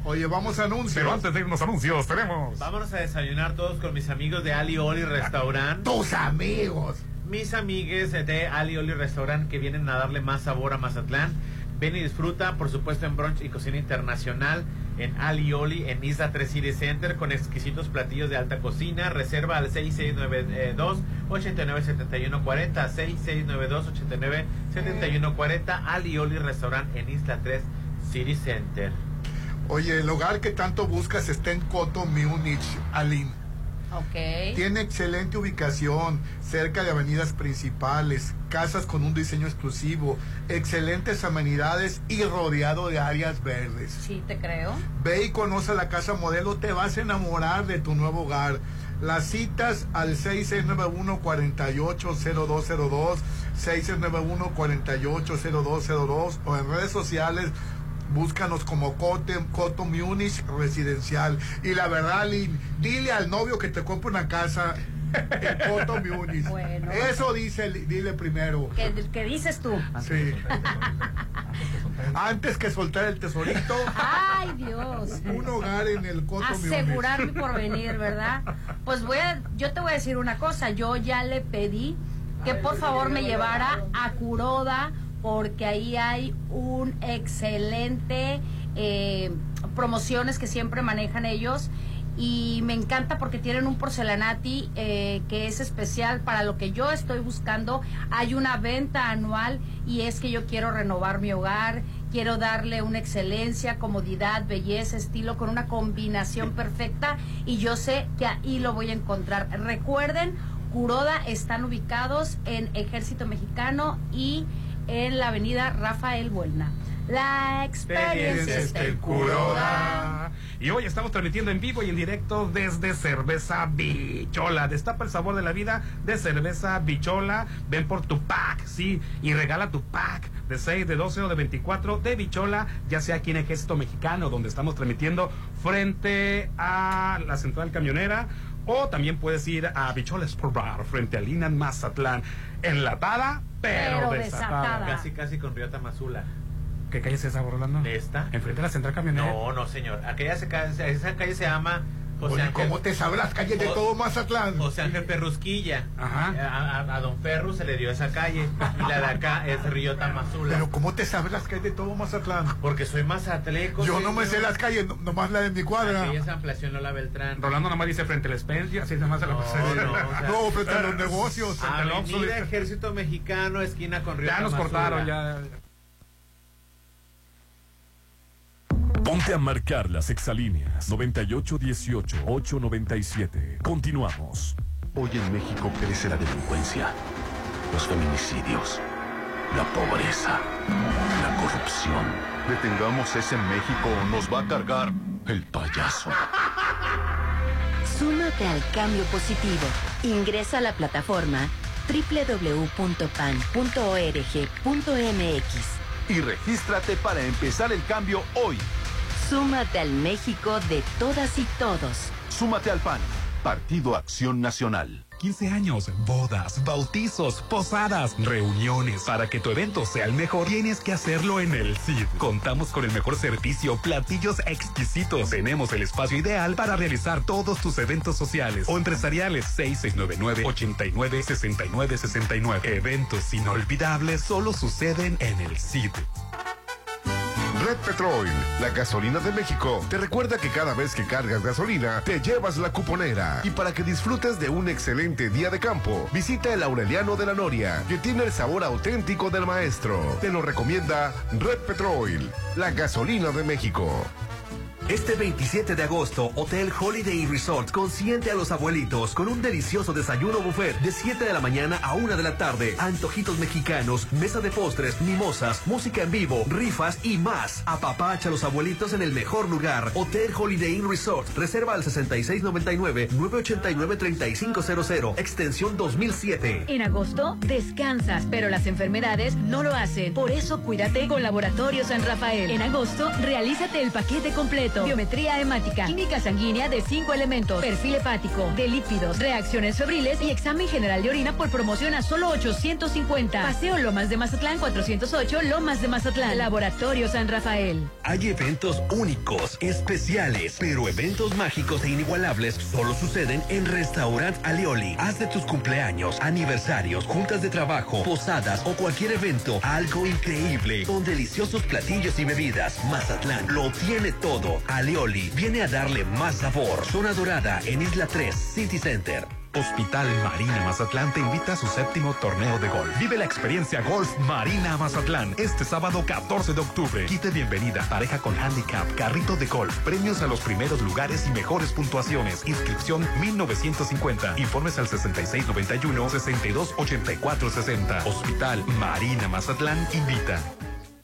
Oye, vamos a anuncios. Pero antes de irnos anuncios, tenemos... Vámonos a desayunar todos con mis amigos de Alioli Restaurant. ¡Tus amigos! Mis amigues de Alioli Restaurant que vienen a darle más sabor a Mazatlán. Ven y disfruta, por supuesto, en brunch y cocina internacional en Alioli, en Isla tres City Center, con exquisitos platillos de alta cocina. Reserva al seis seis nueve dos, ocho nueve siete uno cuatro cero, seis seis nueve dos, ocho nueve siete uno cuatro cero, Alioli Restaurant en Isla tres City Center. Oye, el hogar que tanto buscas está en Coto Munich, Alin. Okay. Tiene excelente ubicación, cerca de avenidas principales, casas con un diseño exclusivo, excelentes amenidades y rodeado de áreas verdes. Sí, te creo. Ve y conoce la casa modelo, te vas a enamorar de tu nuevo hogar. Las citas al seis seis nueve uno cuatro ocho cero dos cero dos, seis seis nueve uno cuatro ocho cero dos cero dos o en redes sociales. Búscanos como Cotem, Coto Munich Residencial. Y la verdad, Lin, dile al novio que te compre una casa en Coto Munich. Bueno, eso dice, dile primero. ¿Qué, qué dices tú? Sí. Antes que soltar el tesorito. Ay, Dios. Un hogar en el Coto Munich. Asegurar mi porvenir, ¿verdad? Pues voy a, yo te voy a decir una cosa. Yo ya le pedí que por favor me llevara a Curoda, porque ahí hay un excelente eh, promociones que siempre manejan ellos, y me encanta porque tienen un porcelanati eh, que es especial para lo que yo estoy buscando. Hay una venta anual y es que yo quiero renovar mi hogar, quiero darle una excelencia, comodidad, belleza, estilo, con una combinación perfecta, y yo sé que ahí lo voy a encontrar. Recuerden, Curoda están ubicados en Ejército Mexicano y en la avenida Rafael Buelna. La experiencia es el Curoda. Y hoy estamos transmitiendo en vivo y en directo desde Cerveza Bichola. Destapa el sabor de la vida de Cerveza Bichola. Ven por tu pack, sí, y regala tu pack de seis, de doce o de veinticuatro de Bichola, ya sea aquí en Ejército Mexicano, donde estamos transmitiendo frente a la Central Camionera, o también puedes ir a Bichola Sport Bar frente a Lina en Mazatlán. Enlatada, pero, pero desatada. desatada. Casi, casi con Riota Mazula. ¿Qué calle es esa, Rolando? ¿Esta? ¿Enfrente de la Central Camionera? No, no, señor. Aquella se, esa calle se llama José Oye, Ángel. ¿Cómo te sabrás calles de todo Mazatlán? José Ángel Perrusquilla. Ajá. A, a, a don Ferru se le dio esa calle. Y la de acá es Riota Mazula. Pero ¿cómo te sabes las calles de todo Mazatlán? Porque soy mazatleco. Yo no me sé las calles, no, nomás la de mi cuadra. Aquí es ampliación Lola Beltrán. Rolando nomás dice frente a la Spencer, así nomás se la pasa. No, no, o sea, no, frente a los negocios. Avenida Ejército Mexicano, esquina con Riota Mazula. Ya nos cortaron, ya... Ponte a marcar las exalíneas noventa y ocho dieciocho ocho noventa y siete. Continuamos. Hoy en México crece la delincuencia, los feminicidios, la pobreza, la corrupción. Detengamos ese México o nos va a cargar el payaso. Súmate al cambio positivo. Ingresa a la plataforma doble u doble u doble u punto pan punto org punto m x y regístrate para empezar el cambio hoy. Súmate al México de todas y todos. Súmate al PAN, Partido Acción Nacional. quince años, bodas, bautizos, posadas, reuniones. Para que tu evento sea el mejor, tienes que hacerlo en el Cid. Contamos con el mejor servicio, platillos exquisitos. Tenemos el espacio ideal para realizar todos tus eventos sociales o empresariales. seis seis nueve nueve, ocho nueve seis nueve seis nueve. Eventos inolvidables solo suceden en el Cid. Red Petrol, la gasolina de México, te recuerda que cada vez que cargas gasolina, te llevas la cuponera. Y para que disfrutes de un excelente día de campo, visita el Aureliano de la Noria, que tiene el sabor auténtico del maestro. Te lo recomienda Red Petrol, la gasolina de México. Este veintisiete de agosto, Hotel Holiday Inn Resort consiente a los abuelitos con un delicioso desayuno buffet de siete de la mañana a una de la tarde. Antojitos mexicanos, mesa de postres, mimosas, música en vivo, rifas y más. Apapacha a los abuelitos en el mejor lugar. Hotel Holiday Inn Resort. Reserva al seis seis nueve nueve, nueve ocho nueve, tres cinco cero cero, extensión dos mil siete. En agosto, descansas, pero las enfermedades no lo hacen. Por eso, cuídate con Laboratorio San Rafael. En agosto, realízate el paquete completo. tratamiento, biometría hemática, química sanguínea de cinco elementos, perfil hepático, de lípidos, reacciones febriles y examen general de orina por promoción a solo ochocientos cincuenta. Paseo Lomas de Mazatlán, cuatrocientos ocho Lomas de Mazatlán, Laboratorio San Rafael. Hay eventos únicos, especiales, pero eventos mágicos e inigualables solo suceden en Restaurant Alioli. Haz de tus cumpleaños, aniversarios, juntas de trabajo, posadas o cualquier evento algo increíble con deliciosos platillos y bebidas. Mazatlán lo tiene todo. Alioli viene a darle más sabor. Zona Dorada en Isla tres City Center. Hospital Marina Mazatlán te invita a su séptimo torneo de golf. Vive la experiencia Golf Marina Mazatlán este sábado catorce de octubre. Quite bienvenida, pareja con handicap, carrito de golf, premios a los primeros lugares y mejores puntuaciones. Inscripción mil novecientos cincuenta. Informes al sesenta y seis noventa y uno sesenta y dos ochenta y cuatro sesenta. Hospital Marina Mazatlán invita.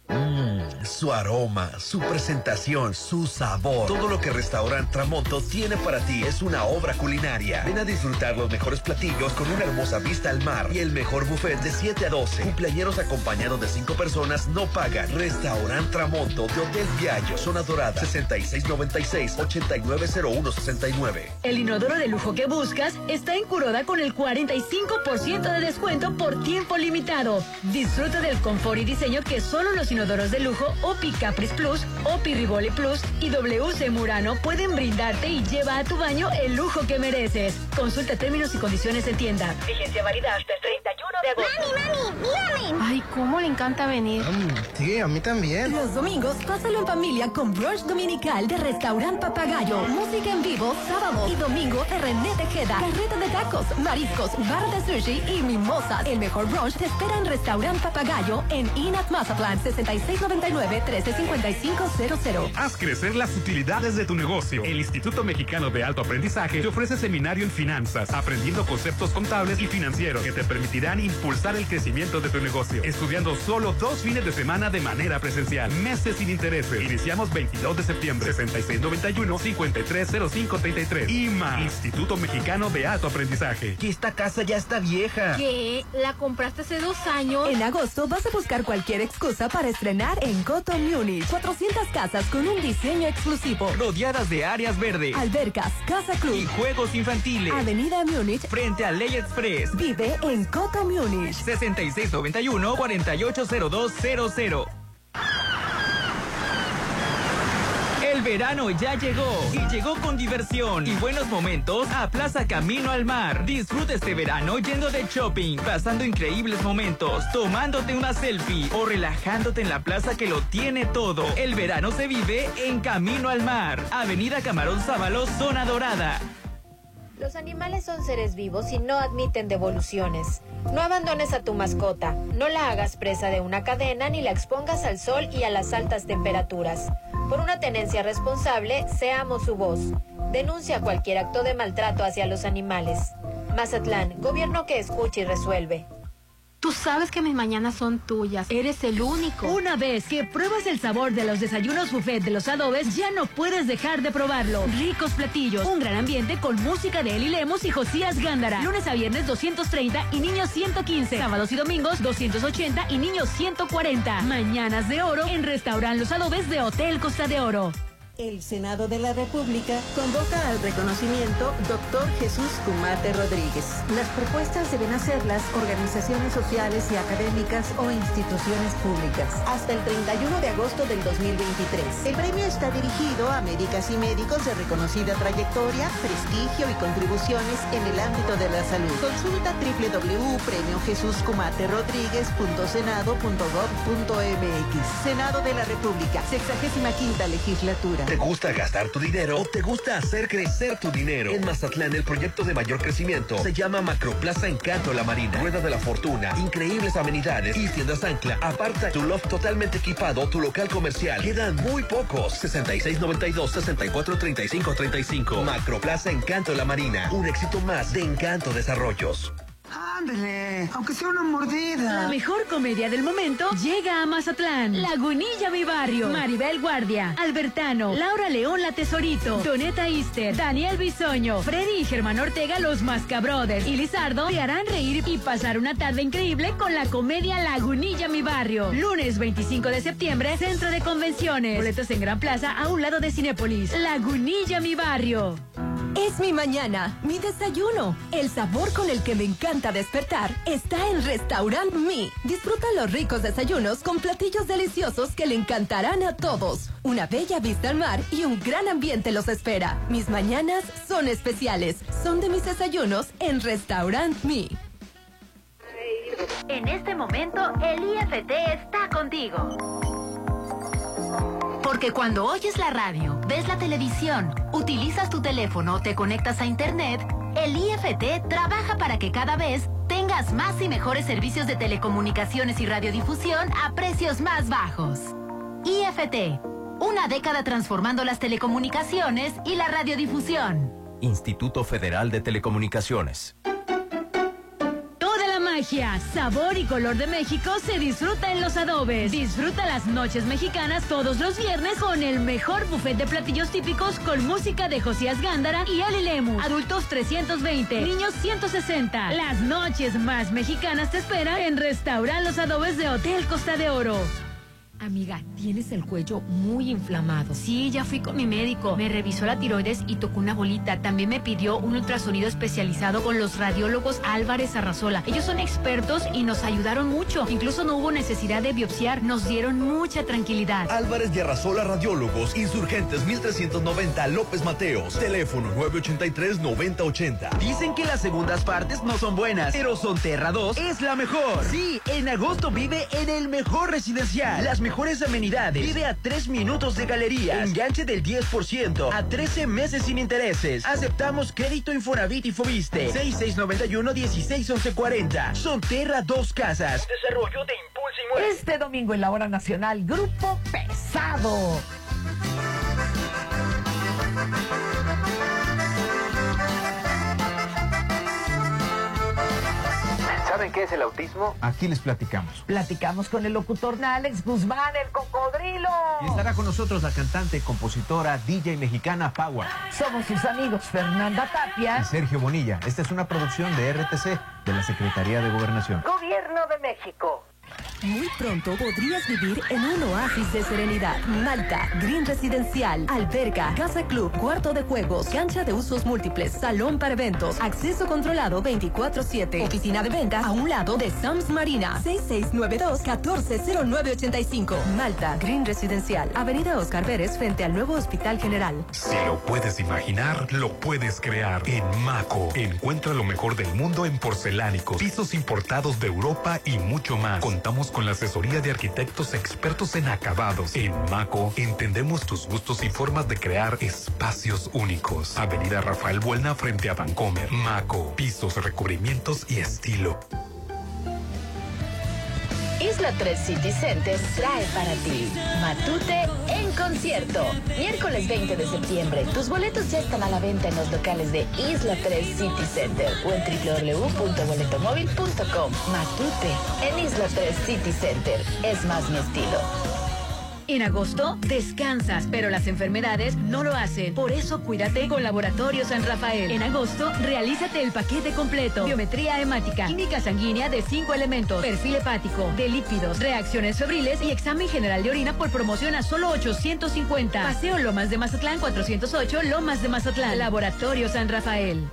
Mmm, su aroma, su presentación, su sabor. Todo lo que Restaurant Tramonto tiene para ti es una obra culinaria. Ven a disfrutar los mejores platillos con una hermosa vista al mar y el mejor buffet de siete a doce. Cumpleañeros acompañados de cinco personas no pagan. Restaurant Tramonto de Hotel Viaggio, Zona Dorada, sesenta y seis noventa y seis ochenta y nueve cero uno sesenta y nueve. El inodoro de lujo que buscas está en Curoda con el cuarenta y cinco por ciento de descuento por tiempo limitado. Disfruta del confort y diseño que solo los inodoro Inodoros de lujo Opi Caprice Plus, Opi Rivoli Plus y W C Murano pueden brindarte y lleva a tu baño el lujo que mereces. Consulta términos y condiciones en tienda. Vigencia válida hasta el treinta y uno de agosto. ¡Mami, mami! ¡Mírame! Ay, cómo le encanta venir. Um, sí, a mí también. Los domingos, pásalo en familia con brunch dominical de Restaurant Papagayo. Música en vivo, sábado y domingo de René Tejeda. Carreta de tacos, mariscos, bar de sushi y mimosas. El mejor brunch te espera en Restaurant Papagayo en Inat Mazatlán, sesenta y seis noventa y nueve trece cincuenta y cinco cero cero. Haz crecer las utilidades de tu negocio. El Instituto Mexicano de Alto Aprendizaje te ofrece seminario en finanzas, aprendiendo conceptos contables y financieros que te permitirán impulsar el crecimiento de tu negocio, estudiando solo dos fines de semana de manera presencial, meses sin intereses. Iniciamos veintidós de septiembre. Sesenta y seis noventa y uno cincuenta y tres cero cinco treinta y tres. I M A, Instituto Mexicano de Alto Aprendizaje. Que esta casa ya está vieja. ¿Qué? ¿La compraste hace dos años? En agosto vas a buscar cualquier excusa para estrenar en Coto Munich. cuatrocientas casas con un diseño exclusivo, rodeadas de áreas verdes, albercas, casa club y juegos infantiles. Avenida Munich, frente a Ley Express. Vive en Coto Munich. sesenta y seis noventa y uno cuarenta y ocho cero dos cero cero. El verano ya llegó y llegó con diversión y buenos momentos a Plaza Camino al Mar. Disfruta este verano yendo de shopping, pasando increíbles momentos, tomándote una selfie o relajándote en la plaza que lo tiene todo. El verano se vive en Camino al Mar, Avenida Camarón Sábalo, Zona Dorada. Los animales son seres vivos y no admiten devoluciones. No abandones a tu mascota, no la hagas presa de una cadena ni la expongas al sol y a las altas temperaturas. Por una tenencia responsable, seamos su voz. Denuncia cualquier acto de maltrato hacia los animales. Mazatlán, gobierno que escucha y resuelve. Tú sabes que mis mañanas son tuyas. Eres el único. Una vez que pruebas el sabor de los desayunos buffet de Los Adobes, ya no puedes dejar de probarlo. Ricos platillos, un gran ambiente con música de Eli Lemus y Josías Gándara. Lunes a viernes doscientos treinta y niños ciento quince. Sábados y domingos doscientos ochenta y niños ciento cuarenta. Mañanas de oro en Restaurant Los Adobes de Hotel Costa de Oro. El Senado de la República convoca al reconocimiento doctor Jesús Cumate Rodríguez. Las propuestas deben hacerlas organizaciones sociales y académicas o instituciones públicas. Hasta el treinta y uno de agosto del dos mil veintitrés. El premio está dirigido a médicas y médicos de reconocida trayectoria, prestigio y contribuciones en el ámbito de la salud. Consulta doble u doble u doble u punto premio jesús cumate rodríguez punto senado punto gob punto mx. Senado de la República, sexagésima quinta legislatura. ¿Te gusta gastar tu dinero o te gusta hacer crecer tu dinero? En Mazatlán, el proyecto de mayor crecimiento se llama Macro Plaza Encanto La Marina. Rueda de la Fortuna, increíbles amenidades y tiendas ancla. Aparta tu loft totalmente equipado, tu local comercial. Quedan muy pocos. sesenta y seis noventa y dos sesenta y cuatro treinta y cinco treinta y cinco. Macro Plaza Encanto La Marina. Un éxito más de Encanto Desarrollos. Ándale, aunque sea una mordida. La mejor comedia del momento llega a Mazatlán. Lagunilla Mi Barrio, Maribel Guardia, Albertano, Laura León La Tesorito, Doneta Easter, Daniel Bisoño, Freddy y Germán Ortega Los Mascabrothers y Lizardo te harán reír y pasar una tarde increíble con la comedia Lagunilla Mi Barrio. Lunes veinticinco de septiembre, Centro de Convenciones. Boletos en Gran Plaza a un lado de Cinépolis. Lagunilla Mi Barrio. Es mi mañana, mi desayuno. El sabor con el que me encanta despertar está en Restaurant Mi. Disfruta los ricos desayunos con platillos deliciosos que le encantarán a todos. Una bella vista al mar y un gran ambiente los espera. Mis mañanas son especiales. Son de mis desayunos en Restaurant Mi. En este momento, el I F T está contigo. Porque cuando oyes la radio, ves la televisión, utilizas tu teléfono o te conectas a internet, el I F T trabaja para que cada vez tengas más y mejores servicios de telecomunicaciones y radiodifusión a precios más bajos. I F T, una década transformando las telecomunicaciones y la radiodifusión. Instituto Federal de Telecomunicaciones. Sabor y color de México se disfruta en Los Adobes. Disfruta las noches mexicanas todos los viernes con el mejor buffet de platillos típicos con música de Josías Gándara y Ali Lemus. Adultos trescientos veinte, niños ciento sesenta. Las noches más mexicanas te esperan en Restaurant Los Adobes de Hotel Costa de Oro. Amiga, tienes el cuello muy inflamado. Sí, ya fui con mi médico. Me revisó la tiroides y tocó una bolita. También me pidió un ultrasonido especializado con los radiólogos Álvarez Arrazola. Ellos son expertos y nos ayudaron mucho. Incluso no hubo necesidad de biopsiar. Nos dieron mucha tranquilidad. Álvarez y Arrazola Radiólogos, Insurgentes mil trescientos noventa, López Mateos. Teléfono nueve ochenta y tres, noventa ochenta. Dicen que las segundas partes no son buenas, pero Sonterra dos es la mejor. Sí, en agosto vive en el mejor residencial. Las mejores amenidades. Vive a tres minutos de galerías. Enganche del diez por ciento a trece meses sin intereses. Aceptamos crédito Infonavit y Foviste. seis seis nueve uno, uno seis, once cuarenta. Sonterra dos Casas. Desarrollo de Impulso Inmueble. Este domingo en la hora nacional, Grupo Pesado. ¿Saben qué es el autismo? Aquí les platicamos. Platicamos con el locutor Alex Guzmán, el cocodrilo. Y estará con nosotros la cantante, compositora, D J mexicana Paua. Somos sus amigos Fernanda Tapia y Sergio Bonilla. Esta es una producción de R T C, de la Secretaría de Gobernación. Gobierno de México. Muy pronto podrías vivir en un oasis de serenidad. Malta Green Residencial, alberca, casa club, cuarto de juegos, cancha de usos múltiples, salón para eventos, acceso controlado veinticuatro siete, oficina de ventas a un lado de Sams Marina. Seis seis nueve dos, uno cuatro cero nueve ocho cinco. Malta Green Residencial, avenida Oscar Pérez, frente al nuevo Hospital General. Si lo puedes imaginar, lo puedes crear. En Maco, encuentra lo mejor del mundo en porcelánicos, pisos importados de Europa y mucho más. Contamos con la asesoría de arquitectos expertos en acabados. En Maco entendemos tus gustos y formas de crear espacios únicos. Avenida Rafael Buelna frente a Vancomer. Maco, pisos, recubrimientos y estilo. Isla tres City Center trae para ti Matute en concierto. Miércoles veinte de septiembre. Tus boletos ya están a la venta en los locales de Isla tres City Center o en doble u doble u doble u punto boletomóvil punto com. Matute en Isla tres City Center. Es más mi estilo. En agosto descansas, pero las enfermedades no lo hacen. Por eso cuídate con Laboratorio San Rafael. En agosto realízate el paquete completo: biometría hemática, química sanguínea de cinco elementos, perfil hepático, de lípidos, reacciones febriles y examen general de orina por promoción a solo ochocientos cincuenta. Paseo Lomas de Mazatlán, cuatrocientos ocho, Lomas de Mazatlán. Laboratorio San Rafael.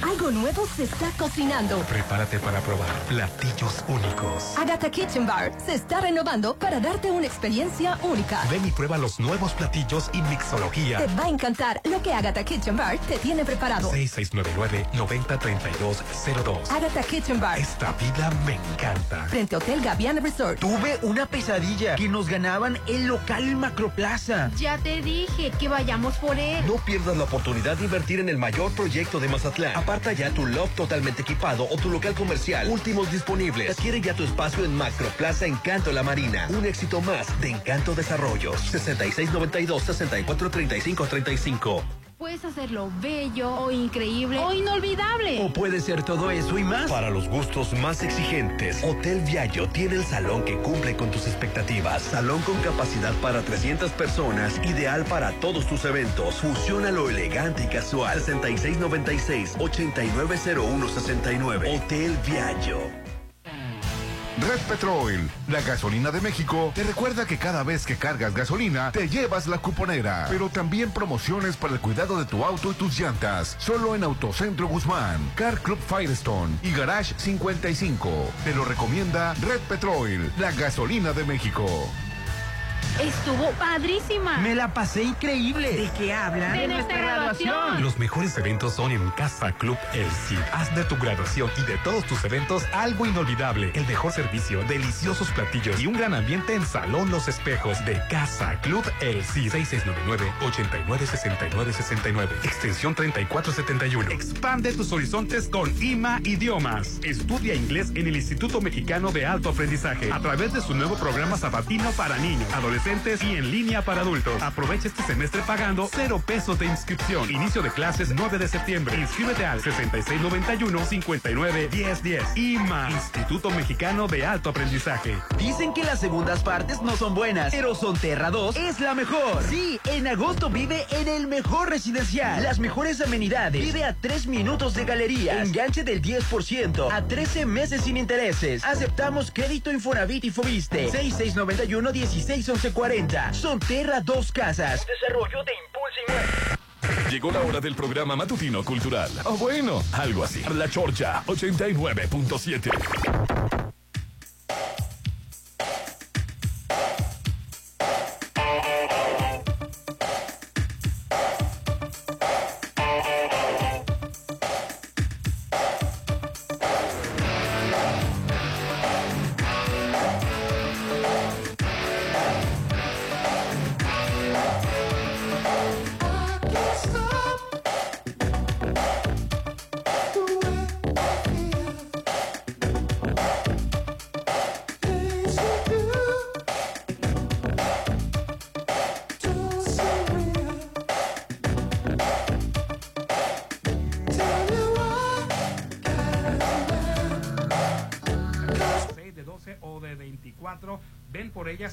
Algo nuevo se está cocinando. Prepárate para probar platillos únicos. Agatha Kitchen Bar se está renovando para darte una experiencia única. Ven y prueba los nuevos platillos y mixología. Te va a encantar lo que Agatha Kitchen Bar te tiene preparado. seis seis nueve nueve, nueve cero tres dos cero dos. Agatha Kitchen Bar. Esta vida me encanta. Frente a Hotel Gaviana Resort. Tuve una pesadilla que nos ganaban el local Macro Plaza. Ya te dije que vayamos por él. No pierdas la oportunidad de invertir en el mayor proyecto de Mazatlán. Aparta ya tu loft totalmente equipado o tu local comercial. Últimos disponibles. Adquiere ya tu espacio en Macro Plaza Encanto La Marina. Un éxito más de Encanto Desarrollos. seis seis nueve dos, seis cuatro tres cinco tres cinco. Puedes hacerlo bello o increíble o inolvidable. O puede ser todo eso y más. Para los gustos más exigentes, Hotel Viaggio tiene el salón que cumple con tus expectativas. Salón con capacidad para trescientas personas, ideal para todos tus eventos. Fusiona lo elegante y casual. seis seis nueve seis, ocho nueve cero uno seis nueve. Hotel Viaggio. Red Petrol, la gasolina de México, te recuerda que cada vez que cargas gasolina, te llevas la cuponera. Pero también promociones para el cuidado de tu auto y tus llantas. Solo en Autocentro Guzmán, Car Club Firestone y Garage cincuenta y cinco. Te lo recomienda Red Petrol, la gasolina de México. Estuvo padrísima. Me la pasé increíble. ¿De qué hablan? De, de nuestra, nuestra graduación. graduación. Los mejores eventos son en Casa Club El Cid. Haz de tu graduación y de todos tus eventos algo inolvidable. El mejor servicio, deliciosos platillos y un gran ambiente en Salón Los Espejos de Casa Club El Cid. seis seis nueve nueve, ocho nueve seis nueve seis nueve. Extensión treinta y cuatro setenta y uno. Expande tus horizontes con I M A Idiomas. Estudia inglés en el Instituto Mexicano de Alto Aprendizaje a través de su nuevo programa sabatino para niños, adolescentes y en línea para adultos. Aprovecha este semestre pagando cero pesos de inscripción. Inicio de clases nueve de septiembre. Inscríbete al sesenta y seis noventa y uno, cincuenta y nueve, diez diez. I M A, Instituto Mexicano de Alto Aprendizaje. Dicen que las segundas partes no son buenas, pero Sonterra dos es la mejor. Sí, en agosto vive en el mejor residencial. Las mejores amenidades. Vive a tres minutos de galerías. Enganche del diez por ciento a trece meses sin intereses. Aceptamos crédito Infonavit y Fobiste. seis seis nueve uno, dieciséis once cuarenta. Sonterra dos Casas. Desarrollo de Impulso y... Llegó la hora del programa matutino cultural. O oh, bueno, algo así. La Chorcha ochenta y nueve punto siete.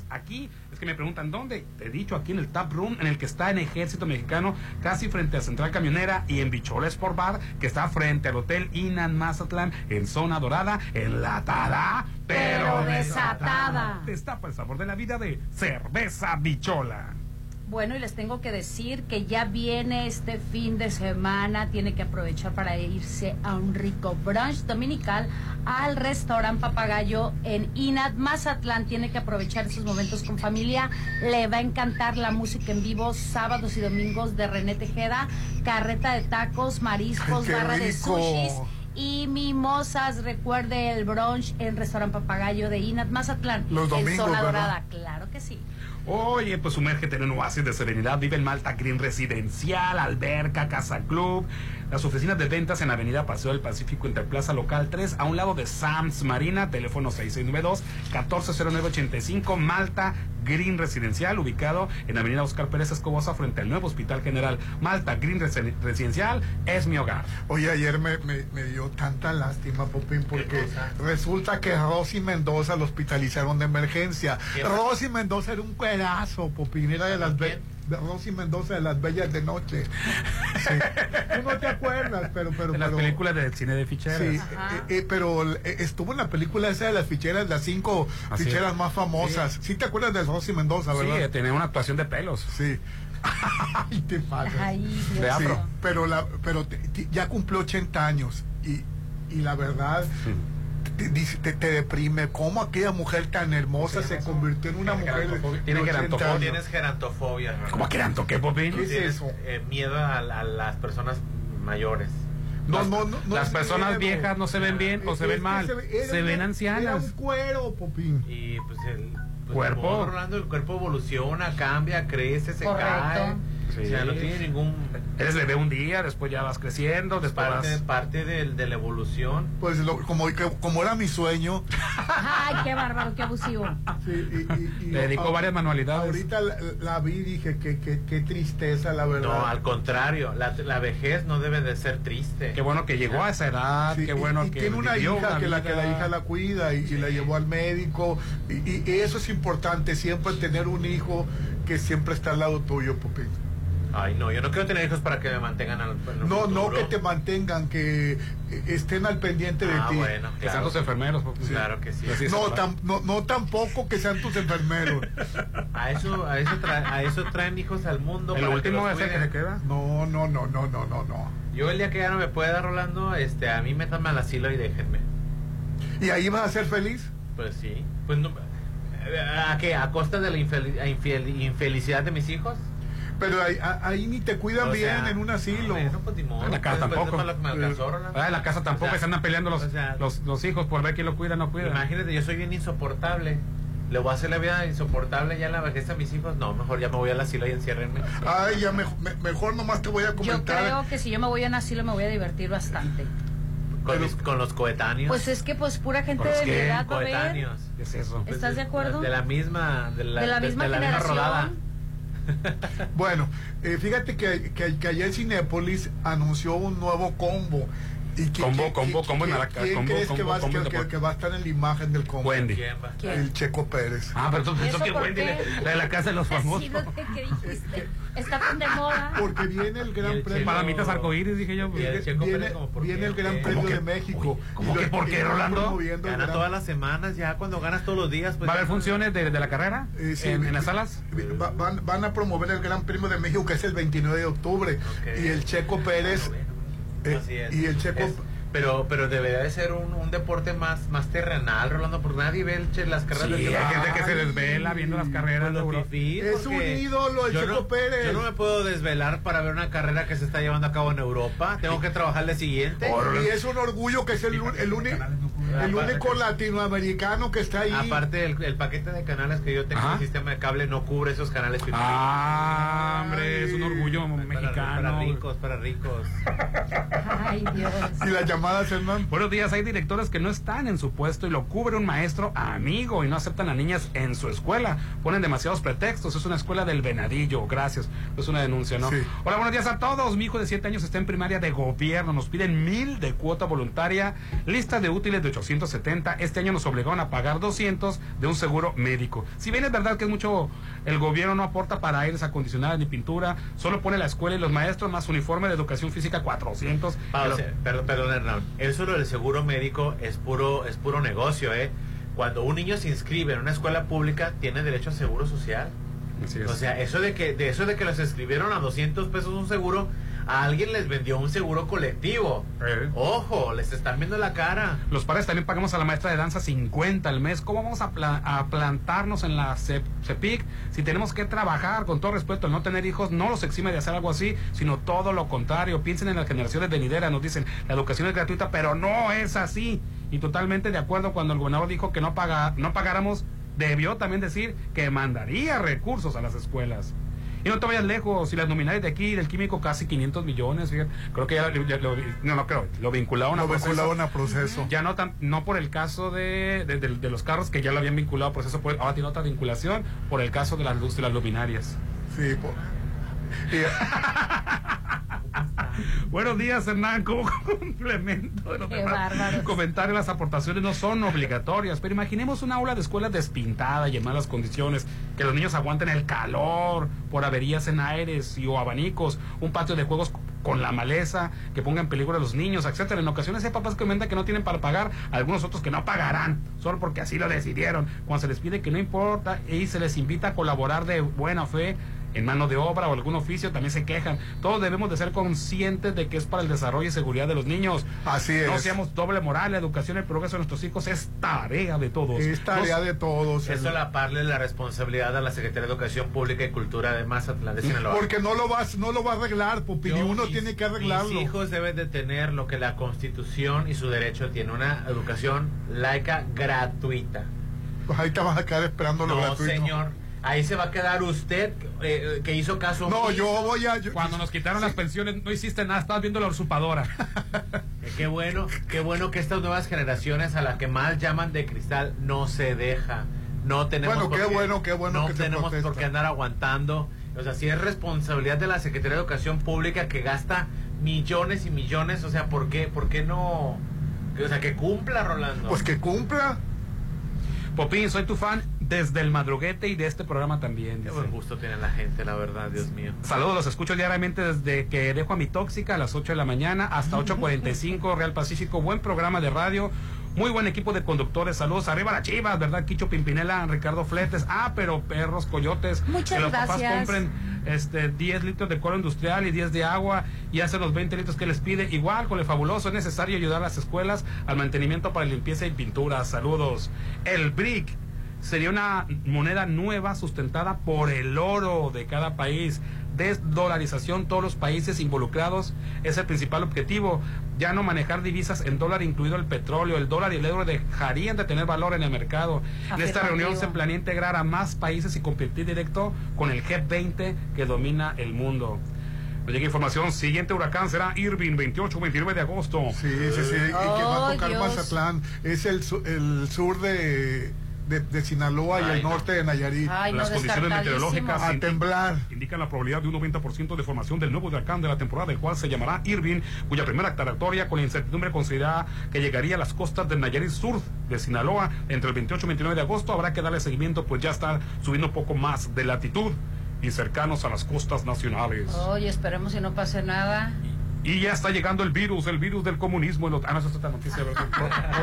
Aquí, es que me preguntan, ¿dónde? Te he dicho, aquí en el Tap Room, en el que está en Ejército Mexicano, casi frente a Central Camionera, y en Bichola Sport Bar, que está frente al Hotel Inn Mazatlán, en Zona Dorada, enlatada, pero, pero desatada. Destapa el sabor de la vida de Cerveza Bichola. Bueno, y les tengo que decir que ya viene este fin de semana, tiene que aprovechar para irse a un rico brunch dominical al Restaurant Papagayo en Inat Mazatlán. Tiene que aprovechar esos momentos con familia, le va a encantar la música en vivo, sábados y domingos de René Tejeda, carreta de tacos, mariscos, barra de sushis y mimosas. Recuerde el brunch en Restaurant Papagayo de Inat Mazatlán, los domingos, en Zona Dorada, claro que sí. Oye, pues sumérgete en un oasis de serenidad. Vive en Malta Green Residencial, alberca, casa club. Las oficinas de ventas en Avenida Paseo del Pacífico, entre Plaza Local tres, a un lado de Sam's Marina. Teléfono seis seis nueve dos, uno cuatro cero nueve ocho cinco. Malta Green Residencial, ubicado en Avenida Oscar Pérez Escobosa, frente al nuevo Hospital General. Malta Green Residencial es mi hogar. Oye, ayer me, me, me dio tanta lástima, Popín, porque resulta que Rosy Mendoza lo hospitalizaron de emergencia. Rosy Mendoza era un pedazo, Popín, era de las... Be- de Rosy Mendoza de las Bellas de Noche. Sí. Tú no te acuerdas, pero... pero de las pero, películas del cine de ficheras. Sí, eh, eh, pero estuvo en la película esa de las ficheras, las cinco Así ficheras es. Más famosas. Sí. Sí te acuerdas de Rosy Mendoza, ¿verdad? Sí, tenía una actuación de pelos. Sí. Ay, te pasa. Sí, pero la, pero te, te, ya cumplió ochenta años y, y la verdad... Sí. Te, te, te deprime, cómo aquella mujer tan hermosa sí, se eso. convirtió en una mujer. Tiene gerantofobia. Tienes gerantofobia. ¿Verdad? ¿Cómo geranto qué, Popín? ¿Qué es eso? Eh, miedo a, a las personas mayores. No, las, no, no, no. Las personas miedo. viejas no se ven bien eh, o se ven mal. Se, era, se ven ancianas. Era un cuero, Popín. Y pues el pues, cuerpo. Como, Rolando, el cuerpo evoluciona, cambia, crece, se Correcto. cae. Sí. O sea, no tiene ningún... Eres bebé un día, después ya vas creciendo, después parte, vas... parte de, de la evolución. Pues lo, como, como era mi sueño. Ay, qué bárbaro, qué abusivo. Sí, y, y, y, le dedicó a, varias manualidades. Ahorita la, la vi y dije, qué, qué, qué tristeza, la verdad. No, al contrario, la, la vejez no debe de ser triste. Qué bueno que llegó a esa edad, sí, qué bueno y, y que... tiene una hija una que, la, que la hija la cuida y, sí. y la llevó al médico. Y, y, y eso es importante, siempre tener un hijo que siempre está al lado tuyo, Popín. Ay, no, yo no quiero tener hijos para que me mantengan al... No, futuro. No que te mantengan, que estén al pendiente ah, de ti. Bueno, claro. Que sean tus enfermeros. Sí. Claro que sí. No, tam, no, no tampoco que sean tus enfermeros. A eso, a eso, tra, a eso traen hijos al mundo. ¿El último es el que se queda? No, no, no, no, no, no, no. Yo el día que ya no me pueda, Rolando, este, a mí métanme al asilo y déjenme. ¿Y ahí vas a ser feliz? Pues sí. Pues no, ¿a qué? ¿A costa de la infel, a infel, infelicidad de mis hijos? Pero ahí, ahí ni te cuidan o bien sea, en un asilo. No, pues, en la casa tampoco. En la casa tampoco, o sea, se andan peleando los, o sea, los, los hijos por ver quién lo cuida o no cuida. Imagínate, yo soy bien insoportable. Le voy a hacer la vida insoportable ya en la vejez a mis hijos. No, mejor ya me voy al asilo y enciérrenme. Ay, ya me, me, mejor nomás te voy a comentar. Yo creo que si yo me voy al asilo me voy a divertir bastante. Con, mis, con los coetáneos. Pues es que pues pura gente de mi edad. Coetáneos. ¿Qué es eso? ¿Estás de acuerdo? De la misma, de la, de la misma de, de generación. La misma rodada. Bueno, eh, fíjate que, que, que ayer Cinépolis anunció un nuevo combo. Y que, combo, que, combo, que, combo, que, combo, ¿quién combo, crees combo, que, vas, combo, que, combo. Que va a estar en la imagen del combo? Wendy. ¿Quién va? ¿Quién? El Checo Pérez. Ah, pero tú pensó que Wendy, la de la casa de los famosos. Sí, lo que dijiste. Está tan de moda. Porque viene el Gran Premio. Palomitas arcoíris, dije yo. Viene, viene, viene el Gran Premio de México. ¿Cómo que por qué, Rolando? Gana todas las semanas, ya cuando ganas todos los días. Pues, ¿va a haber funciones de, de la carrera? Eh, sí, ¿En, en las salas? Va, van, van a promover el Gran Premio de México, que es el veintinueve de octubre. Okay. Y el Checo Pérez... Eh, Así es. Y el Checo es, pero pero debería de ser un, un deporte más más terrenal, Rolando, porque nadie ve el che, las carreras. Sí, de hay gente que se desvela viendo las carreras. Los fifís, es un ídolo el Checo no, Pérez. Yo no me puedo desvelar para ver una carrera que se está llevando a cabo en Europa. Tengo que trabajar la siguiente. Por, y es un orgullo que es el, el, el, único, el único latinoamericano que está ahí. Aparte el, el paquete de canales que yo tengo, ¿ah? El sistema de cable no cubre esos canales fifís. Ah, hombre, es un orgullo para, mexicano. Para ricos, para ricos. Ay, Dios. Y la llamada, Hernán. Buenos días, hay directores que no están en su puesto y lo cubre un maestro amigo y no aceptan a niñas en su escuela. Ponen demasiados pretextos, es una escuela del Venadillo, gracias. Es una denuncia, ¿no? Sí. Hola, buenos días a todos. Mi hijo de siete años está en primaria de gobierno. Nos piden mil de cuota voluntaria, lista de útiles de ochocientos setenta. Este año nos obligaron a pagar doscientos de un seguro médico. Si bien es verdad que es mucho, el gobierno no aporta para aires acondicionados ni pintura, solo pone la escuela y los maestros más uniforme de educación física cuatrocientos. Pablo, perdón, perdón, Hernán, eso del seguro médico es puro, es puro negocio, ¿eh? Cuando un niño se inscribe en una escuela pública, tiene derecho a seguro social. Así es. O sea, eso de que, de eso de que los inscribieron a doscientos pesos un seguro, a alguien les vendió un seguro colectivo. ¿Eh? Ojo, les están viendo la cara. Los padres también pagamos a la maestra de danza cincuenta al mes. ¿Cómo vamos a, pla- a plantarnos en la CEPIC si tenemos que trabajar? Con todo respeto, el no tener hijos no los exime de hacer algo así, sino todo lo contrario. Piensen en las generaciones venideras. Nos dicen, la educación es gratuita, pero no es así. Y totalmente de acuerdo cuando el gobernador dijo que no paga, no pagáramos. Debió también decir que mandaría recursos a las escuelas. Y no te vayas lejos, si las nominales de aquí, del químico, casi quinientos millones, fíjate. Creo que ya, ya lo, no, no creo, lo vincularon a lo proceso. Lo vincularon a proceso. Ya no, tan, no por el caso de, de, de, de los carros, que ya lo habían vinculado a proceso, por, ahora tiene otra vinculación, por el caso de las luces, de las luminarias. Sí, por... Buenos días, Hernán. Como complemento de los demás comentarios, las aportaciones no son obligatorias, pero imaginemos una aula de escuela despintada y en malas condiciones, que los niños aguanten el calor por averías en aires y o abanicos, un patio de juegos con la maleza que ponga en peligro a los niños, etcétera. En ocasiones hay papás que comentan que no tienen para pagar, algunos otros que no pagarán, solo porque así lo decidieron, cuando se les pide que no importa y se les invita a colaborar de buena fe en mano de obra o algún oficio, también se quejan. Todos debemos de ser conscientes de que es para el desarrollo y seguridad de los niños. Así es. No seamos doble moral, la educación y el progreso de nuestros hijos es tarea de todos. Es tarea Nos... de todos. Eso el... a la par de la responsabilidad a la Secretaría de Educación Pública y Cultura de Mazatlán de Sinaloa. Porque no lo vas, no lo va a arreglar, Popin, ni uno mis, tiene que arreglarlo. Los hijos deben de tener lo que la Constitución y su derecho tiene, una educación laica gratuita. Pues ahí te vas a quedar esperando lo no, gratuito. No, señor. ahí se va a quedar usted, eh, que hizo caso. No, yo voy a... Yo, cuando nos quitaron sí. las pensiones, no hiciste nada, estabas viendo La Usurpadora. Qué bueno, qué bueno que estas nuevas generaciones a las que más llaman de cristal no se deja. No tenemos bueno, por qué, bueno, qué bueno no que tenemos te por qué andar aguantando. O sea, sí es responsabilidad de la Secretaría de Educación Pública, que gasta millones y millones. O sea, ¿por qué, por qué no? O sea, que cumpla, Rolando. Pues que cumpla. Popín, soy tu fan desde el madruguete y de este programa también. Qué buen gusto tiene la gente, la verdad, Dios mío. Saludos, los escucho diariamente desde que dejo a mi tóxica a las ocho de la mañana hasta ocho cuarenta y cinco, Real Pacífico. Buen programa de radio, muy buen equipo de conductores. Saludos, arriba las Chivas, ¿verdad? Quicho Pimpinela, Ricardo Fletes. Ah, pero perros, coyotes. Muchas gracias. Que los papás compren este, diez litros de cloro industrial y diez de agua y hacen los veinte litros que les pide. Igual, con el fabuloso, es necesario ayudar a las escuelas al mantenimiento para limpieza y pintura. Saludos. El B R I C. Sería una moneda nueva sustentada por el oro de cada país. Desdolarización, todos los países involucrados, es el principal objetivo. Ya no manejar divisas en dólar, incluido el petróleo. El dólar y el euro dejarían de tener valor en el mercado. Afirmativo. En esta reunión se planea integrar a más países y competir directo con el G veinte que domina el mundo. Nos llega información, siguiente huracán será Irving, veintiocho a veintinueve de agosto. Sí, sí, sí, y oh, que va a tocar Dios. Mazatlán, es el, el sur de... De, de Sinaloa. Ay, y el norte no. de Nayarit. Ay, las no, condiciones meteorológicas a indica, temblar indican la probabilidad de un noventa por ciento de formación del nuevo huracán de la temporada, el cual se llamará Irving, cuya primera trayectoria con la incertidumbre considerada que llegaría a las costas del Nayarit sur de Sinaloa entre el veintiocho y veintinueve de agosto. Habrá que darle seguimiento, pues ya está subiendo un poco más de latitud y cercanos a las costas nacionales. Oye, oh, esperemos que no pase nada. Y ya está llegando el virus, el virus del comunismo. Los... Ah, no, eso es otra noticia.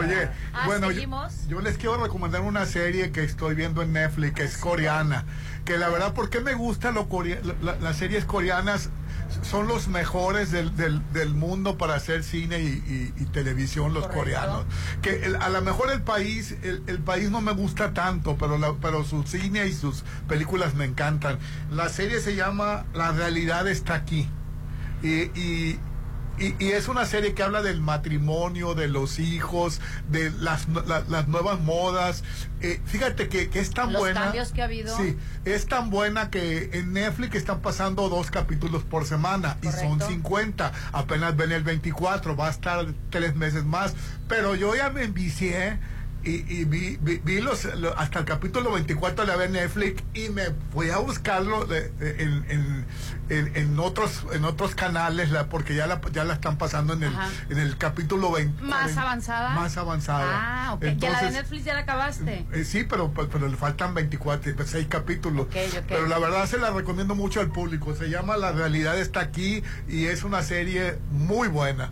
Oye, ah, bueno, yo, yo les quiero recomendar una serie que estoy viendo en Netflix, que es coreana. Que la verdad, ¿por qué me gustan core... la, las series coreanas? Son los mejores del, del, del mundo para hacer cine y, y, y televisión, los Correcto. coreanos. Que el, a lo mejor el país, el, el país no me gusta tanto, pero, la, pero su cine y sus películas me encantan. La serie se llama La Realidad Está Aquí. Y... y Y, y es una serie que habla del matrimonio, de los hijos, de las, la, las nuevas modas. Eh, fíjate que, que es tan los buena. Los cambios que ha habido. Sí, es tan buena que en Netflix están pasando dos capítulos por semana. Correcto. Y son cincuenta. Apenas ven el veinticuatro, va a estar tres meses más. Pero yo ya me envicié. Y, y vi, vi, vi los, los hasta el capítulo veinticuatro de la Netflix y me fui a buscarlo de, de, en, en, en, en otros en otros canales la, porque ya la ya la están pasando en el Ajá. en el capítulo veinte más avanzada más avanzada ah, okay. Entonces, ¿ya la de Netflix ya la acabaste? Eh, sí, pero, pero pero le faltan veinticuatro, seis capítulos. Okay, okay. Pero la verdad se la recomiendo mucho al público. Se llama La Realidad Está Aquí y es una serie muy buena.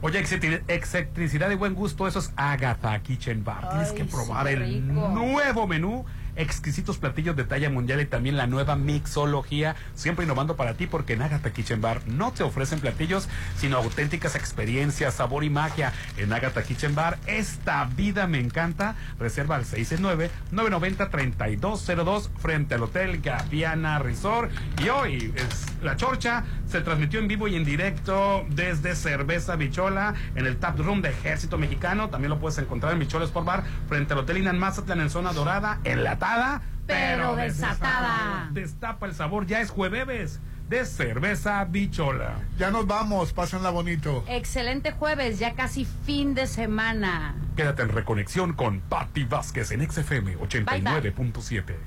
Oye, excentricidad y buen gusto, eso es Agatha Kitchen Bar. Ay, tienes que probar el nuevo menú, exquisitos platillos de talla mundial y también la nueva mixología, siempre innovando para ti, porque en Agatha Kitchen Bar no te ofrecen platillos, sino auténticas experiencias, sabor y magia. En Agatha Kitchen Bar, esta vida me encanta. Reserva al seis seis nueve, nueve nueve cero, tres dos cero dos frente al Hotel Gaviana Resort. Y hoy es La Chorcha, se transmitió en vivo y en directo desde Cerveza Bichola, en el Tap Room de Ejército Mexicano. También lo puedes encontrar en Bichola Sport Bar, frente al Hotel Inn Mazatlán, en Zona Dorada, en la pero desatada. Destapa el sabor, ya es jueves de Cerveza Bichola. Ya nos vamos, pásenla bonito. Excelente jueves, ya casi fin de semana. Quédate en Reconexión con Patti Vázquez en X F M ochenta y nueve punto siete.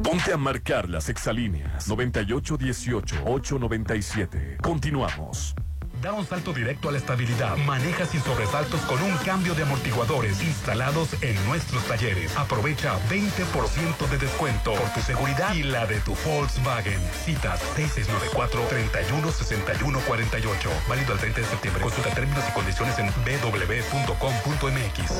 Ponte a marcar las exalíneas noventa y ocho dieciocho, ochocientos noventa y siete. Continuamos. Da un salto directo a la estabilidad. Maneja sin sobresaltos con un cambio de amortiguadores instalados en nuestros talleres. Aprovecha veinte por ciento de descuento por tu seguridad y la de tu Volkswagen. Citas seis seis nueve cuatro, tres uno seis uno cuatro ocho. Válido al treinta de septiembre. Consulta términos y condiciones en doble u doble u doble u punto com punto m x.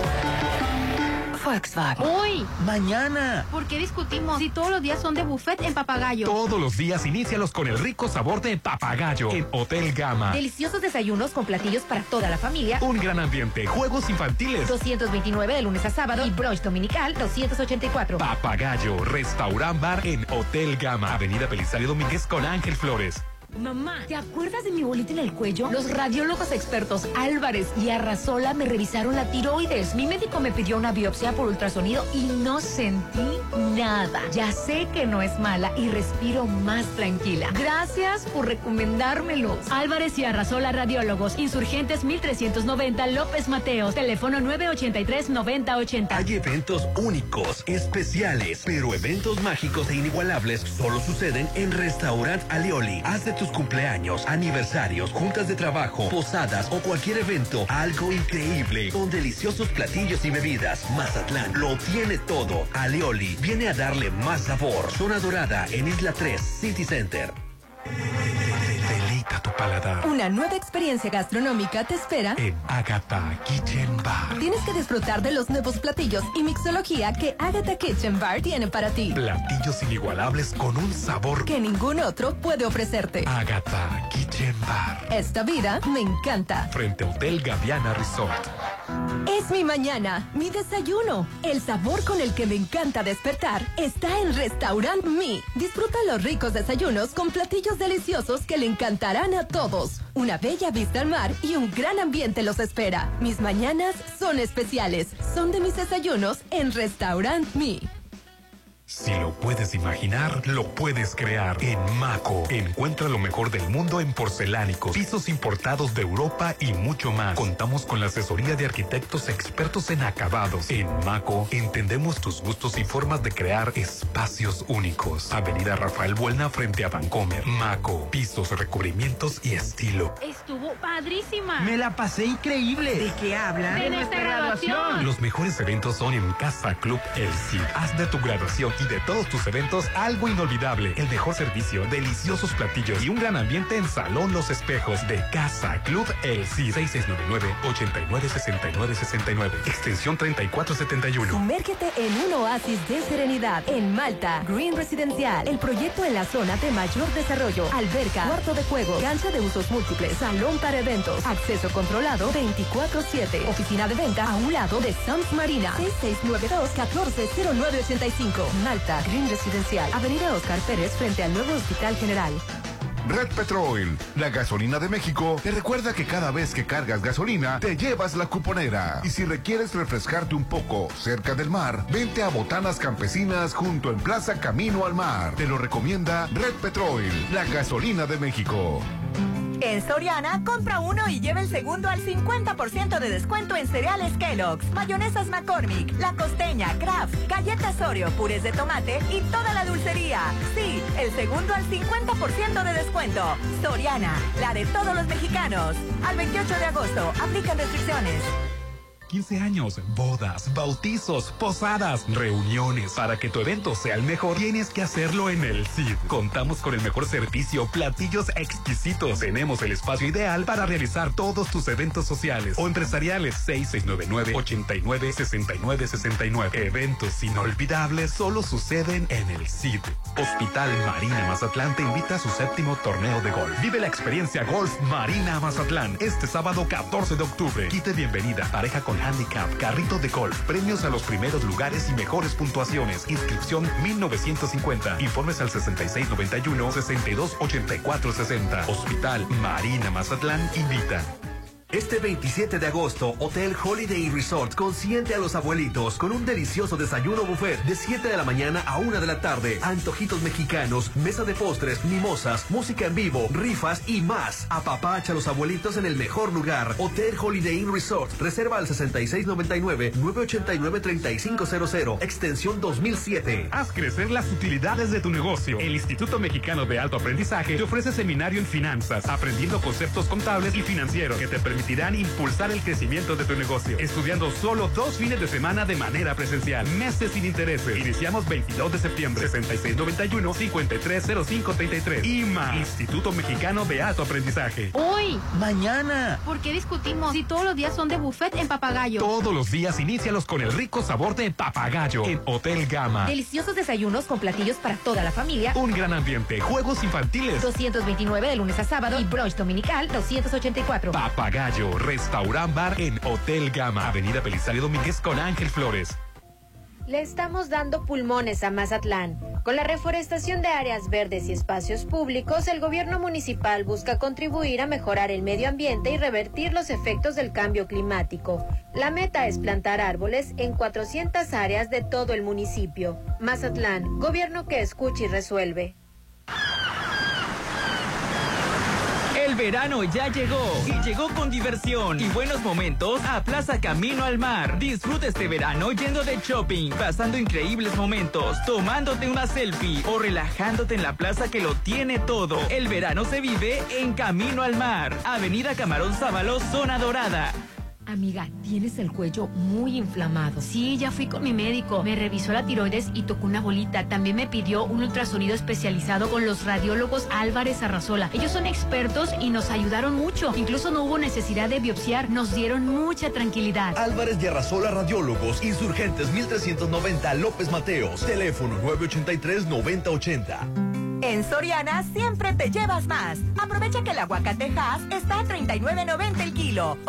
Volkswagen. Hoy. Mañana. ¿Por qué discutimos si todos los días son de buffet en Papagayo? Todos los días inícialos con el rico sabor de Papagayo en Hotel Gama. Deliciosos desayunos con platillos para toda la familia. Un gran ambiente, juegos infantiles. doscientos veintinueve de lunes a sábado y brunch dominical doscientos ochenta y cuatro. Papagayo, restaurant bar en Hotel Gama. Avenida Belisario Domínguez con Ángel Flores. Mamá, ¿te acuerdas de mi bolita en el cuello? Los radiólogos expertos Álvarez y Arrazola me revisaron la tiroides. Mi médico me pidió una biopsia por ultrasonido y no sentí nada. Ya sé que no es mala y respiro más tranquila. Gracias por recomendármelos. Álvarez y Arrazola Radiólogos, Insurgentes mil trescientos noventa, López Mateos, teléfono nueve ochenta y tres, noventa ochenta. Hay eventos únicos, especiales, pero eventos mágicos e inigualables solo suceden en Restaurant Alioli. Haz de tus cumpleaños, aniversarios, juntas de trabajo, posadas o cualquier evento algo increíble con deliciosos platillos y bebidas. Mazatlán lo tiene todo. Alioli viene a darle más sabor. Zona Dorada en Isla tres City Center. Delita tu paladar. Una nueva experiencia gastronómica te espera en Agatha Kitchen Bar. Tienes que disfrutar de los nuevos platillos y mixología que Agatha Kitchen Bar tiene para ti. Platillos inigualables con un sabor que ningún otro puede ofrecerte. Agatha Kitchen Bar. Esta vida me encanta. Frente a Hotel Gaviana Resort. Es mi mañana, mi desayuno. El sabor con el que me encanta despertar está en Restaurant Mi. Disfruta los ricos desayunos con platillos deliciosos que le encantarán a todos. Una bella vista al mar y un gran ambiente los espera. Mis mañanas son especiales. Son de mis desayunos en Restaurant Mi. Si lo puedes imaginar, lo puedes crear. En Maco, encuentra lo mejor del mundo en porcelánicos, pisos importados de Europa y mucho más. Contamos con la asesoría de arquitectos expertos en acabados. En Maco, entendemos tus gustos y formas de crear espacios únicos. Avenida Rafael Buelna frente a Vancomer. Maco, pisos, recubrimientos y estilo. Estuvo padrísima. Me la pasé increíble. ¿De qué hablan? De, de nuestra, nuestra graduación. graduación. Los mejores eventos son en Casa Club El Cid. Haz de tu graduación y de todos tus eventos algo inolvidable. El mejor servicio, deliciosos platillos y un gran ambiente en Salón Los Espejos de Casa Club El Cid. seis seis nueve nueve, ocho nueve seis nueve seis nueve, extensión treinta y cuatro setenta y uno. Sumérgete en un oasis de serenidad en Malta Green Residencial, el proyecto en la zona de mayor desarrollo. Alberca, cuarto de juego, cancha de usos múltiples, salón para eventos, acceso controlado veinticuatro siete, oficina de venta a un lado de Sams Marina. Seis seis nueve dos, uno cuatro cero nueve ocho cinco. Malta Green Residencial, Avenida Oscar Pérez frente al nuevo Hospital General. Red Petrol, la gasolina de México, te recuerda que cada vez que cargas gasolina, te llevas la cuponera. Y si requieres refrescarte un poco cerca del mar, vente a Botanas Campesinas junto en Plaza Camino al Mar. Te lo recomienda Red Petrol, la gasolina de México. En Soriana, compra uno y lleva el segundo al cincuenta por ciento de descuento en cereales Kellogg's, mayonesas McCormick, La Costeña, Kraft, galletas Oreo, purés de tomate y toda la dulcería. Sí, el segundo al cincuenta por ciento de descuento. Soriana, la de todos los mexicanos. Al veintiocho de agosto, aplican restricciones. quince años, bodas, bautizos, posadas, reuniones. Para que tu evento sea el mejor, tienes que hacerlo en El Cid. Contamos con el mejor servicio, platillos exquisitos. Tenemos el espacio ideal para realizar todos tus eventos sociales o empresariales. seis seis nueve nueve, ocho nueve seis nueve seis nueve. Eventos inolvidables solo suceden en El Cid. Hospital Marina Mazatlán te invita a su séptimo torneo de golf. Vive la experiencia Golf Marina Mazatlán este sábado catorce de octubre. Quite bienvenida, pareja con handicap, carrito de golf, premios a los primeros lugares y mejores puntuaciones. Inscripción mil novecientos cincuenta. Informes al sesenta y seis noventa y uno, sesenta y dos ochenta y cuatro sesenta. Hospital Marina Mazatlán invita. Este veintisiete de agosto, Hotel Holiday Inn Resort consiente a los abuelitos con un delicioso desayuno buffet de siete de la mañana a una de la tarde. Antojitos mexicanos, mesa de postres, mimosas, música en vivo, rifas y más. Apapacha a los abuelitos en el mejor lugar. Hotel Holiday Inn Resort. Reserva al seis seis nueve nueve, nueve ocho nueve, tres cinco cero cero, extensión dos mil siete. Haz crecer las utilidades de tu negocio. El Instituto Mexicano de Alto Aprendizaje te ofrece seminario en finanzas, aprendiendo conceptos contables y financieros que te permiten permitirán impulsar el crecimiento de tu negocio, estudiando solo dos fines de semana de manera presencial, meses sin intereses. Iniciamos veintidós de septiembre. Seis seis nueve uno, cinco tres cero cinco tres tres. I M A, Instituto Mexicano de Alto Aprendizaje. Hoy, mañana. ¿Por qué discutimos si todos los días son de buffet en Papagayo? Todos los días inícialos con el rico sabor de Papagayo en Hotel Gama. Deliciosos desayunos con platillos para toda la familia, un gran ambiente, juegos infantiles, doscientos veintinueve de lunes a sábado y brunch dominical doscientos ochenta y cuatro. Papagayo Restaurant Bar en Hotel Gama, Avenida Belisario Domínguez con Ángel Flores. Le estamos dando pulmones a Mazatlán. Con la reforestación de áreas verdes y espacios públicos, el gobierno municipal busca contribuir a mejorar el medio ambiente y revertir los efectos del cambio climático. La meta es plantar árboles en cuatrocientas áreas de todo el municipio. Mazatlán, gobierno que escucha y resuelve. El verano ya llegó y llegó con diversión y buenos momentos a Plaza Camino al Mar. Disfruta este verano yendo de shopping, pasando increíbles momentos, tomándote una selfie o relajándote en la plaza que lo tiene todo. El verano se vive en Camino al Mar, Avenida Camarón Sábalo, Zona Dorada. Amiga, tienes el cuello muy inflamado. Sí, ya fui con mi médico. Me revisó la tiroides y tocó una bolita. También me pidió un ultrasonido especializado con los radiólogos Álvarez Arrazola. Ellos son expertos y nos ayudaron mucho. Incluso no hubo necesidad de biopsiar. Nos dieron mucha tranquilidad. Álvarez y Arrazola Radiólogos, Insurgentes mil trescientos noventa, López Mateos. Teléfono nueve ochenta y tres, noventa ochenta. En Soriana siempre te llevas más. Aprovecha que el aguacate Hass está a treinta y nueve noventa el kilo. O